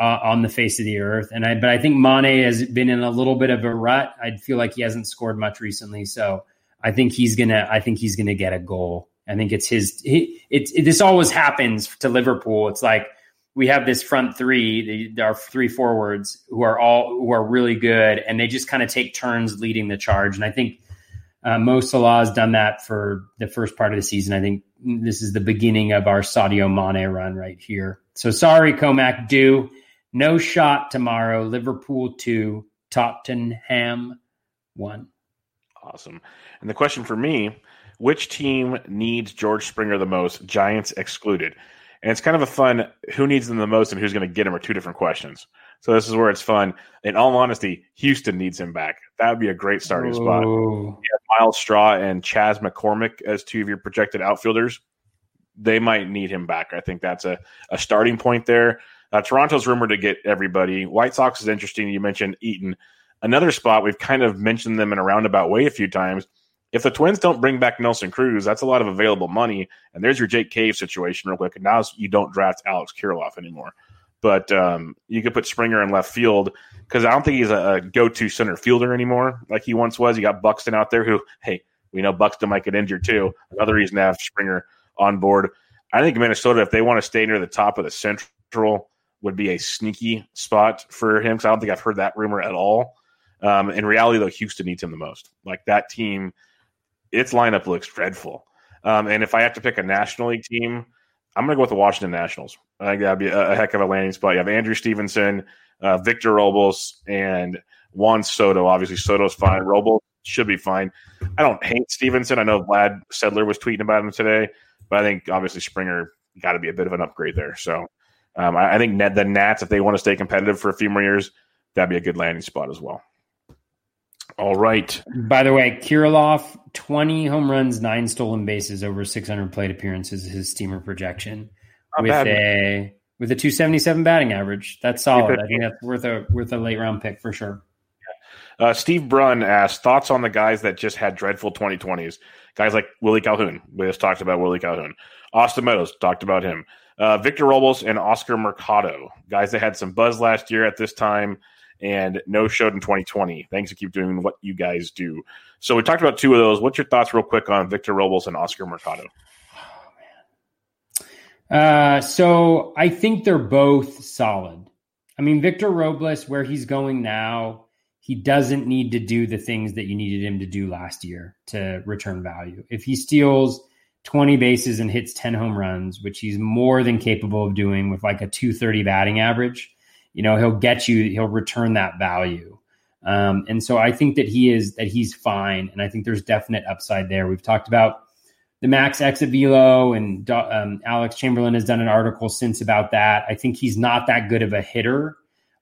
Uh, on the face of the earth. And I, but I think Mane has been in a little bit of a rut. I feel like he hasn't scored much recently. So I think he's going to, I think he's going to get a goal. I think it's his, he, it, it, this always happens to Liverpool. It's like, we have this front three, the, our three forwards who are all, who are really good. And they just kind of take turns leading the charge. And I think uh, Mo Salah has done that for the first part of the season. I think this is the beginning of our Sadio Mane run right here. So sorry, Comac Dew. No shot tomorrow. Liverpool two, Tottenham won. Awesome. And the question for me, which team needs George Springer the most, Giants excluded? And it's kind of a fun who needs them the most and who's going to get him are two different questions. So this is where it's fun. In all honesty, Houston needs him back. That would be a great starting Whoa. spot. You have Miles Straw and Chaz McCormick as two of your projected outfielders. They might need him back. I think that's a, a starting point there. Uh, Toronto's rumored to get everybody. White Sox is interesting. You mentioned Eaton. Another spot, we've kind of mentioned them in a roundabout way a few times. If the Twins don't bring back Nelson Cruz, that's a lot of available money. And there's your Jake Cave situation real quick. And now you don't draft Alex Kirilloff anymore. But um, you could put Springer in left field because I don't think he's a, a go-to center fielder anymore like he once was. You got Buxton out there who, hey, we know Buxton might get injured too. Another reason to have Springer on board. I think Minnesota, if they want to stay near the top of the Central, would be a sneaky spot for him because I don't think I've heard that rumor at all. Um, in reality, though, Houston needs him the most. Like that team, its lineup looks dreadful. Um, and if I have to pick a National League team, I'm going to go with the Washington Nationals. I think that'd be a, a heck of a landing spot. You have Andrew Stevenson, uh, Victor Robles, and Juan Soto. Obviously, Soto's fine. Robles should be fine. I don't hate Stevenson. I know Vlad Sedler was tweeting about him today, but I think obviously Springer got to be a bit of an upgrade there. So um, I, I think the Nats, if they want to stay competitive for a few more years, that'd be a good landing spot as well. All right. By the way, Kirilloff, twenty home runs, nine stolen bases over six hundred plate appearances is his Steamer projection. Not with bad. a with a two seventy-seven batting average. That's solid. I think that's worth a worth a late round pick for sure. Uh, Steve Brunn asked, thoughts on the guys that just had dreadful twenty twenties? Guys like Willie Calhoun. We just talked about Willie Calhoun. Austin Meadows, talked about him. Uh, Victor Robles and Oscar Mercado, guys that had some buzz last year at this time and no showed in twenty twenty. Thanks for keep doing what you guys do. So we talked about two of those. What's your thoughts real quick on Victor Robles and Oscar Mercado? Oh, man. Uh, so I think they're both solid. I mean, Victor Robles, where he's going now, he doesn't need to do the things that you needed him to do last year to return value. If he steals twenty bases and hits ten home runs, which he's more than capable of doing with like a two thirty batting average, you know, he'll get you, he'll return that value. Um, and so I think that he is, that he's fine. And I think there's definite upside there. We've talked about the max exit velo and um, Alex Chamberlain has done an article since about that. I think he's not that good of a hitter,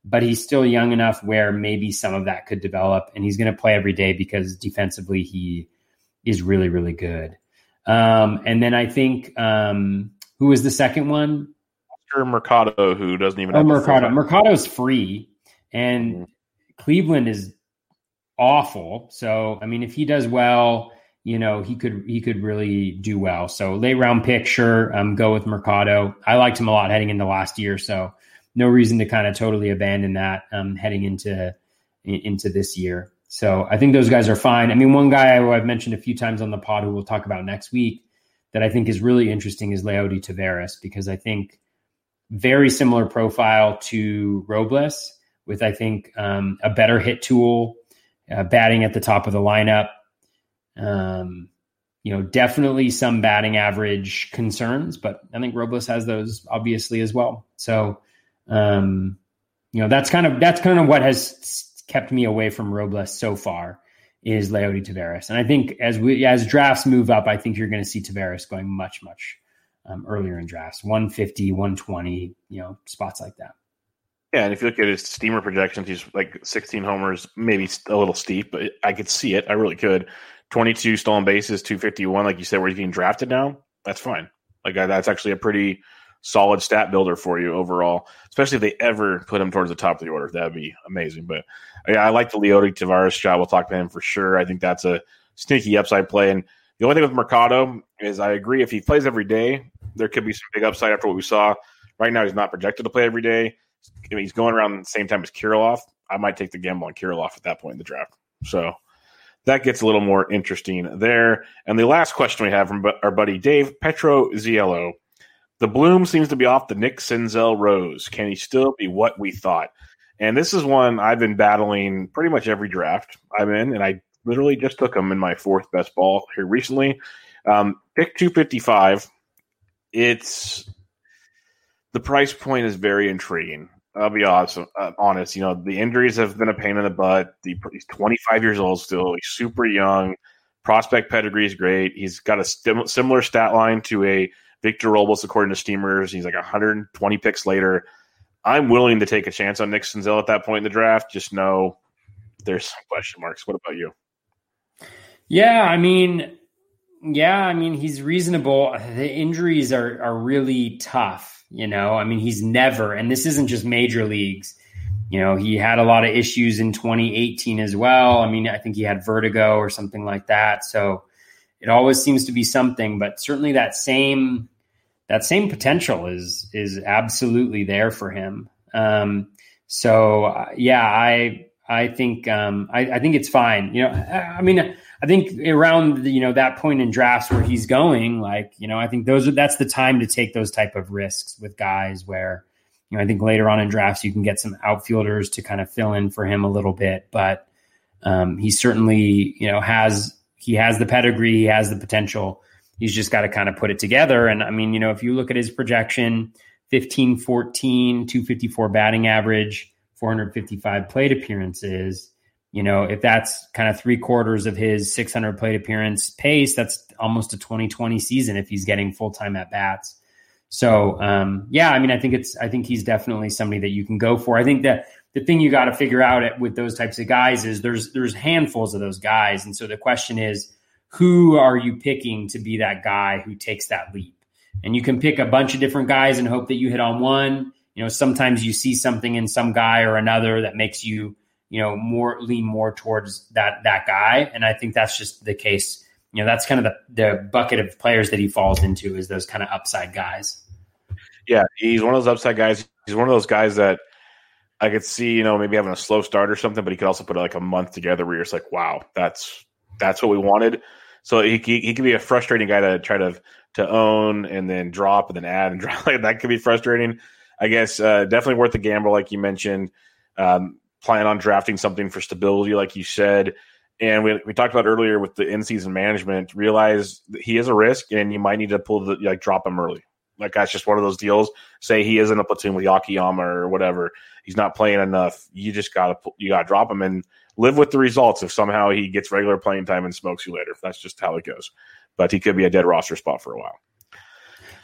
but he's still young enough where maybe some of that could develop and he's going to play every day because defensively he is really, really good. Um, and then I think, um, who was the second one? Mercado, who doesn't even oh, have Mercado. Mercado's free, and mm-hmm. Cleveland is awful. So, I mean, if he does well, you know, he could he could really do well. So, late round pick, sure, um, go with Mercado. I liked him a lot heading into last year, so no reason to kind of totally abandon that um, heading into into this year. So, I think those guys are fine. I mean, one guy who I've mentioned a few times on the pod, who we'll talk about next week, that I think is really interesting is Leody Taveras, because I think. Very similar profile to Robles with, I think, um, a better hit tool, uh, batting at the top of the lineup. Um, you know, definitely some batting average concerns, but I think Robles has those obviously as well. So, um, you know, that's kind of that's kind of what has kept me away from Robles so far is Leody Taveras. And I think as we as drafts move up, I think you're going to see Taveras going much, much Um, earlier in drafts, one fifty, one twenty, you know, spots like that. Yeah, and if you look at his Steamer projections, he's like sixteen homers, maybe a little steep, but I could see it. I really could. twenty-two stolen bases, two fifty-one, like you said, where he's getting drafted now, that's fine. Like that's actually a pretty solid stat builder for you overall, especially if they ever put him towards the top of the order. That would be amazing. But yeah, I like the Leody Taveras shot. We'll talk to him for sure. I think that's a sneaky upside play. And the only thing with Mercado is I agree if he plays every day, there could be some big upside after what we saw. Right now, he's not projected to play every day. I mean, he's going around the same time as Kirilloff. I might take the gamble on Kirilloff at that point in the draft. So that gets a little more interesting there. And the last question we have from our buddy Dave Petroziello. The bloom seems to be off the Nick Senzel rose. Can he still be what we thought? And this is one I've been battling pretty much every draft I'm in, and I literally just took him in my fourth best ball here recently. Um, pick two fifty-five. It's the price point is very intriguing. I'll be awesome, uh, honest. You know, the injuries have been a pain in the butt. The, he's twenty-five years old still. He's super young. Prospect pedigree is great. He's got a stim- similar stat line to a Victor Robles, according to Steamers. He's like one hundred twenty picks later. I'm willing to take a chance on Nick Senzel at that point in the draft. Just know there's some question marks. What about you? Yeah, I mean, yeah, I mean, he's reasonable. The injuries are are really tough. You know, I mean, he's never, and this isn't just major leagues. You know, he had a lot of issues in twenty eighteen as well. I mean, I think he had vertigo or something like that. So it always seems to be something, but certainly that same that same potential is is absolutely there for him. Um, so uh, yeah, I I think um, I, I think it's fine. You know, I, I mean, I think around the, you know, that point in drafts where he's going, like, you know, I think those are, that's the time to take those type of risks with guys where, you know, I think later on in drafts you can get some outfielders to kind of fill in for him a little bit, but um, he certainly, you know, has he has the pedigree, he has the potential. He's just got to kind of put it together. And I mean, you know, if you look at his projection, fifteen fourteen, two fifty-four batting average, four hundred fifty-five plate appearances, you know, if that's kind of three quarters of his six hundred plate appearance pace, that's almost a twenty twenty season if he's getting full-time at bats. So um, yeah, I mean, I think it's, I think he's definitely somebody that you can go for. I think that the thing you got to figure out at, with those types of guys is there's, there's handfuls of those guys. And so the question is, who are you picking to be that guy who takes that leap? And you can pick a bunch of different guys and hope that you hit on one. You know, sometimes you see something in some guy or another that makes you, you know, more lean more towards that, that guy. And I think that's just the case. You know, that's kind of the, the bucket of players that he falls into is those kind of upside guys. Yeah. He's one of those upside guys. He's one of those guys that I could see, you know, maybe having a slow start or something, but he could also put like a month together where you're just like, wow, that's, that's what we wanted. So he, he he can be a frustrating guy to try to to own and then drop and then add and drop. Like, that could be frustrating. I guess uh, definitely worth the gamble, like you mentioned. Um, plan on drafting something for stability, like you said. And we we talked about earlier with the in-season management. Realize that he is a risk, and you might need to pull the like drop him early. Like, that's just one of those deals. Say he is in a platoon with Akiyama or whatever. He's not playing enough. You just gotta you gotta drop him and live with the results if somehow he gets regular playing time and smokes you later. That's just how it goes. But he could be a dead roster spot for a while.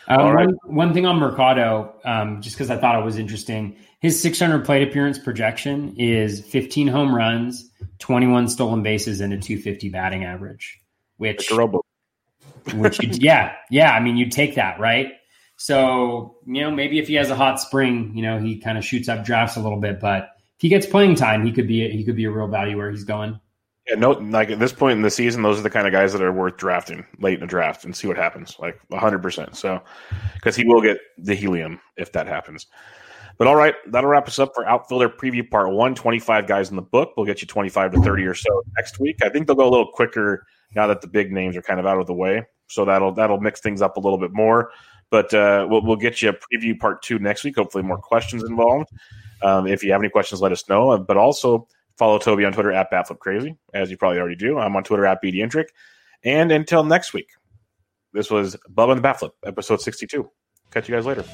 Um, All right. One, one thing on Mercado, um, just because I thought it was interesting, his six hundred plate appearance projection is fifteen home runs, twenty-one stolen bases, and a two fifty batting average. Which, which you, yeah, yeah. I mean, you take that, right? So, you know, maybe if he has a hot spring, you know, he kind of shoots up drafts a little bit, but if he gets playing time, he could be a, he could be a real value where he's going. Yeah, no, like at this point in the season, those are the kind of guys that are worth drafting late in the draft and see what happens, like one hundred percent. So, because he will get the helium if that happens. But all right, that'll wrap us up for Outfielder Preview Part One. twenty-five guys in the book. We'll get you twenty-five to thirty or so next week. I think they'll go a little quicker now that the big names are kind of out of the way, so that'll that'll mix things up a little bit more. But uh, we'll we'll get you a preview part two next week. Hopefully, more questions involved. Um, if you have any questions, let us know. But also follow Toby on Twitter at BatFlipCrazy, as you probably already do. I'm on Twitter at BDintric. And until next week, this was Bubba and the BatFlip, episode sixty-two. Catch you guys later.